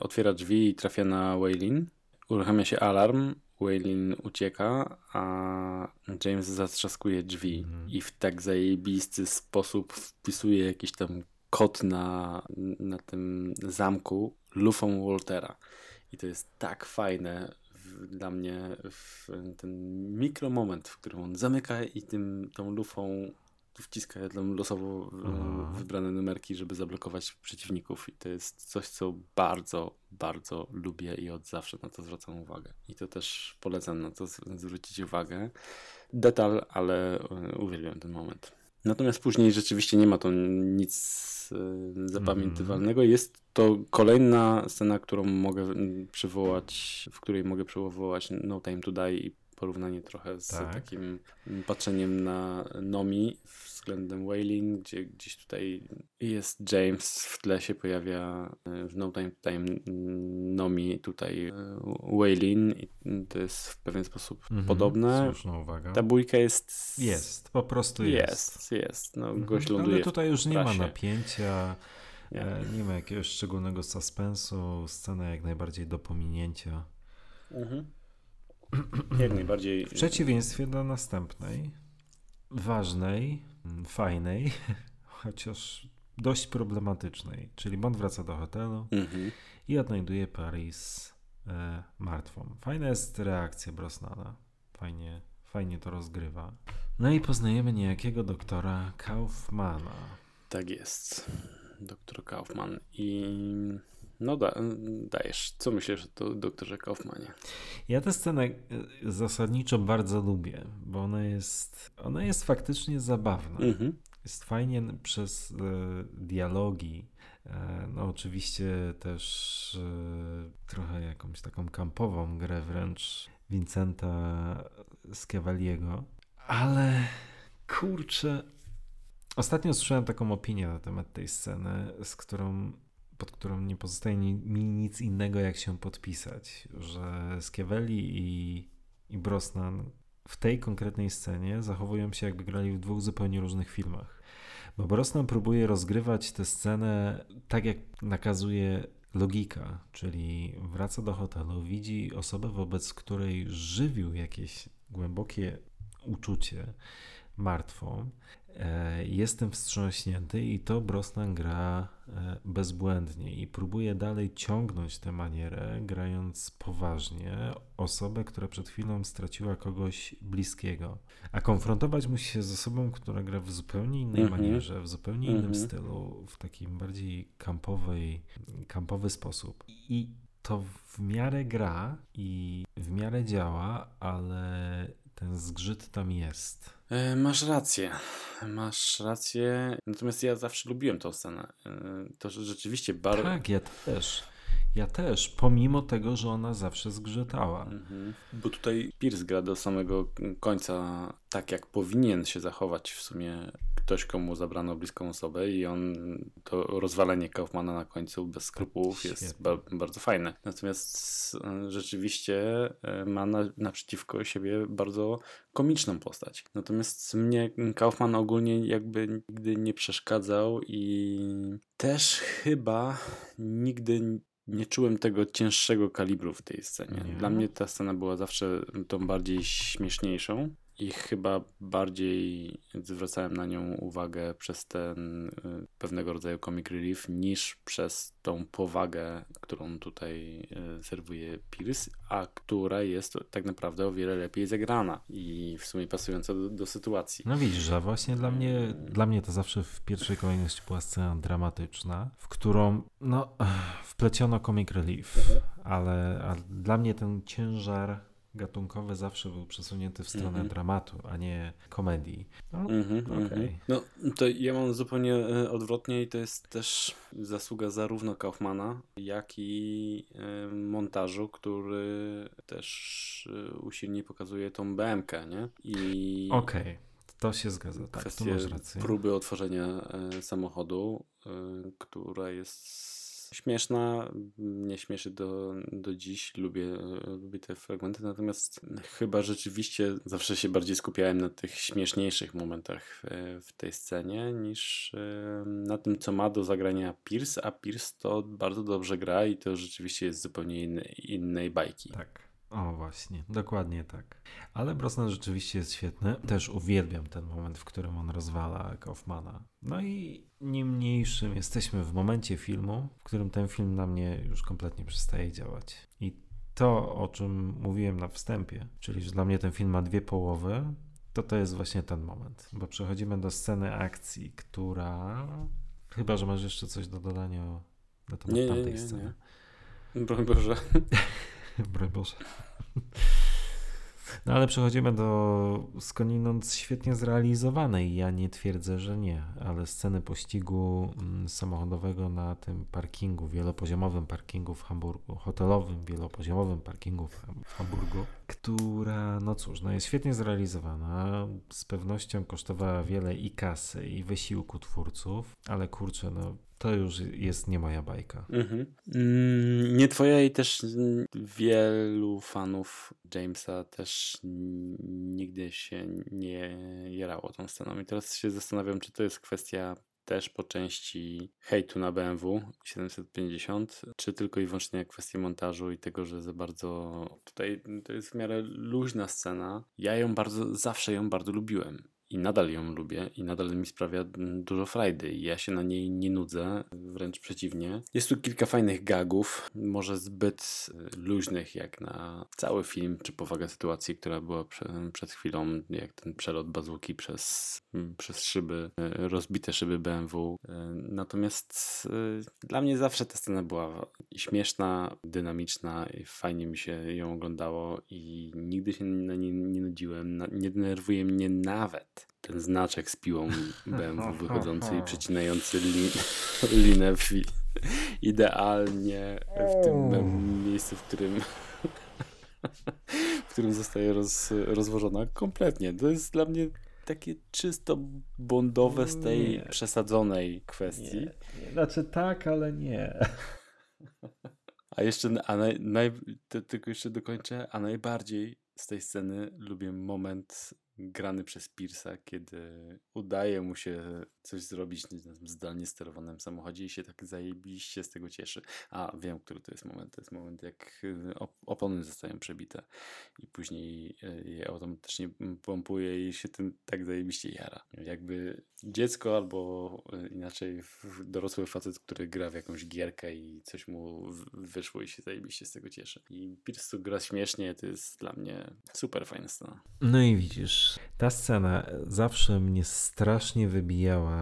otwiera drzwi i trafia na Waylin. Uruchamia się alarm Waylin ucieka, a James zatrzaskuje drzwi mhm. i w tak zajebisty sposób wpisuje jakiś tam kod na, na tym zamku lufą Waltera. I to jest tak fajne w, dla mnie w, ten mikromoment, w którym on zamyka i tym, tą lufą wciska losowo wybrane numerki, żeby zablokować przeciwników. I to jest coś, co bardzo, bardzo lubię i od zawsze na to zwracam uwagę. I to też polecam na to zwrócić uwagę. Detal, ale uwielbiam ten moment. Natomiast później rzeczywiście nie ma to nic zapamiętywalnego. Jest to kolejna scena, którą mogę przywołać, w której mogę przywołać No Time to Die i porównanie trochę z tak. takim patrzeniem na Nomi względem Waylin, gdzie gdzieś tutaj jest James, w tle się pojawia w No Time to Die Nomi, tutaj Waylin, i to jest w pewien sposób mhm, podobne. Słuszna uwaga. Ta bójka jest... Jest, po prostu jest. Jest, jest. No, mhm. gość ląduje. Ale tutaj już nie ma napięcia, nie. nie ma jakiegoś szczególnego suspensu, scena jak najbardziej do pominięcia. Mhm. Jak najbardziej. W przeciwieństwie do następnej, ważnej, fajnej, chociaż dość problematycznej, czyli Bond wraca do hotelu mm-hmm. i odnajduje Paris e, martwą. Fajna jest reakcja Brosnana, fajnie, fajnie to rozgrywa. No i poznajemy niejakiego doktora Kaufmana. Tak jest, doktor Kaufman. I no da, dajesz, co myślisz o doktorze Kaufmanie? Ja tę scenę zasadniczo bardzo lubię, bo ona jest, ona jest faktycznie zabawna. Mm-hmm. Jest fajnie przez e, dialogi, e, no oczywiście też e, trochę jakąś taką kampową grę wręcz Vincenta Schiavelliego, ale kurczę, ostatnio słyszałem taką opinię na temat tej sceny, z którą, pod którą nie pozostaje mi nic innego jak się podpisać, że Schiavelli i, i Brosnan w tej konkretnej scenie zachowują się jakby grali w dwóch zupełnie różnych filmach. Bo Brosnan próbuje rozgrywać tę scenę tak jak nakazuje logika, czyli wraca do hotelu, widzi osobę, wobec której żywił jakieś głębokie uczucie, martwą. Jestem wstrząśnięty i to Brosnan gra bezbłędnie i próbuje dalej ciągnąć tę manierę, grając poważnie osobę, która przed chwilą straciła kogoś bliskiego. A konfrontować musi się z osobą, która gra w zupełnie innej mhm. manierze, w zupełnie innym mhm. stylu, w takim bardziej kampowej, kampowy sposób. I to w miarę gra i w miarę działa, ale ten zgrzyt tam jest. Masz rację. Masz rację. Natomiast ja zawsze lubiłem tę scenę. To rzeczywiście bardzo... Tak, ja też. Ja też, pomimo tego, że ona zawsze zgrzytała. Mhm. Bo tutaj Pierce gra do samego końca tak, jak powinien się zachować w sumie ktoś, komu zabrano bliską osobę, i on to rozwalenie Kaufmana na końcu bez skrupułów jest ba- bardzo fajne. Natomiast rzeczywiście ma na, naprzeciwko siebie bardzo komiczną postać. Natomiast mnie Kaufman ogólnie jakby nigdy nie przeszkadzał i też chyba nigdy nie czułem tego cięższego kalibru w tej scenie. Nie. Dla mnie ta scena była zawsze tą bardziej śmieszniejszą i chyba bardziej zwracałem na nią uwagę przez ten pewnego rodzaju comic relief niż przez tą powagę, którą tutaj serwuje Pierce, a która jest tak naprawdę o wiele lepiej zagrana i w sumie pasująca do, do sytuacji. No widzisz, że właśnie dla mnie, dla mnie to zawsze w pierwszej kolejności była scena dramatyczna, w którą no, wpleciono comic relief, mhm. ale, ale dla mnie ten ciężar gatunkowy zawsze był przesunięty w stronę mm-hmm. dramatu, a nie komedii. No, mm-hmm, okay. no to ja mam zupełnie odwrotnie i to jest też zasługa zarówno Kaufmana, jak i montażu, który też usilnie pokazuje tą B M K, nie? I... Okej. Okay. To się zgadza, tak, tu masz rację. Próby otworzenia samochodu, która jest śmieszna, mnie śmieszy do, do dziś, lubię, lubię te fragmenty, natomiast chyba rzeczywiście zawsze się bardziej skupiałem na tych śmieszniejszych momentach w tej scenie niż na tym, co ma do zagrania Pierce, a Pierce to bardzo dobrze gra i to rzeczywiście jest zupełnie inny, innej bajki. Tak. O właśnie, dokładnie tak. Ale Brosnan rzeczywiście jest świetny. Też uwielbiam ten moment, w którym on rozwala Kaufmana. No i nie mniejszym jesteśmy w momencie filmu, w którym ten film na mnie już kompletnie przestaje działać. I to, o czym mówiłem na wstępie, czyli że dla mnie ten film ma dwie połowy, to to jest właśnie ten moment. Bo przechodzimy do sceny akcji, która... Chyba że masz jeszcze coś do dodania na temat nie, tamtej nie, nie, sceny. Nie. Broń Boże. Broń Boże. No ale przechodzimy do skądinąd świetnie zrealizowanej, ja nie twierdzę, że nie, ale sceny pościgu samochodowego na tym parkingu, wielopoziomowym parkingu w Hamburgu, hotelowym wielopoziomowym parkingu w Hamburgu, która, no cóż, no jest świetnie zrealizowana, z pewnością kosztowała wiele i kasy, i wysiłku twórców, ale kurczę, no to już jest nie moja bajka. Mm-hmm. Mm, nie twoja i też wielu fanów Jamesa też nigdy się nie jarało tą sceną. I teraz się zastanawiam, czy to jest kwestia też po części hejtu na B M W siedemset pięćdziesiąt, czy tylko i wyłącznie kwestia montażu i tego, że za bardzo... Tutaj to jest w miarę luźna scena. Ja ją bardzo, zawsze ją bardzo lubiłem. I nadal ją lubię i nadal mi sprawia dużo frajdy. Ja się na niej nie nudzę, wręcz przeciwnie. Jest tu kilka fajnych gagów, może zbyt luźnych jak na cały film, czy powagę sytuacji, która była przed chwilą, jak ten przelot bazuki przez, przez szyby, rozbite szyby B M W. Natomiast dla mnie zawsze ta scena była śmieszna, dynamiczna, fajnie mi się ją oglądało i nigdy się na niej nie nudziłem, nie denerwuje mnie nawet ten znaczek z piłą B M W wychodzący i przecinający lin, linę w, idealnie w tym miejscu, w którym w którym zostaje roz, rozwożona kompletnie. To jest dla mnie takie czysto bondowe z tej nie. przesadzonej kwestii. Nie, nie. Znaczy tak, ale nie. A jeszcze, a naj, naj, to, tylko jeszcze dokończę, a najbardziej z tej sceny lubię moment grany przez Pierce'a, kiedy udaje mu się coś zrobić na zdalnie sterowanym samochodzie i się tak zajebiście z tego cieszy. A, wiem, który to jest moment. To jest moment, jak opony zostają przebite i później je automatycznie pompuje i się tym tak zajebiście jara. Jakby dziecko albo inaczej dorosły facet, który gra w jakąś gierkę i coś mu wyszło i się zajebiście z tego cieszy. I Pierce gra śmiesznie, to jest dla mnie super fajna scena. No i widzisz, ta scena zawsze mnie strasznie wybijała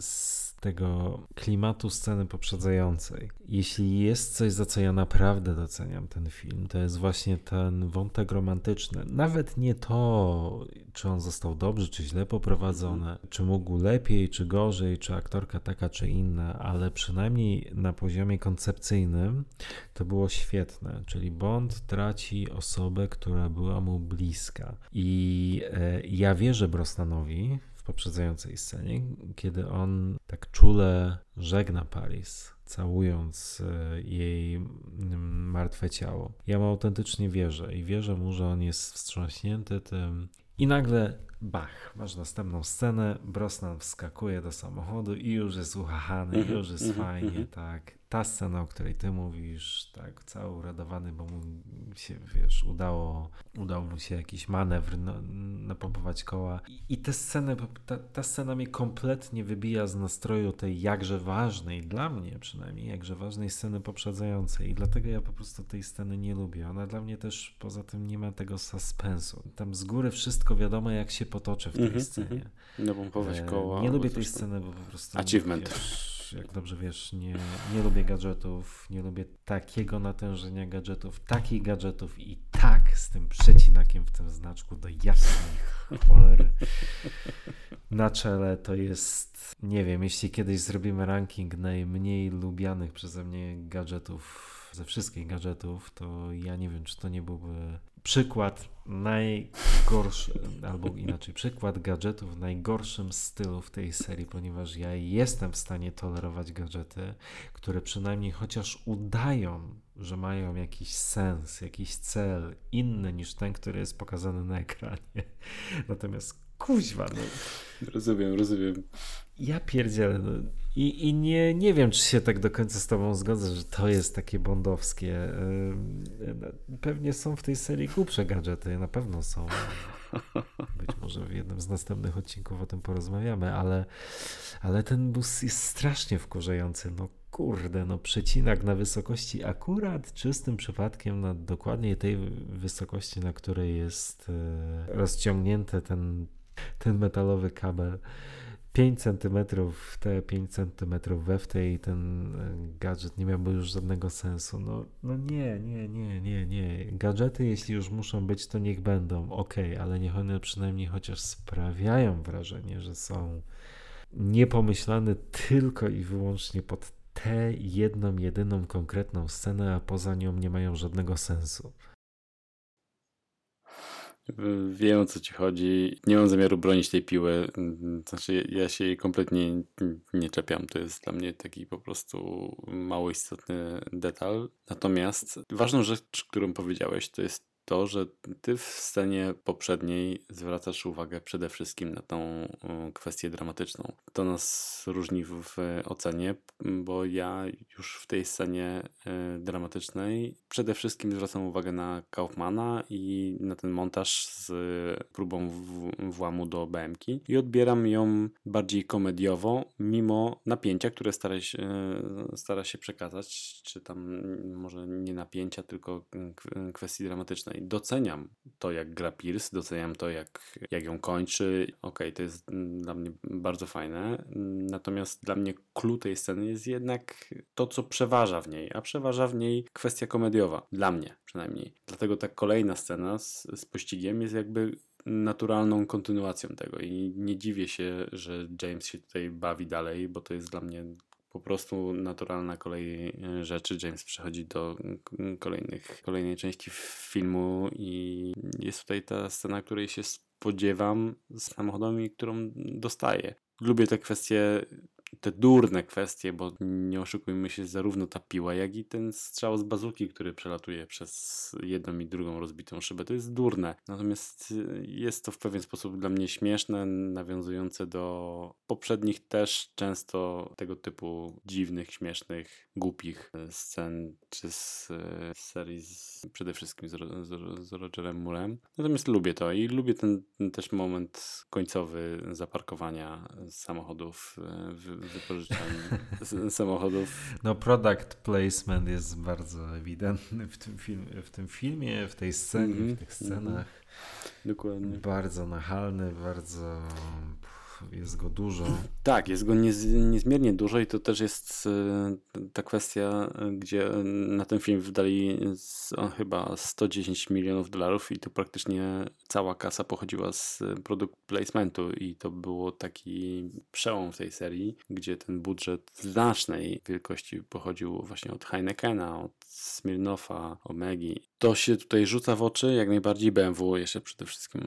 z tego klimatu sceny poprzedzającej. Jeśli jest coś, za co ja naprawdę doceniam ten film, to jest właśnie ten wątek romantyczny. Nawet nie to, czy on został dobrze, czy źle poprowadzony, czy mógł lepiej, czy gorzej, czy aktorka taka, czy inna, ale przynajmniej na poziomie koncepcyjnym to było świetne. Czyli Bond traci osobę, która była mu bliska. I ja wierzę Brosnanowi w poprzedzającej scenie, kiedy on tak czule żegna Paris, całując jej martwe ciało. Ja mu autentycznie wierzę i wierzę mu, że on jest wstrząśnięty tym. I nagle bach, masz następną scenę, Brosnan wskakuje do samochodu i już jest uchahany, już jest fajnie, tak. Ta scena, o której ty mówisz, tak, cały uradowany, bo mu się, wiesz, udało, udało mu się jakiś manewr no, napompować koła. I, i te sceny, ta, ta scena mnie kompletnie wybija z nastroju tej jakże ważnej, dla mnie przynajmniej, jakże ważnej sceny poprzedzającej. I dlatego ja po prostu tej sceny nie lubię. Ona dla mnie też, poza tym, nie ma tego suspensu. Tam z góry wszystko wiadomo, jak się potoczy w tej mm-hmm, scenie. Napompować e, koła. Nie lubię tej sceny, bo po prostu... Achievement. Wiesz, jak dobrze wiesz, nie, nie lubię gadżetów, nie lubię takiego natężenia gadżetów, takich gadżetów i tak z tym przecinakiem w tym znaczku do jasnej cholery. Na czele to jest, nie wiem, jeśli kiedyś zrobimy ranking najmniej lubianych przeze mnie gadżetów, ze wszystkich gadżetów, to ja nie wiem, czy to nie byłby przykład najgorszy, albo inaczej, przykład gadżetów w najgorszym stylu w tej serii, ponieważ ja jestem w stanie tolerować gadżety, które przynajmniej chociaż udają, że mają jakiś sens, jakiś cel inny niż ten, który jest pokazany na ekranie. Natomiast Kuźwa. No. Rozumiem, rozumiem. Ja pierdzielę. No. I, i nie, nie wiem, czy się tak do końca z tobą zgodzę, że to jest takie bondowskie. Pewnie są w tej serii głupsze gadżety, na pewno są. Być może w jednym z następnych odcinków o tym porozmawiamy, ale, ale ten bus jest strasznie wkurzający. No kurde, no przecinak na wysokości akurat czystym przypadkiem na dokładnie tej wysokości, na której jest rozciągnięty ten, ten metalowy kabel. pięć centymetrów w te, pięć centymetrów we w te i ten gadżet nie miałby już żadnego sensu. No, no nie, nie, nie, nie, nie. Gadżety, jeśli już muszą być, to niech będą. Okej, okay, ale niech one przynajmniej chociaż sprawiają wrażenie, że są niepomyślane tylko i wyłącznie pod tę jedną, jedyną, konkretną scenę, a poza nią nie mają żadnego sensu. Wiem, o co ci chodzi. Nie mam zamiaru bronić tej piły. Znaczy, ja się jej kompletnie nie czepiam. To jest dla mnie taki po prostu mało istotny detal. Natomiast ważną rzecz, którą powiedziałeś, to jest to, że ty w scenie poprzedniej zwracasz uwagę przede wszystkim na tą kwestię dramatyczną. To nas różni w ocenie, bo ja już w tej scenie dramatycznej przede wszystkim zwracam uwagę na Kaufmana i na ten montaż z próbą włamu do B M ki i odbieram ją bardziej komediowo, mimo napięcia, które stara się, stara się przekazać, czy tam może nie napięcia, tylko kwestii dramatycznej. Doceniam to, jak gra Pierce, doceniam to, jak, jak ją kończy. Okej, to jest dla mnie bardzo fajne. Natomiast dla mnie clou tej sceny jest jednak to, co przeważa w niej, a przeważa w niej kwestia komediowa. Dla mnie przynajmniej. Dlatego ta kolejna scena z, z pościgiem jest jakby naturalną kontynuacją tego i nie dziwię się, że James się tutaj bawi dalej, bo to jest dla mnie po prostu naturalna kolej rzeczy. James przechodzi do kolejnych, kolejnej części filmu i jest tutaj ta scena, której się spodziewam z samochodami, którą dostaję. Lubię te kwestie, te durne kwestie, bo nie oszukujmy się, zarówno ta piła, jak i ten strzał z bazuki, który przelatuje przez jedną i drugą rozbitą szybę, to jest durne. Natomiast jest to w pewien sposób dla mnie śmieszne, nawiązujące do poprzednich też często tego typu dziwnych, śmiesznych, głupich scen, czy z, z serii z, przede wszystkim z, z, z Rogerem Moore'em. Natomiast lubię to i lubię ten, ten też moment końcowy zaparkowania samochodów w wypożyczalni samochodów. No product placement jest bardzo ewidentny w tym, film, w tym filmie, w tej scenie, mm-hmm. w tych scenach. Mm-hmm. Dokładnie. Bardzo nachalny, bardzo... Jest go dużo. Tak, jest go niez, niezmiernie dużo i to też jest ta kwestia, gdzie na ten film wydali chyba sto dziesięć milionów dolarów i tu praktycznie cała kasa pochodziła z produkt placementu i to było taki przełom w tej serii, gdzie ten budżet znacznej wielkości pochodził właśnie od Heinekena, od Smirnoffa, Omegi. To się tutaj rzuca w oczy, jak najbardziej B M W jeszcze przede wszystkim,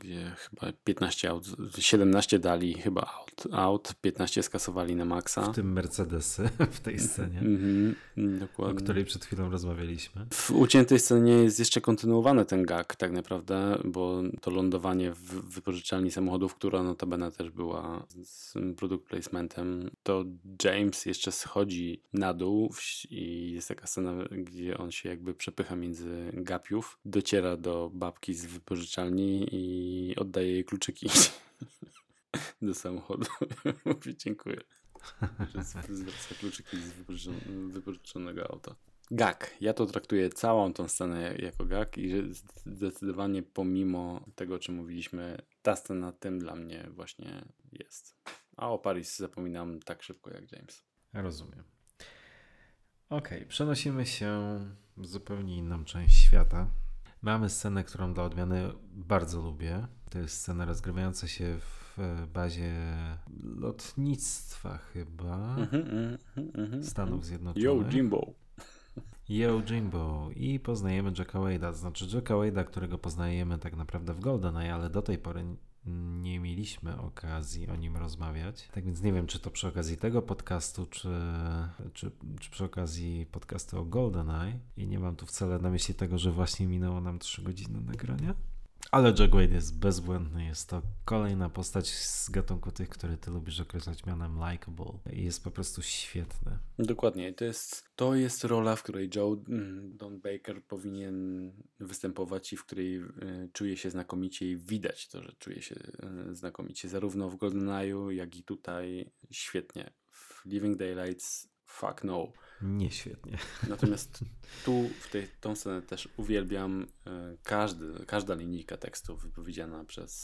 gdzie chyba piętnaście aut, siedemnaście dali chyba aut, aut piętnaście skasowali na maksa. W tym Mercedesy w tej scenie, mm-hmm, dokładnie. O której przed chwilą rozmawialiśmy. W uciętej scenie jest jeszcze kontynuowany ten gag tak naprawdę, bo to lądowanie w wypożyczalni samochodów, która notabene też była z product placementem, to James jeszcze schodzi na dół i jest taka scena, gdzie on się jakby przepycha między gapiów, dociera do babki z wypożyczalni i oddaje jej kluczyki do samochodu. Mówię dziękuję. Zwraca kluczyki z wypożyczonego auta. Gag. Ja to traktuję całą tą scenę jako gag i zdecydowanie pomimo tego, o czym mówiliśmy, ta scena tym dla mnie właśnie jest. A o Paris zapominam tak szybko jak James. Rozumiem. Okej, okay, przenosimy się w zupełnie inną część świata. Mamy scenę, którą dla odmiany bardzo lubię. To jest scena rozgrywająca się w bazie lotnictwa chyba Stanów Zjednoczonych. Yo, Jimbo. Yo, Jimbo. I poznajemy Jacka Wade'a. Znaczy Jacka Wade'a, którego poznajemy tak naprawdę w GoldenEye, ale do tej pory nie mieliśmy okazji o nim rozmawiać. Tak więc nie wiem, czy to przy okazji tego podcastu, czy, czy, czy przy okazji podcastu o GoldenEye. I nie mam tu wcale na myśli tego, że właśnie minęło nam trzy godziny nagrania. Ale Jack Wade jest bezbłędny, jest to kolejna postać z gatunku tych, które ty lubisz określać mianem likable. Jest po prostu świetny. Dokładnie, to jest, to jest rola, w której Joe Don Baker powinien występować i w której czuje się znakomicie i widać to, że czuje się znakomicie. Zarówno w GoldenEye'u, jak i tutaj świetnie. W Living Daylights fuck no. Nie świetnie. Natomiast tu, w tej, tą scenę też uwielbiam. Każdy, każda linijka tekstu wypowiedziana przez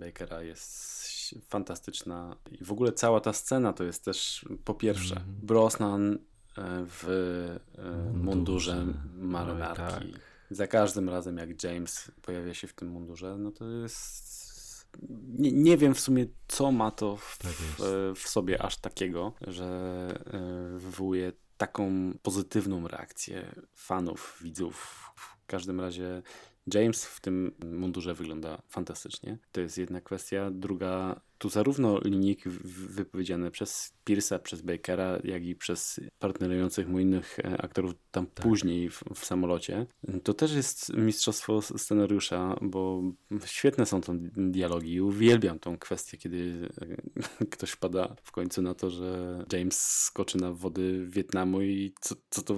Bakera jest fantastyczna. I w ogóle cała ta scena to jest też, po pierwsze, mm-hmm. Brosnan w mundurze marynarki. No i tak. Za każdym razem, jak James pojawia się w tym mundurze, no to jest... Nie, nie wiem w sumie, co ma to w, tak w, w sobie aż takiego, że wywołuje taką pozytywną reakcję fanów, widzów. W każdym razie James w tym mundurze wygląda fantastycznie. To jest jedna kwestia. Druga, tu zarówno linijki wypowiedziane przez Pierce'a, przez Bakera, jak i przez partnerujących mu innych aktorów tam tak. później w, w samolocie. To też jest mistrzostwo scenariusza, bo świetne są tam dialogi i uwielbiam tą kwestię, kiedy ktoś wpada w końcu na to, że James skoczy na wody Wietnamu i co, co to,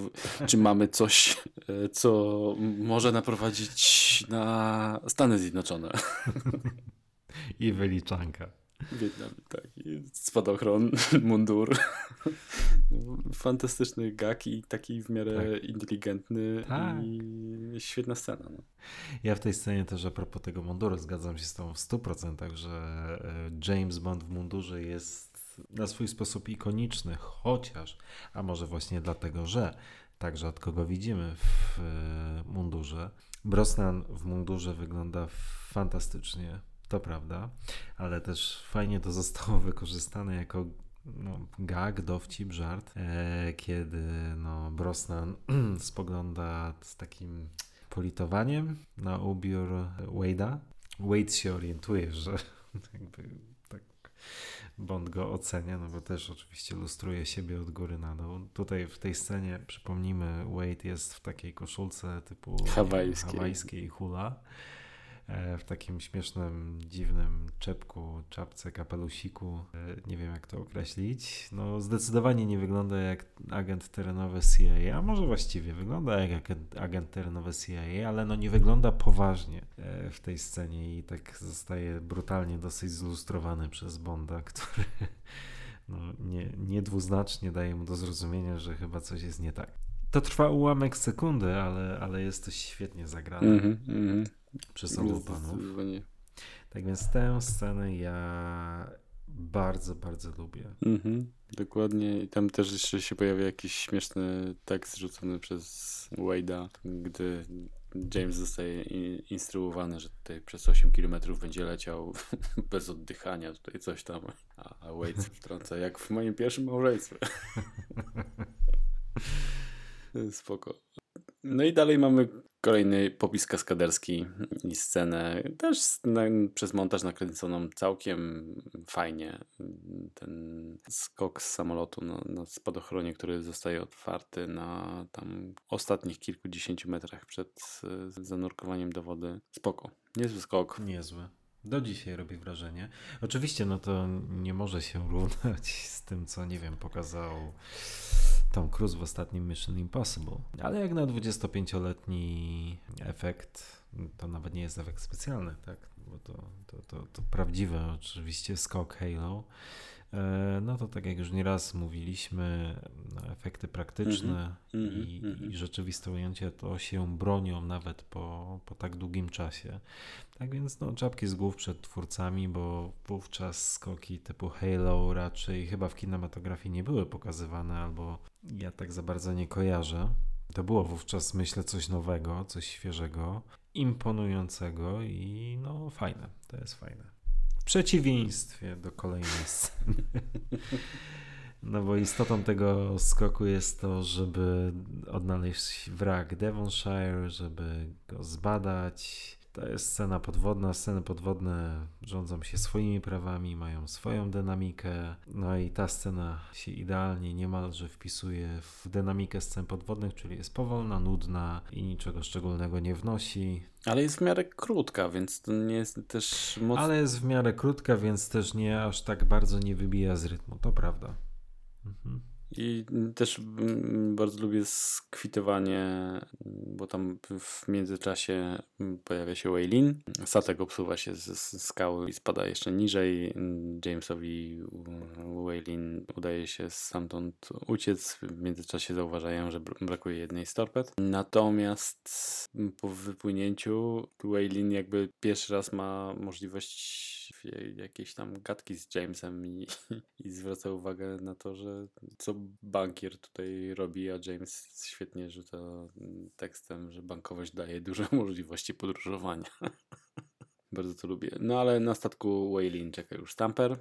czy mamy coś, co może naprowadzić na Stany Zjednoczone. I wyliczanka. Wietnam, tak. Spadochron, mundur. Fantastyczny gag i taki w miarę tak. inteligentny tak. i świetna scena. No. Ja w tej scenie też a propos tego munduru zgadzam się z tą w stu procentach, że James Bond w mundurze jest na swój sposób ikoniczny, chociaż, a może właśnie dlatego, że tak rzadko go widzimy w mundurze. Brosnan w mundurze wygląda fantastycznie, to prawda, ale też fajnie to zostało wykorzystane jako no, gag, dowcip, żart, e, kiedy no, Brosnan spogląda z takim politowaniem na ubiór Wade'a. Wade się orientuje, że jakby tak Bond go ocenia, no bo też oczywiście lustruje siebie od góry na dół. Tutaj w tej scenie, przypomnijmy, Wade jest w takiej koszulce typu hawajskiej, hawajskiej hula, w takim śmiesznym, dziwnym czepku, czapce, kapelusiku, nie wiem jak to określić. No zdecydowanie nie wygląda jak agent terenowy C I A, a może właściwie wygląda jak agent, agent terenowy C I A, ale no nie wygląda poważnie w tej scenie i tak zostaje brutalnie dosyć zilustrowany przez Bonda, który no, nie, niedwuznacznie daje mu do zrozumienia, że chyba coś jest nie tak. To trwa ułamek sekundy, ale, ale jest to świetnie zagrane. Mm-hmm, mm-hmm. Przez obu panów. Tak więc tę scenę ja bardzo, bardzo lubię. Mhm, dokładnie. I tam też jeszcze się pojawia jakiś śmieszny tekst rzucony przez Wade'a, gdy James zostaje instruowany, że tutaj przez osiem kilometrów będzie leciał bez oddychania, tutaj coś tam. A Wade wtrąca, jak w moim pierwszym małżeństwie. Spoko. No i dalej mamy kolejny popis kaskaderski i scenę też na, przez montaż nakręconą całkiem fajnie. Ten skok z samolotu na, na spadochronie, który zostaje otwarty na tam ostatnich kilkudziesięciu metrach przed zanurkowaniem do wody. Spoko. Niezły skok. Niezły. Do dzisiaj robi wrażenie. Oczywiście no to nie może się równać z tym, co nie wiem, pokazał Tom Cruise w ostatnim Mission Impossible. Ale jak na dwudziestopięcioletni efekt, to nawet nie jest efekt specjalny, tak? Bo to, to, to, to prawdziwy oczywiście skok Halo. No to tak jak już nieraz mówiliśmy, no efekty praktyczne mm-hmm, i, mm-hmm. i rzeczywiste ujęcie to się bronią nawet po, po tak długim czasie. Tak więc no, czapki z głów przed twórcami, bo wówczas skoki typu Halo raczej chyba w kinematografii nie były pokazywane, albo ja tak za bardzo nie kojarzę. To było wówczas, myślę, coś nowego, coś świeżego, imponującego i no fajne, to jest fajne. W przeciwieństwie do kolejnej sceny. No bo istotą tego skoku jest to, żeby odnaleźć wrak Devonshire, żeby go zbadać, To jest scena podwodna, sceny podwodne rządzą się swoimi prawami, mają swoją dynamikę, no i ta scena się idealnie niemalże wpisuje w dynamikę scen podwodnych, czyli jest powolna, nudna i niczego szczególnego nie wnosi. Ale jest w miarę krótka, więc to nie jest też mocno... Ale jest w miarę krótka, więc też nie aż tak bardzo nie wybija z rytmu, to prawda. Mhm. I też bardzo lubię skwitowanie, bo tam w międzyczasie pojawia się Waylin. Satek obsuwa się ze skały i spada jeszcze niżej. Jamesowi Waylin udaje się stamtąd uciec. W międzyczasie zauważają, że brakuje jednej z torped. Natomiast po wypłynięciu Waylin jakby pierwszy raz ma możliwość jakiejś tam gadki z Jamesem i, i zwraca uwagę na to, że co bankier tutaj robi, a James świetnie rzuca tekstem, że bankowość daje duże możliwości podróżowania. Bardzo to lubię. No ale na statku Waylin czeka już Stamper,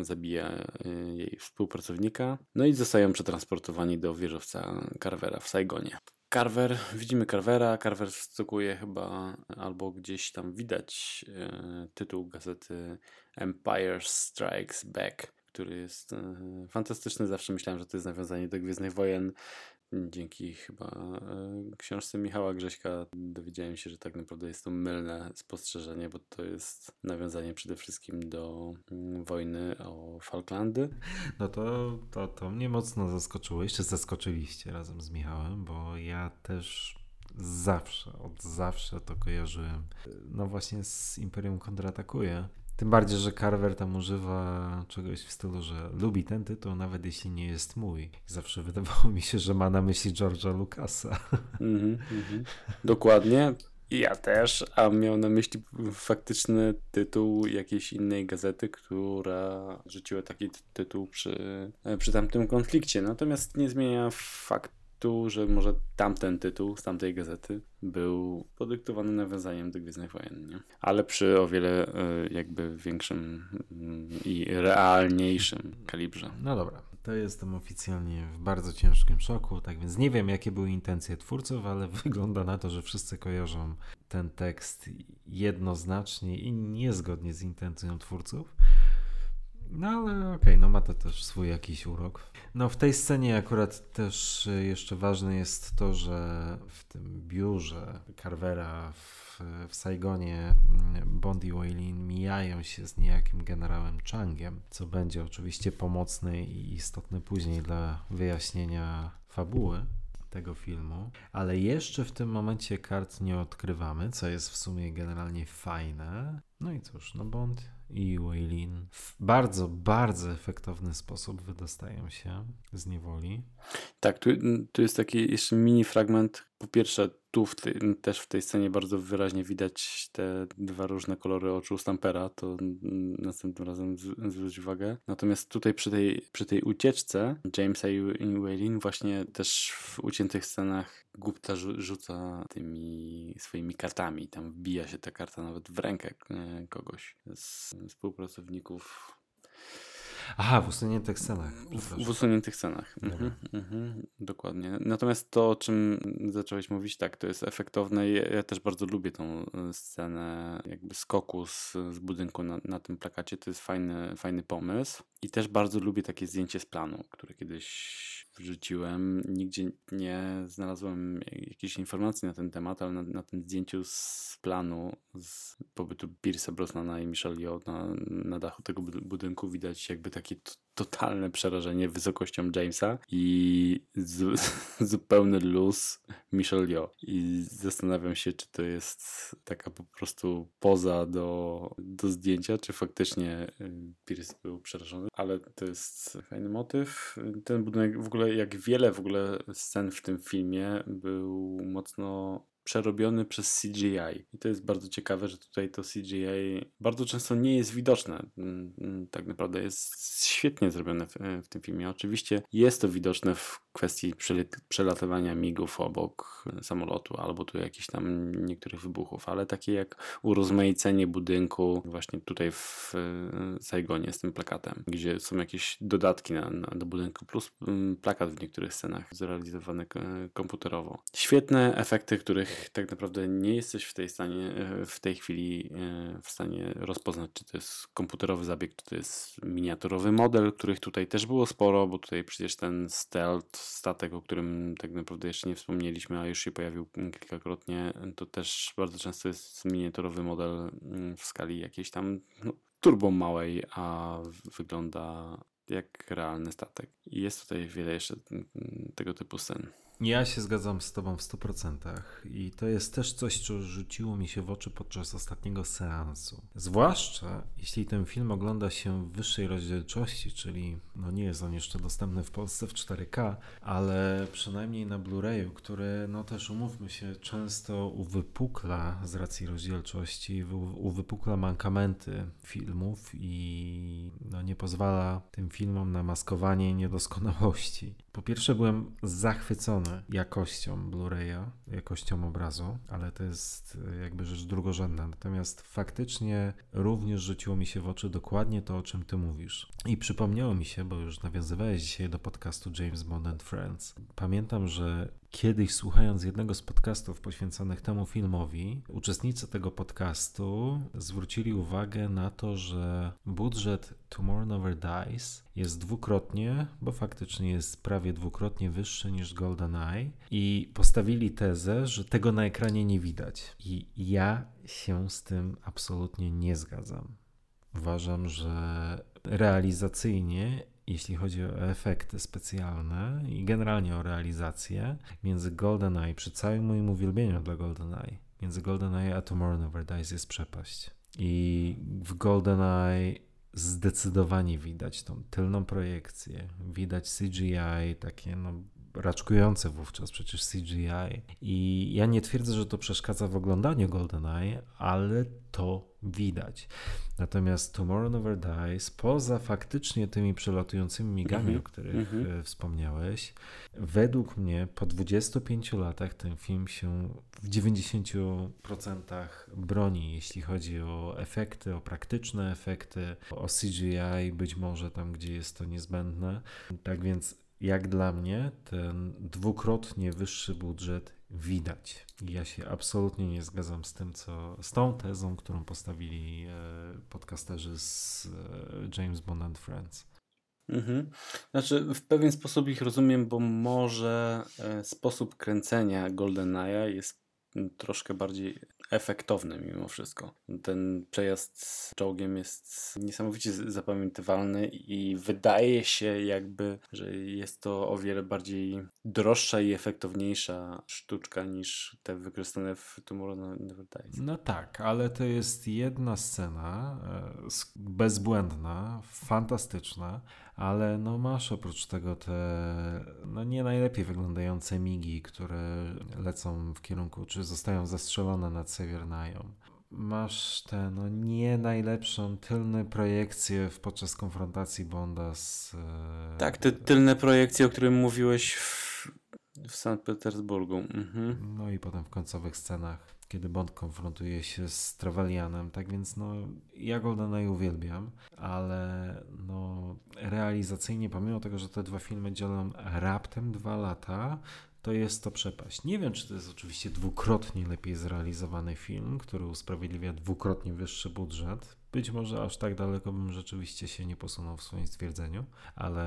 zabija jej współpracownika, no i zostają przetransportowani do wieżowca Carvera w Saigonie. Carver, widzimy Carvera, Carver stukuje chyba, albo gdzieś tam widać e, tytuł gazety Empire Strikes Back, który jest e, fantastyczny. Zawsze myślałem, że to jest nawiązanie do Gwiezdnych Wojen. Dzięki chyba e, książce Michała Grześka dowiedziałem się, że tak naprawdę jest to mylne spostrzeżenie, bo to jest nawiązanie przede wszystkim do m, wojny o Falklandy. No to, to, to mnie mocno zaskoczyło. Jeszcze zaskoczyliście razem z Michałem, bo ja też zawsze, od zawsze to kojarzyłem. No właśnie z Imperium kontratakuje. Tym bardziej, że Carver tam używa czegoś w stylu, że lubi ten tytuł, nawet jeśli nie jest mój. Zawsze wydawało mi się, że ma na myśli George'a Lucasa. Mm-hmm, mm-hmm. Dokładnie. Ja też, a miał na myśli faktyczny tytuł jakiejś innej gazety, która rzuciła taki tytuł przy, przy tamtym konflikcie. Natomiast nie zmienia faktu, że może tamten tytuł z tamtej gazety był podyktowany nawiązaniem do Gwiezdnych Wojen, nie? Ale przy o wiele jakby większym i realniejszym kalibrze. No dobra, to jestem oficjalnie w bardzo ciężkim szoku, tak więc nie wiem, jakie były intencje twórców, ale wygląda na to, że wszyscy kojarzą ten tekst jednoznacznie i niezgodnie z intencją twórców. No ale okej, okay, no ma to też swój jakiś urok. No w tej scenie akurat też jeszcze ważne jest to, że w tym biurze Carvera w, w Saigonie Bond i Waylin mijają się z niejakim generałem Changiem, co będzie oczywiście pomocne i istotne później dla wyjaśnienia fabuły tego filmu, ale jeszcze w tym momencie kart nie odkrywamy, co jest w sumie generalnie fajne. No i cóż, no Bond i Waylin w bardzo, bardzo efektowny sposób wydostają się z niewoli. Tak, tu, tu jest taki jeszcze mini fragment. Po pierwsze, tu w te, też w tej scenie bardzo wyraźnie widać te dwa różne kolory oczu Stampera, to następnym razem zwróć uwagę. Natomiast tutaj przy tej, przy tej ucieczce Jamesa i Waylin właśnie też w uciętych scenach Gupta rzuca tymi swoimi kartami. Tam wbija się ta karta nawet w rękę kogoś z współpracowników. Aha, w usuniętych scenach. W, w usuniętych scenach. Mhm, mhm, dokładnie. Natomiast to, o czym zacząłeś mówić, tak, to jest efektowne. Ja też bardzo lubię tą scenę jakby skoku z, z budynku na, na tym plakacie. To jest fajny, fajny pomysł. I też bardzo lubię takie zdjęcie z planu, które kiedyś wrzuciłem. Nigdzie nie znalazłem jakiejś informacji na ten temat, ale na, na tym zdjęciu z planu z pobytu Pierce'a Brosnana i Michelle Yeoh na, na dachu tego budynku widać jakby takie t- totalne przerażenie wysokością Jamesa i z- zupełny luz Michelle Yeoh. I zastanawiam się, czy to jest taka po prostu poza do, do zdjęcia, czy faktycznie Pierce był przerażony. Ale to jest fajny motyw. Ten budynek w ogóle, jak wiele w ogóle scen w tym filmie, był mocno przerobiony przez C G I. I to jest bardzo ciekawe, że tutaj to C G I bardzo często nie jest widoczne. Tak naprawdę jest świetnie zrobione w, w tym filmie. Oczywiście jest to widoczne w kwestii przelatywania migów obok samolotu, albo tu jakichś tam niektórych wybuchów, ale takie jak urozmaicenie budynku właśnie tutaj w Saigonie z tym plakatem, gdzie są jakieś dodatki na, na, do budynku, plus plakat w niektórych scenach zrealizowany komputerowo. Świetne efekty, których których tak naprawdę nie jesteś w tej stanie, w tej chwili w stanie rozpoznać, czy to jest komputerowy zabieg, czy to jest miniaturowy model, których tutaj też było sporo, bo tutaj przecież ten stealth, statek, o którym tak naprawdę jeszcze nie wspomnieliśmy, a już się pojawił kilkakrotnie, to też bardzo często jest miniaturowy model w skali jakiejś tam no, turbo małej, a wygląda jak realny statek. I jest tutaj wiele jeszcze tego typu scen. Ja się zgadzam z tobą w stu procentach i to jest też coś, co rzuciło mi się w oczy podczas ostatniego seansu. Zwłaszcza jeśli ten film ogląda się w wyższej rozdzielczości, czyli no nie jest on jeszcze dostępny w Polsce w cztery K, ale przynajmniej na Blu-rayu, który no też umówmy się często uwypukla z racji rozdzielczości, uwypukla mankamenty filmów i no nie pozwala tym filmom na maskowanie niedoskonałości. Po pierwsze byłem zachwycony jakością Blu-raya, jakością obrazu, ale to jest jakby rzecz drugorzędna. Natomiast faktycznie również rzuciło mi się w oczy dokładnie to, o czym ty mówisz. I przypomniało mi się, bo już nawiązywałeś dzisiaj do podcastu James Bond and Friends. Pamiętam, że kiedyś słuchając jednego z podcastów poświęconych temu filmowi, uczestnicy tego podcastu zwrócili uwagę na to, że budżet Tomorrow Never Dies jest dwukrotnie, bo faktycznie jest prawie dwukrotnie wyższy niż GoldenEye i postawili tezę, że tego na ekranie nie widać. I ja się z tym absolutnie nie zgadzam. Uważam, że realizacyjnie, jeśli chodzi o efekty specjalne i generalnie o realizację, między GoldenEye, przy całym moim uwielbieniu dla GoldenEye, między GoldenEye a Tomorrow Never Dies jest przepaść. I w GoldenEye zdecydowanie widać tą tylną projekcję, widać C G I, takie no raczkujące wówczas przecież C G I. I ja nie twierdzę, że to przeszkadza w oglądaniu GoldenEye, ale to widać. Natomiast Tomorrow Never Dies, poza faktycznie tymi przelatującymi migami, mm-hmm. o których mm-hmm. wspomniałeś, według mnie po dwudziestu pięciu latach ten film się w dziewięćdziesięciu procentach broni, jeśli chodzi o efekty, o praktyczne efekty, o C G I, być może tam, gdzie jest to niezbędne. Tak więc jak dla mnie ten dwukrotnie wyższy budżet widać. Ja się absolutnie nie zgadzam z tym, co z tą tezą, którą postawili e, podcasterzy z e, James Bond and Friends. Mhm. Znaczy w pewien sposób ich rozumiem, bo może e, sposób kręcenia GoldenEye'a jest troszkę bardziej efektowny mimo wszystko. Ten przejazd z czołgiem jest niesamowicie zapamiętywalny i wydaje się jakby, że jest to o wiele bardziej droższa i efektowniejsza sztuczka niż te wykorzystane w Tomorrow Never Dies. No tak, ale to jest jedna scena bezbłędna, fantastyczna, ale no masz oprócz tego te no nie najlepiej wyglądające migi, które lecą w kierunku, czy zostają zastrzelone nad Severnają. Masz tę no nie najlepszą tylne projekcję podczas konfrontacji Bonda z... Tak, te tylne projekcje, o których mówiłeś w, w Sankt Petersburgu. Mhm. No i potem w końcowych scenach, kiedy Bond konfrontuje się z Trevelyanem, tak więc no ja GoldenEye uwielbiam, ale no realizacyjnie, pomimo tego, że te dwa filmy dzielą raptem dwa lata, to jest to przepaść. Nie wiem, czy to jest oczywiście dwukrotnie lepiej zrealizowany film, który usprawiedliwia dwukrotnie wyższy budżet. Być może aż tak daleko bym rzeczywiście się nie posunął w swoim stwierdzeniu, ale,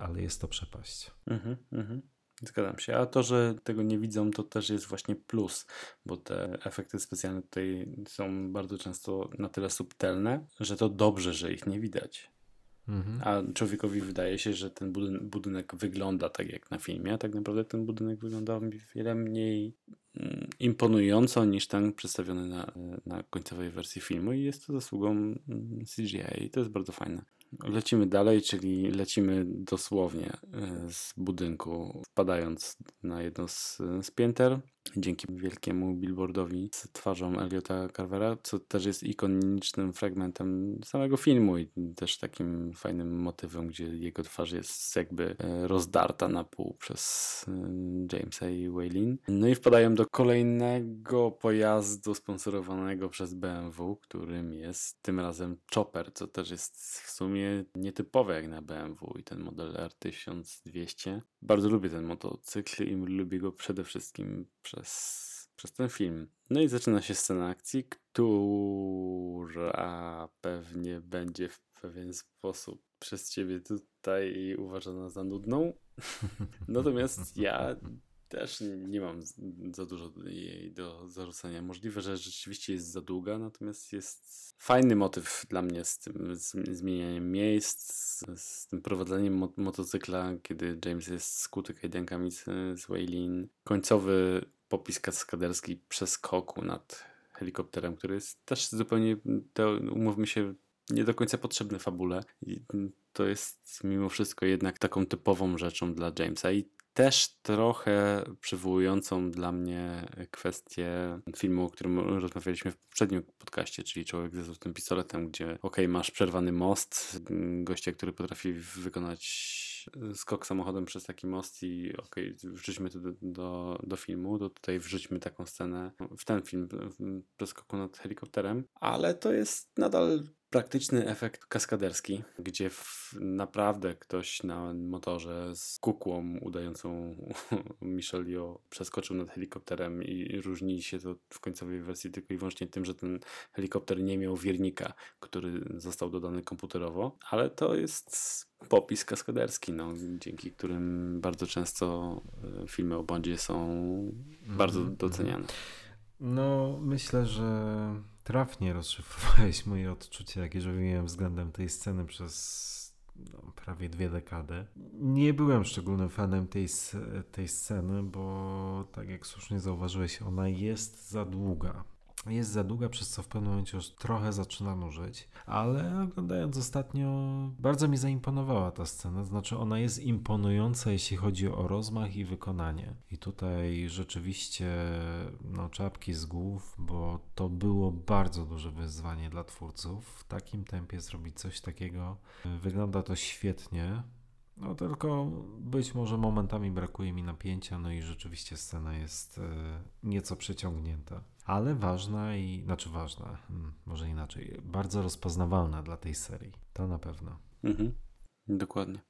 ale jest to przepaść. Mhm, mhm. Zgadzam się, a to, że tego nie widzą, to też jest właśnie plus, bo te efekty specjalne tutaj są bardzo często na tyle subtelne, że to dobrze, że ich nie widać. Mhm. A człowiekowi wydaje się, że ten budyn- budynek wygląda tak jak na filmie, a tak naprawdę ten budynek wygląda wiele mniej imponująco niż ten przedstawiony na, na końcowej wersji filmu i jest to zasługą C G I i to jest bardzo fajne. Lecimy dalej, czyli lecimy dosłownie z budynku, wpadając na jedno z, z pięter. Dzięki wielkiemu billboardowi z twarzą Elliota Carvera, co też jest ikonicznym fragmentem samego filmu i też takim fajnym motywem, gdzie jego twarz jest jakby rozdarta na pół przez Jamesa i Waylin. No i wpadają do kolejnego pojazdu sponsorowanego przez B M W, którym jest tym razem Chopper, co też jest w sumie nietypowe jak na B M W i ten model R tysiąc dwieście. Bardzo lubię ten motocykl i lubię go przede wszystkim przez przez ten film. No i zaczyna się scena akcji, która pewnie będzie w pewien sposób przez ciebie tutaj uważana za nudną. Natomiast ja też nie mam za dużo jej do zarzucenia. Możliwe, że rzeczywiście jest za długa, natomiast jest fajny motyw dla mnie z tym z zmienianiem miejsc, z, z tym prowadzeniem mo- motocykla, kiedy James jest skuty kajdankami z, z Waylin. Końcowy popis kaskaderski przeskoku nad helikopterem, który jest też zupełnie, to umówmy się, nie do końca potrzebny fabule. I to jest mimo wszystko jednak taką typową rzeczą dla Jamesa i też trochę przywołującą dla mnie kwestię filmu, o którym rozmawialiśmy w poprzednim podcaście, czyli Człowiek ze Złotym Pistoletem, gdzie okej, okay, masz przerwany most, gościa, który potrafi wykonać skok samochodem przez taki most i okej, okay, wrzućmy to do, do, do filmu, to tutaj wrzućmy taką scenę w ten film, przez skoku nad helikopterem, ale to jest nadal praktyczny efekt kaskaderski, gdzie w, naprawdę ktoś na motorze z kukłą udającą Michelle Yeoh przeskoczył nad helikopterem i różni się to w końcowej wersji tylko i wyłącznie tym, że ten helikopter nie miał wirnika, który został dodany komputerowo, ale to jest popis kaskaderski, no, dzięki którym bardzo często filmy o Bondzie są mm-hmm. bardzo doceniane. No, myślę, że trafnie rozszyfrowałeś moje odczucia, jakie miałem względem tej sceny przez no, prawie dwie dekady. Nie byłem szczególnym fanem tej, tej sceny, bo tak jak słusznie zauważyłeś, ona jest za długa. Jest za długa, przez co w pewnym momencie już trochę zaczyna nużyć, ale oglądając ostatnio, bardzo mi zaimponowała ta scena, znaczy ona jest imponująca, jeśli chodzi o rozmach i wykonanie. I tutaj rzeczywiście no, czapki z głów, bo to było bardzo duże wyzwanie dla twórców, w takim tempie zrobić coś takiego. Wygląda to świetnie. No tylko być może momentami brakuje mi napięcia, no i rzeczywiście scena jest nieco przeciągnięta, ale ważna i, znaczy ważna, hmm, może inaczej, bardzo rozpoznawalna dla tej serii, to na pewno. Mhm. Dokładnie.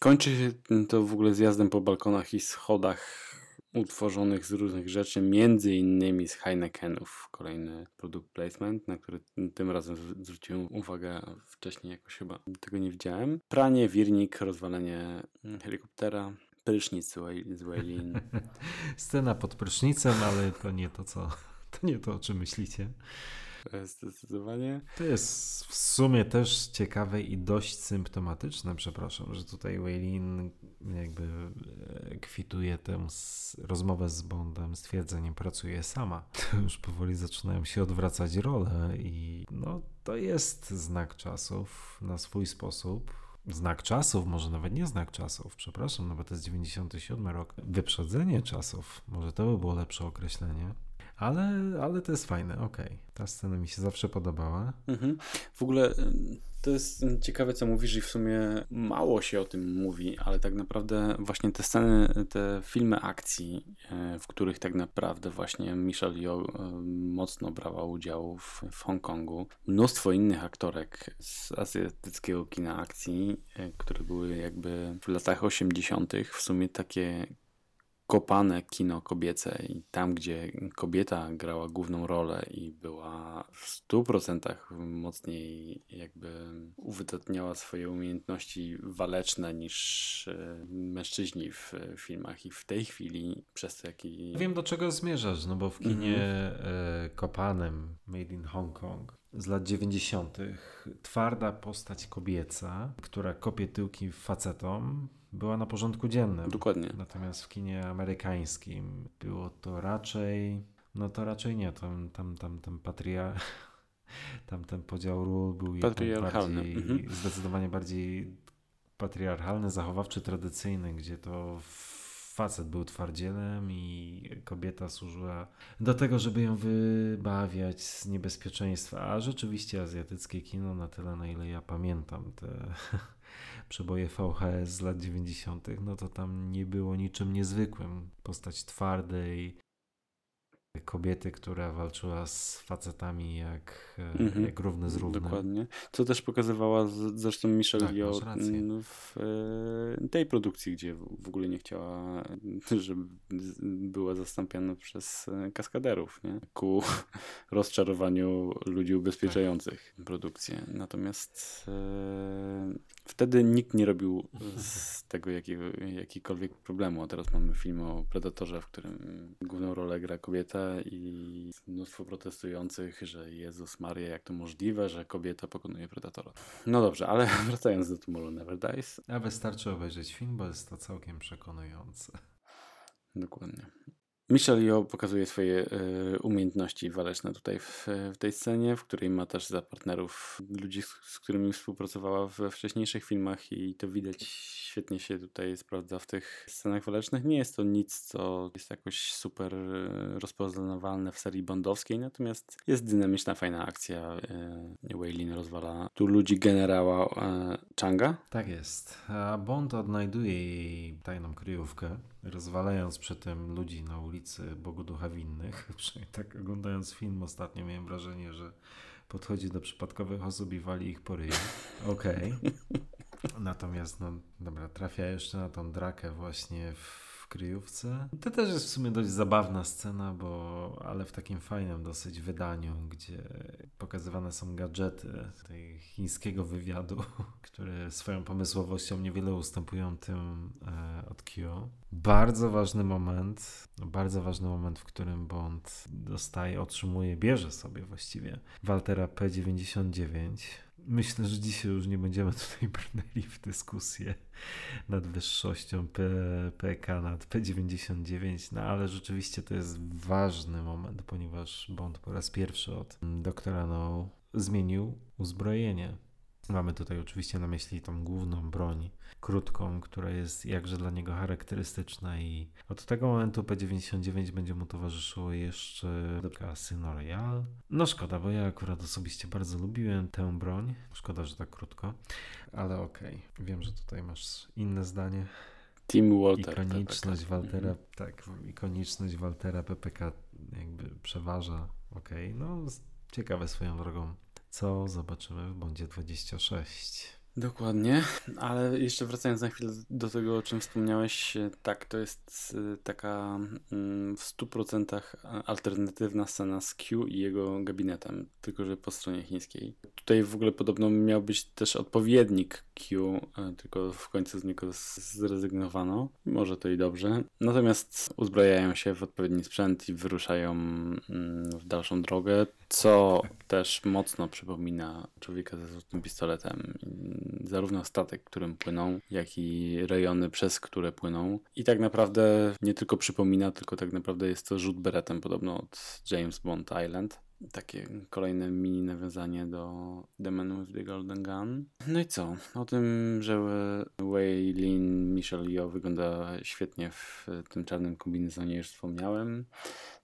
Kończy się to w ogóle zjazdem po balkonach i schodach utworzonych z różnych rzeczy, między innymi z Heinekenów, kolejny product placement, na który tym razem zwróciłem uwagę, wcześniej jakoś chyba tego nie widziałem. Pranie, wirnik, rozwalenie helikoptera, prysznic z Waylin. Scena pod prysznicem, ale to nie to, co, to nie to, o czym myślicie. Zdecydowanie. To jest w sumie też ciekawe i dość symptomatyczne, przepraszam, że tutaj Waylin jakby kwituje tę rozmowę z Bondem stwierdzeniem, pracuje sama. To już powoli zaczynają się odwracać role i no to jest znak czasów na swój sposób. Znak czasów, może nawet nie znak czasów, przepraszam, no bo to jest dziewięćdziesiąty siódmy rok. Wyprzedzenie czasów, może to by było lepsze określenie, ale, ale to jest fajne, okej. Okay. Ta scena mi się zawsze podobała. Mhm. W ogóle to jest ciekawe, co mówisz i w sumie mało się o tym mówi, ale tak naprawdę właśnie te sceny, te filmy akcji, w których tak naprawdę właśnie Michelle Yeoh mocno brała udział w, w Hongkongu. Mnóstwo innych aktorek z azjatyckiego kina akcji, które były jakby w latach osiemdziesiątych w sumie takie kopane kino kobiece i tam, gdzie kobieta grała główną rolę i była w stu procentach mocniej jakby uwydatniała swoje umiejętności waleczne niż mężczyźni w filmach i w tej chwili przez to jaki... Wiem, do czego zmierzasz, no bo w kinie mm-hmm. kopanym Made in Hong Kong z lat dziewięćdziesiątych twarda postać kobieca, która kopie tyłki facetom, była na porządku dziennym. Dokładnie. Natomiast w kinie amerykańskim było to raczej, no to raczej nie, tam, tam, tam, tam patria, tam ten podział ról był patriarchalny. Bardziej, zdecydowanie bardziej patriarchalny, zachowawczy, tradycyjny, gdzie to facet był twardzielem i kobieta służyła do tego, żeby ją wybawiać z niebezpieczeństwa. A rzeczywiście azjatyckie kino, na tyle na ile ja pamiętam te przeboje V H S z lat dziewięćdziesiątych, no to tam nie było niczym niezwykłym. Postać twardej, kobiety, która walczyła z facetami jak, mm-hmm. jak równy z równym. Dokładnie. Co też pokazywała z, zresztą Michelle tak, Yeoh w e, tej produkcji, gdzie w ogóle nie chciała, żeby była zastąpiona przez kaskaderów, nie? Ku rozczarowaniu ludzi ubezpieczających tak. produkcję. Natomiast e, wtedy nikt nie robił z tego jakiego, jakikolwiek problemu. A teraz mamy film o Predatorze, w którym główną rolę gra kobieta i mnóstwo protestujących, że Jezus Maria, jak to możliwe, że kobieta pokonuje Predatora. No dobrze, ale wracając do Tomorrow Never Dies. A wystarczy obejrzeć film, bo jest to całkiem przekonujące. Dokładnie. Michelle Yeoh pokazuje swoje y, umiejętności waleczne tutaj w, w tej scenie, w której ma też za partnerów ludzi, z, z którymi współpracowała we wcześniejszych filmach i to widać świetnie się tutaj sprawdza w tych scenach walecznych. Nie jest to nic, co jest jakoś super rozpoznawalne w serii bondowskiej, natomiast jest dynamiczna, fajna akcja. Y, Weylin rozwala tu ludzi generała y, Changa. Tak jest. A Bond odnajduje jej tajną kryjówkę, rozwalając przy tym ludzi na ulicy Bogoducha Winnych. Tak oglądając film ostatnio miałem wrażenie, że podchodzi do przypadkowych osób i wali ich po ryju. Okej. Okay. Natomiast no dobra, trafia jeszcze na tą drakę właśnie w kryjówce. To też jest w sumie dość zabawna scena, bo ale w takim fajnym dosyć wydaniu, gdzie pokazywane są gadżety tej chińskiego wywiadu, które swoją pomysłowością niewiele ustępują tym e, od Kyo. Bardzo ważny moment, bardzo ważny moment, w którym Bond dostaje, otrzymuje, bierze sobie właściwie Waltera P dziewięćdziesiąt dziewięć. Myślę, że dzisiaj już nie będziemy tutaj brnęli w dyskusję nad wyższością P, PK nad P dziewięćdziesiąt dziewięć, no ale rzeczywiście to jest ważny moment, ponieważ Bond po raz pierwszy od doktora No zmienił uzbrojenie. Mamy tutaj oczywiście na myśli tą główną broń, krótką, która jest jakże dla niego charakterystyczna i od tego momentu P dziewięćdziesiąt dziewięć będzie mu towarzyszyło jeszcze Casino Royale. No szkoda, bo ja akurat osobiście bardzo lubiłem tę broń. Szkoda, że tak krótko, ale okej. Okay. Wiem, że tutaj masz inne zdanie. Team Walter. Ikoniczność Waltera, tak, ikoniczność Waltera P P K jakby przeważa. Okej, okay. No ciekawe swoją drogą. Co zobaczymy w Bondzie dwadzieścia sześć. Dokładnie, ale jeszcze wracając na chwilę do tego, o czym wspomniałeś, tak, to jest taka w stu procentach alternatywna scena z Q i jego gabinetem, tylko że po stronie chińskiej. Tutaj w ogóle podobno miał być też odpowiednik Q, tylko w końcu z niego zrezygnowano. Może to i dobrze. Natomiast uzbrajają się w odpowiedni sprzęt i wyruszają w dalszą drogę, co też mocno przypomina Człowieka ze Złotym Pistoletem. Zarówno statek, którym płyną, jak i rejony, przez które płyną. I tak naprawdę nie tylko przypomina, tylko tak naprawdę jest to rzut beretem podobno od James Bond Island. Takie kolejne mini nawiązanie do The Man with the Golden Gun. No i co? O tym, że Weylin Michelle Yeoh wygląda świetnie w tym czarnym kombinezonie już wspomniałem.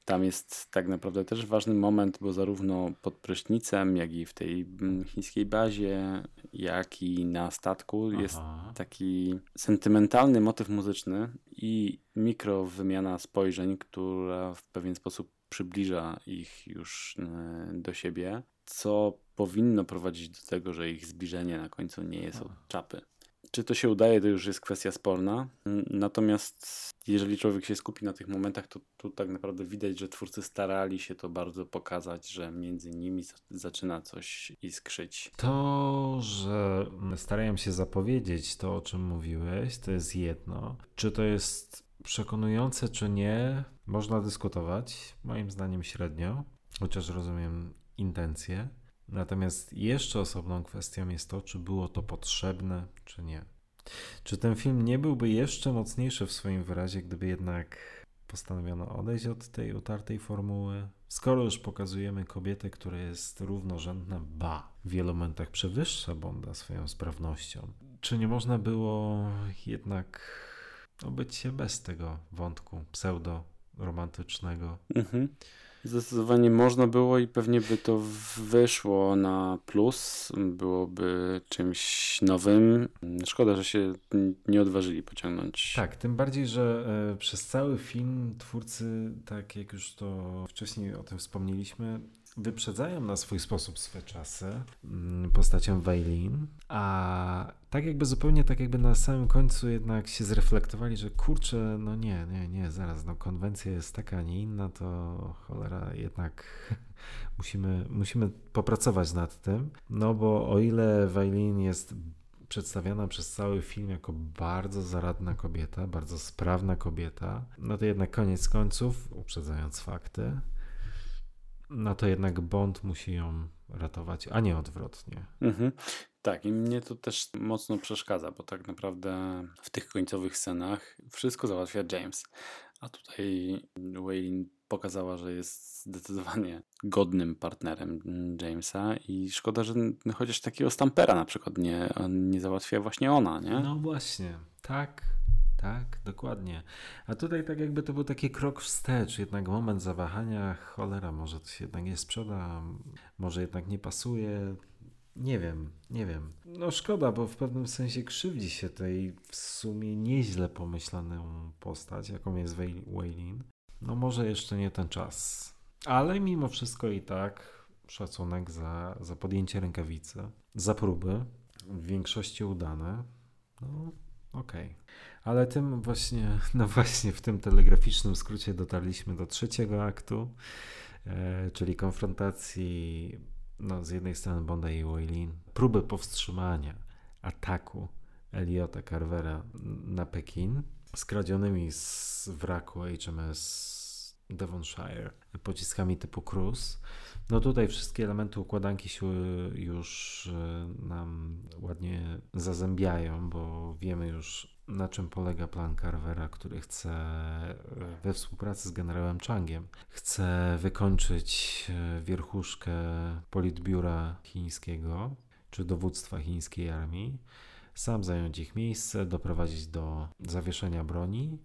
Tam jest tak naprawdę też ważny moment, bo zarówno pod prysznicem, jak i w tej chińskiej bazie, jak i na statku Aha. jest taki sentymentalny motyw muzyczny i mikrowymiana spojrzeń, która w pewien sposób przybliża ich już do siebie, co powinno prowadzić do tego, że ich zbliżenie na końcu nie jest od czapy. Czy to się udaje, to już jest kwestia sporna. Natomiast jeżeli człowiek się skupi na tych momentach, to tu tak naprawdę widać, że twórcy starali się to bardzo pokazać, że między nimi zaczyna coś iskrzyć. To, że starają się zapowiedzieć to, o czym mówiłeś, to jest jedno. Czy to jest przekonujące, czy nie, można dyskutować. Moim zdaniem średnio, chociaż rozumiem intencje. Natomiast jeszcze osobną kwestią jest to, czy było to potrzebne, czy nie. Czy ten film nie byłby jeszcze mocniejszy w swoim wyrazie, gdyby jednak postanowiono odejść od tej utartej formuły? Skoro już pokazujemy kobietę, która jest równorzędna, ba, w wielu momentach przewyższa Bonda swoją sprawnością. Czy nie można było jednak obyć się bez tego wątku pseudo romantycznego. Mhm. Zdecydowanie można było i pewnie by to wyszło na plus, byłoby czymś nowym. Szkoda, że się nie odważyli pociągnąć. Tak, tym bardziej, że przez cały film twórcy, tak jak już to wcześniej o tym wspomnieliśmy, wyprzedzają na swój sposób swe czasy postacią Waylin, a tak jakby zupełnie tak jakby na samym końcu jednak się zreflektowali, że kurczę, no nie, nie, nie, zaraz, no konwencja jest taka, nie inna, to cholera, jednak musimy, musimy popracować nad tym, no bo o ile Waylin jest przedstawiana przez cały film jako bardzo zaradna kobieta, bardzo sprawna kobieta, no to jednak koniec końców, uprzedzając fakty, no to jednak Bond musi ją ratować, a nie odwrotnie. Mhm. Tak, i mnie to też mocno przeszkadza, bo tak naprawdę w tych końcowych scenach wszystko załatwia James, a tutaj Waylin pokazała, że jest zdecydowanie godnym partnerem Jamesa i szkoda, że chociaż takiego Stampera na przykład nie, nie załatwia właśnie ona, nie? No właśnie, tak. Tak, dokładnie. A tutaj tak jakby to był taki krok wstecz, jednak moment zawahania, cholera, może to się jednak nie sprzeda, może jednak nie pasuje, nie wiem, nie wiem. No szkoda, bo w pewnym sensie krzywdzi się tej w sumie nieźle pomyślaną postać, jaką jest Waylin. No może jeszcze nie ten czas, ale mimo wszystko i tak szacunek za, za podjęcie rękawicy, za próby, w większości udane, no... Okej, okay. Ale tym właśnie, no właśnie w tym telegraficznym skrócie dotarliśmy do trzeciego aktu, e, czyli konfrontacji no, z jednej strony Bonda i Waylin, próby powstrzymania ataku Eliota Carvera na Pekin skradzionymi z wraku H M S Devonshire pociskami typu Cruise. No tutaj wszystkie elementy układanki się już nam ładnie zazębiają, bo wiemy już, na czym polega plan Carvera, który chce we współpracy z generałem Changiem chce wykończyć wierchuszkę politbiura chińskiego, czy dowództwa chińskiej armii, sam zająć ich miejsce, doprowadzić do zawieszenia broni,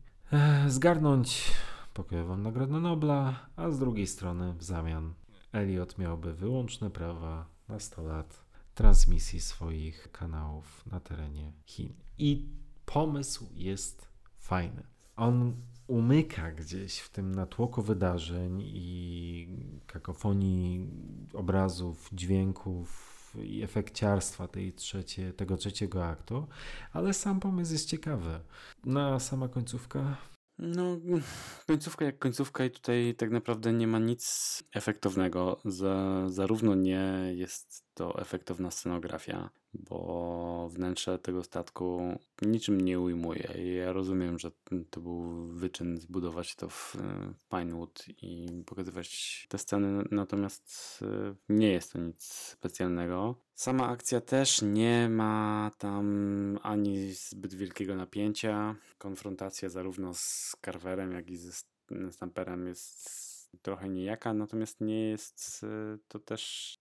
zgarnąć pokojową Nagrodę Nobla, a z drugiej strony w zamian Elliot miałby wyłączne prawa na sto lat transmisji swoich kanałów na terenie Chin. I pomysł jest fajny. On umyka gdzieś w tym natłoku wydarzeń i kakofonii obrazów, dźwięków i efekciarstwa tej trzecie, tego trzeciego aktu, ale sam pomysł jest ciekawy. No a sama końcówka... No, końcówka jak końcówka i tutaj tak naprawdę nie ma nic efektownego. Za, zarówno nie jest to efektowna scenografia, bo wnętrze tego statku niczym nie ujmuje. Ja rozumiem, że to był wyczyn zbudować to w Pinewood i pokazywać te sceny, natomiast nie jest to nic specjalnego. Sama akcja też nie ma tam ani zbyt wielkiego napięcia. Konfrontacja zarówno z Carverem, jak i ze Stamperem jest trochę nijaka, natomiast nie jest to też...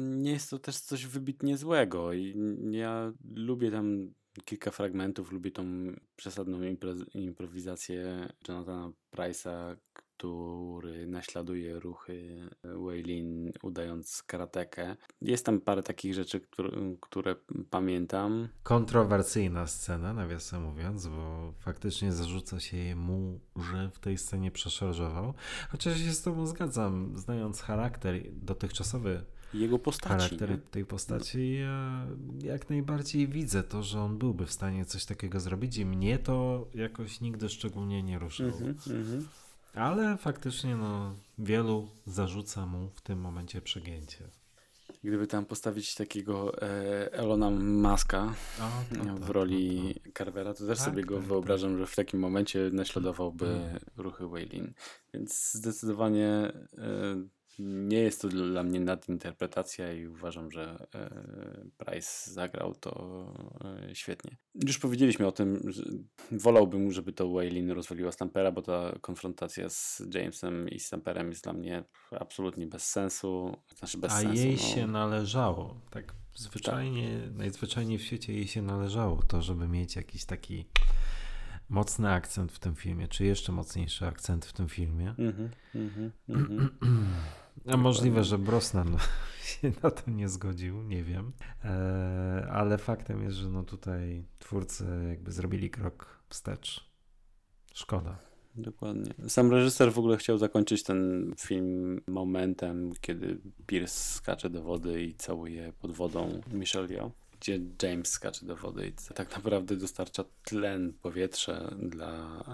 Nie jest to też coś wybitnie złego i ja lubię tam kilka fragmentów, lubię tą przesadną impre- improwizację Jonathana Pryce'a, który naśladuje ruchy Waylin udając karatekę. Jest tam parę takich rzeczy, które, które pamiętam. Kontrowersyjna scena, nawiasem mówiąc, bo faktycznie zarzuca się mu, że w tej scenie przeszarżował. Chociaż się z tobą zgadzam, znając charakter dotychczasowy jego postaci. Charakter tej postaci, ja jak najbardziej widzę to, że on byłby w stanie coś takiego zrobić i mnie to jakoś nigdy szczególnie nie ruszyło. Mm-hmm, mm-hmm. Ale faktycznie no, wielu zarzuca mu w tym momencie przegięcie. Gdyby tam postawić takiego e, Elona Muska o, to, w to, roli to, to. Carvera, to też tak, sobie go tak, wyobrażam, tak. Że w takim momencie naśladowałby hmm. ruchy Waylin. Więc zdecydowanie e, nie jest to dla mnie nadinterpretacja i uważam, że e, Price zagrał to e, świetnie. Już powiedzieliśmy o tym, że wolałbym, żeby to Waylin rozwaliła Stampera, bo ta konfrontacja z Jamesem i Stamperem jest dla mnie absolutnie bez sensu. Znaczy bez A sensu, jej no. się należało. Tak zwyczajnie, tak. Najzwyczajniej w świecie jej się należało to, żeby mieć jakiś taki mocny akcent w tym filmie, czy jeszcze mocniejszy akcent w tym filmie. Mm-hmm, mm-hmm, mm-hmm. A możliwe, że Brosnan się na to nie zgodził, nie wiem. E, ale faktem jest, że no tutaj twórcy jakby zrobili krok wstecz. Szkoda. Dokładnie. Sam reżyser w ogóle chciał zakończyć ten film momentem, kiedy Pierce skacze do wody i całuje pod wodą Michelle Yeoh, gdzie James skacze do wody i tak naprawdę dostarcza tlen, powietrze dla,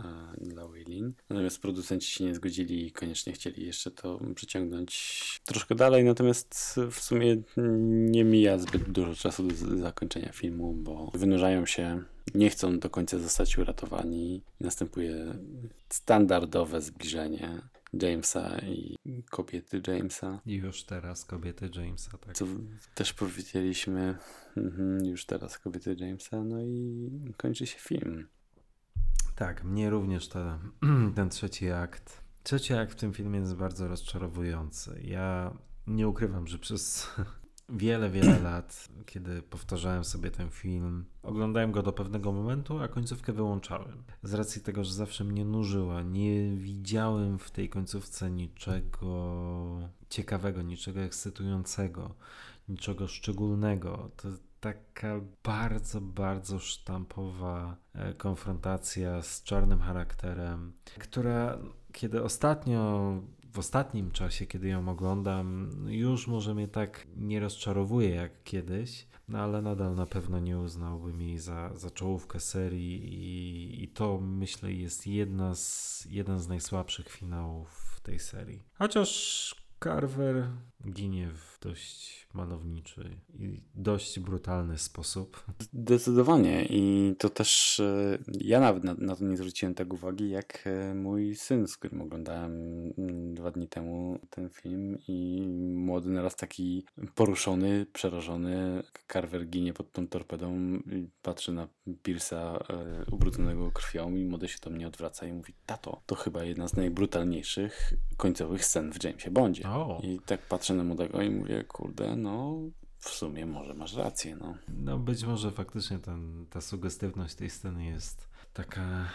dla Waylin. Natomiast producenci się nie zgodzili i koniecznie chcieli jeszcze to przeciągnąć troszkę dalej, natomiast w sumie nie mija zbyt dużo czasu do zakończenia filmu, bo wynurzają się, nie chcą do końca zostać uratowani. Następuje standardowe zbliżenie Jamesa i kobiety Jamesa. I już teraz kobiety Jamesa, tak. Co też powiedzieliśmy, mhm, już teraz kobiety Jamesa, no i kończy się film. Tak, mnie również ta, ten trzeci akt, trzeci akt w tym filmie jest bardzo rozczarowujący. Ja nie ukrywam, że przez wiele, wiele lat, kiedy powtarzałem sobie ten film, oglądałem go do pewnego momentu, a końcówkę wyłączałem. Z racji tego, że zawsze mnie nużyła, nie widziałem w tej końcówce niczego ciekawego, niczego ekscytującego, niczego szczególnego. To taka bardzo, bardzo sztampowa konfrontacja z czarnym charakterem, która kiedy ostatnio w ostatnim czasie, kiedy ją oglądam, już może mnie tak nie rozczarowuje jak kiedyś, no ale nadal na pewno nie uznałbym jej za, za czołówkę serii i, i to, myślę, jest jedna z, jeden z najsłabszych finałów tej serii. Chociaż Carver ginie w dość malowniczy i dość brutalny sposób. Zdecydowanie i to też ja nawet na, na to nie zwróciłem tak uwagi jak mój syn, z którym oglądałem dwa dni temu ten film i młody naraz taki poruszony, przerażony. Carver ginie pod tą torpedą, patrzy na Pierce'a ubrudzonego krwią i młody się do mnie odwraca i mówi: tato, to chyba jedna z najbrutalniejszych końcowych scen w Jamesie Bondzie. Oh. I tak patrzę na młodego i mówię: kurde, no w sumie może masz rację. No, no być może faktycznie ten, ta sugestywność tej sceny jest taka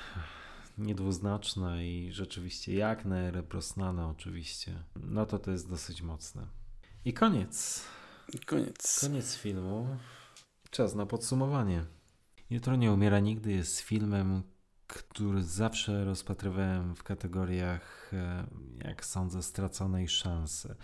niedwuznaczna i rzeczywiście jak na erę Brosnana oczywiście, no to to jest dosyć mocne. I koniec. Koniec. Koniec filmu. Czas na podsumowanie. Jutro nie umiera nigdy jest filmem, który zawsze rozpatrywałem w kategoriach, jak sądzę, straconej szansy.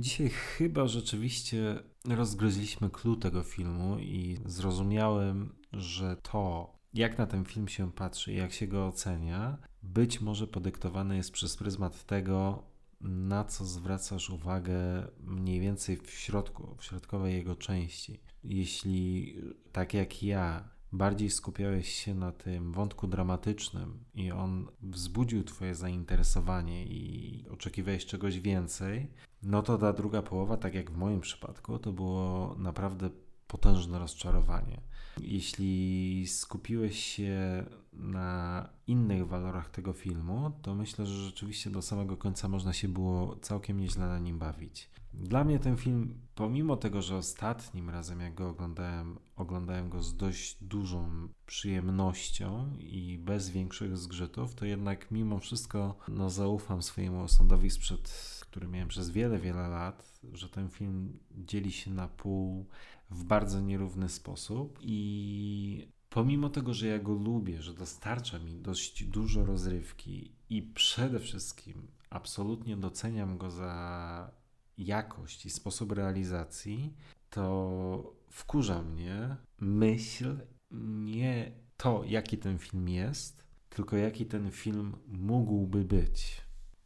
Dzisiaj chyba rzeczywiście rozgryźliśmy clou tego filmu i zrozumiałem, że to, jak na ten film się patrzy, jak się go ocenia, być może podyktowane jest przez pryzmat tego, na co zwracasz uwagę mniej więcej w środku, w środkowej jego części. Jeśli, tak jak ja, bardziej skupiałeś się na tym wątku dramatycznym i on wzbudził twoje zainteresowanie i oczekiwałeś czegoś więcej, no to ta druga połowa, tak jak w moim przypadku, to było naprawdę potężne rozczarowanie. Jeśli skupiłeś się na innych walorach tego filmu, to myślę, że rzeczywiście do samego końca można się było całkiem nieźle na nim bawić. Dla mnie ten film, pomimo tego, że ostatnim razem jak go oglądałem, oglądałem go z dość dużą przyjemnością i bez większych zgrzytów, to jednak mimo wszystko no, zaufam swojemu osądowi, sprzed który miałem przez wiele, wiele lat, że ten film dzieli się na pół w bardzo nierówny sposób i pomimo tego, że ja go lubię, że dostarcza mi dość dużo rozrywki i przede wszystkim absolutnie doceniam go za jakość i sposób realizacji, to wkurza mnie myśl nie to, jaki ten film jest, tylko jaki ten film mógłby być,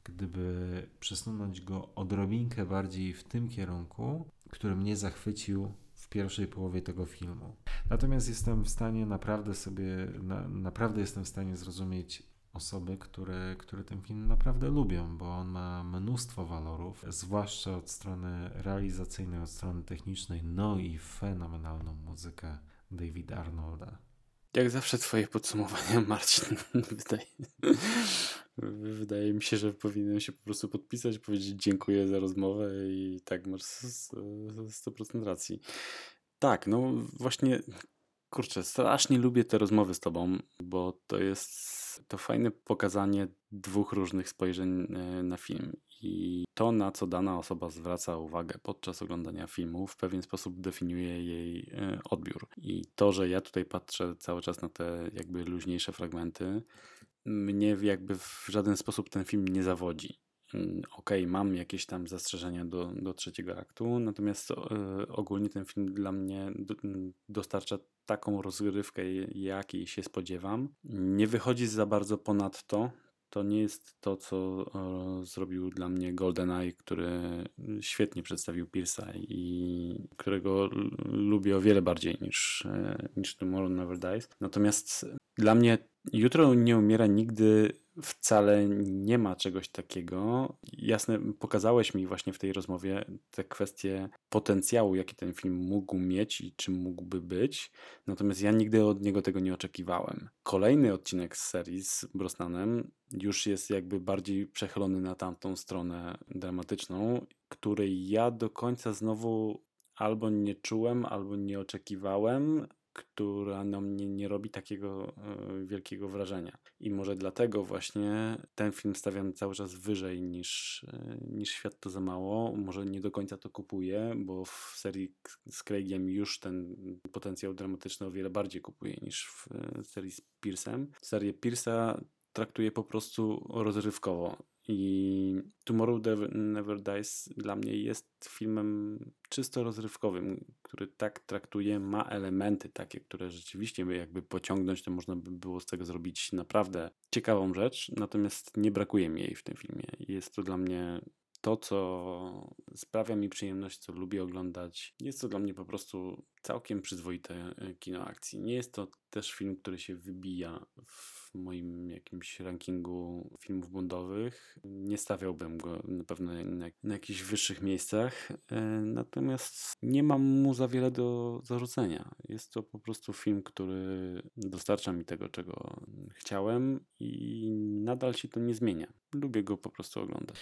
gdyby przesunąć go odrobinkę bardziej w tym kierunku, który mnie zachwycił w pierwszej połowie tego filmu. Natomiast jestem w stanie naprawdę sobie, na, naprawdę jestem w stanie zrozumieć osoby, które, które ten film naprawdę lubią, bo on ma mnóstwo walorów, zwłaszcza od strony realizacyjnej, od strony technicznej, no i fenomenalną muzykę Davida Arnolda. Jak zawsze twoje podsumowania, Marcin, wydaje, wydaje mi się, że powinienem się po prostu podpisać, powiedzieć dziękuję za rozmowę i tak masz sto procent racji. Tak, no właśnie Kurczę, strasznie lubię te rozmowy z tobą, bo to jest to fajne pokazanie dwóch różnych spojrzeń na film. I to, na co dana osoba zwraca uwagę podczas oglądania filmu, w pewien sposób definiuje jej odbiór. I to, że ja tutaj patrzę cały czas na te jakby luźniejsze fragmenty, mnie jakby w żaden sposób ten film nie zawodzi. Okej, okay, mam jakieś tam zastrzeżenia do, do trzeciego aktu, natomiast y, ogólnie ten film dla mnie do, dostarcza taką rozgrywkę, jakiej się spodziewam. Nie wychodzi za bardzo ponad to. To nie jest to, co y, zrobił dla mnie GoldenEye, który świetnie przedstawił Pierce'a i którego l- lubię o wiele bardziej niż, y, niż Tomorrow Never Dies. Natomiast dla mnie Jutro nie umiera nigdy wcale nie ma czegoś takiego. Jasne, pokazałeś mi właśnie w tej rozmowie te kwestie potencjału, jaki ten film mógł mieć i czym mógłby być. Natomiast ja nigdy od niego tego nie oczekiwałem. Kolejny odcinek z serii z Brosnanem już jest jakby bardziej przechylony na tamtą stronę dramatyczną, której ja do końca znowu albo nie czułem, albo nie oczekiwałem, która na mnie nie robi takiego y, wielkiego wrażenia. I może dlatego właśnie ten film stawiam cały czas wyżej niż, y, niż Świat to za mało. Może nie do końca to kupuję, bo w serii z Craigiem już ten potencjał dramatyczny o wiele bardziej kupuję niż w y, serii z Pierce'em. Serię Pierce'a traktuję po prostu rozrywkowo. I Tomorrow Never Dies dla mnie jest filmem czysto rozrywkowym, który tak traktuje, ma elementy takie, które rzeczywiście by jakby pociągnąć, to można by było z tego zrobić naprawdę ciekawą rzecz, natomiast nie brakuje mi jej w tym filmie. Jest to dla mnie to, co sprawia mi przyjemność, co lubię oglądać. Jest to dla mnie po prostu całkiem przyzwoite kino akcji. Nie jest to też film, który się wybija w moim jakimś rankingu filmów bondowych. Nie stawiałbym go na pewno na, na jakichś wyższych miejscach. Natomiast nie mam mu za wiele do zarzucenia. Jest to po prostu film, który dostarcza mi tego, czego chciałem i nadal się to nie zmienia. Lubię go po prostu oglądać.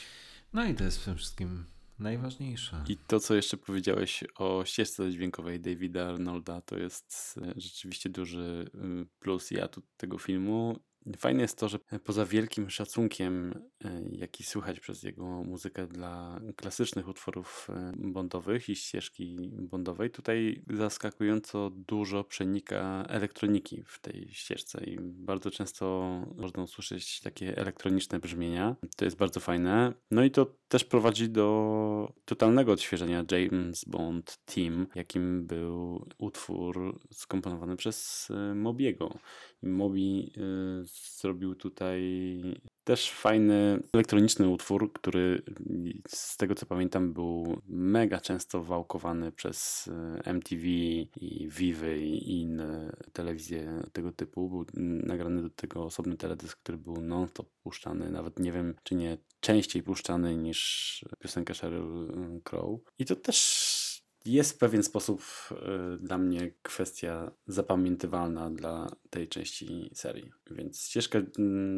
No i to jest przede wszystkim najważniejsze. I to, co jeszcze powiedziałeś o ścieżce dźwiękowej Davida Arnolda, to jest rzeczywiście duży plus i atut tego filmu. Fajne jest to, że poza wielkim szacunkiem, jaki słychać przez jego muzykę dla klasycznych utworów bondowych i ścieżki bondowej, tutaj zaskakująco dużo przenika elektroniki w tej ścieżce i bardzo często można usłyszeć takie elektroniczne brzmienia. To jest bardzo fajne. No i to też prowadzi do totalnego odświeżenia James Bond Theme, jakim był utwór skomponowany przez Mobiego. Mobi zrobił tutaj też fajny elektroniczny utwór, który z tego co pamiętam był mega często wałkowany przez M T V i Vivy i inne telewizje tego typu. Był nagrany do tego osobny teledysk, który był non-stop puszczany. Nawet nie wiem, czy nie częściej puszczany niż piosenka Sheryl Crow. I to też jest w pewien sposób y, dla mnie kwestia zapamiętywalna dla tej części serii. Więc ścieżka y,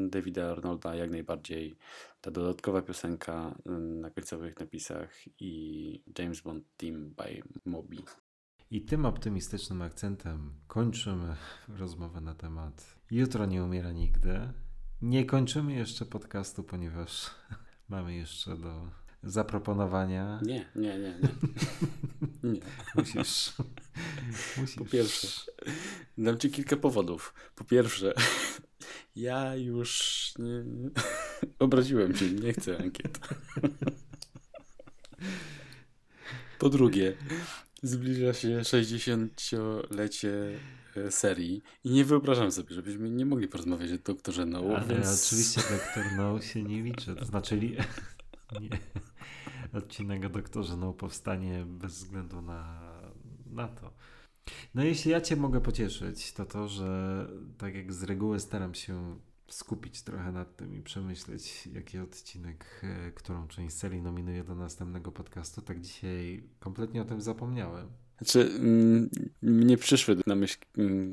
Davida Arnolda jak najbardziej, ta dodatkowa piosenka y, na końcowych napisach i James Bond Theme by Moby. I tym optymistycznym akcentem kończymy rozmowę na temat Jutro nie umiera nigdy. Nie kończymy jeszcze podcastu, ponieważ mamy jeszcze do zaproponowania. Nie, nie, nie, nie. Nie. Musisz. Musisz. Po pierwsze, dam ci kilka powodów. Po pierwsze, ja już nie, nie. obraziłem cię, nie chcę ankiet. Po drugie, zbliża się sześćdziesięciolecie serii i nie wyobrażam sobie, żebyśmy nie mogli porozmawiać o doktorze No. Ale więc... oczywiście doktor No się nie liczy. To znaczy... Nie. Odcinek o doktorze No powstanie bez względu na, na to. No jeśli ja cię mogę pocieszyć, to to, że tak jak z reguły staram się skupić trochę nad tym i przemyśleć, jaki odcinek, którą część serii nominuję do następnego podcastu, tak dzisiaj kompletnie o tym zapomniałem. Znaczy, m, mnie przyszły na myśl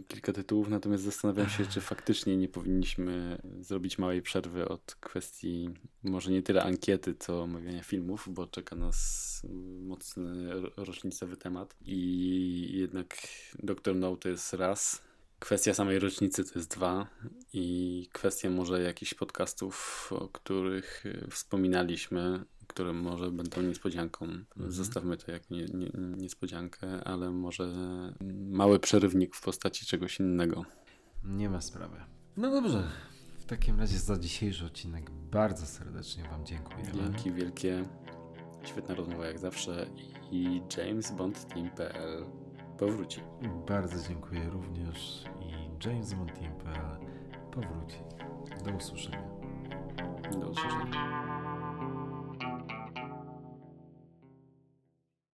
kilka tytułów, natomiast zastanawiam się, czy faktycznie nie powinniśmy zrobić małej przerwy od kwestii może nie tyle ankiety, co omawiania filmów, bo czeka nas mocny rocznicowy temat i jednak doktor No to jest raz, kwestia samej rocznicy to jest dwa i kwestia może jakichś podcastów, o których wspominaliśmy, które może będą niespodzianką. Mhm. Zostawmy to jako nie, nie, niespodziankę, ale może mały przerywnik w postaci czegoś innego. Nie ma sprawy. No dobrze. W takim razie za dzisiejszy odcinek bardzo serdecznie Wam dziękuję. Dzięki wielkie. Świetna rozmowa jak zawsze i james bond team kropka p l powróci. Bardzo dziękuję również i james bond team kropka p l powróci. Do usłyszenia. Do usłyszenia.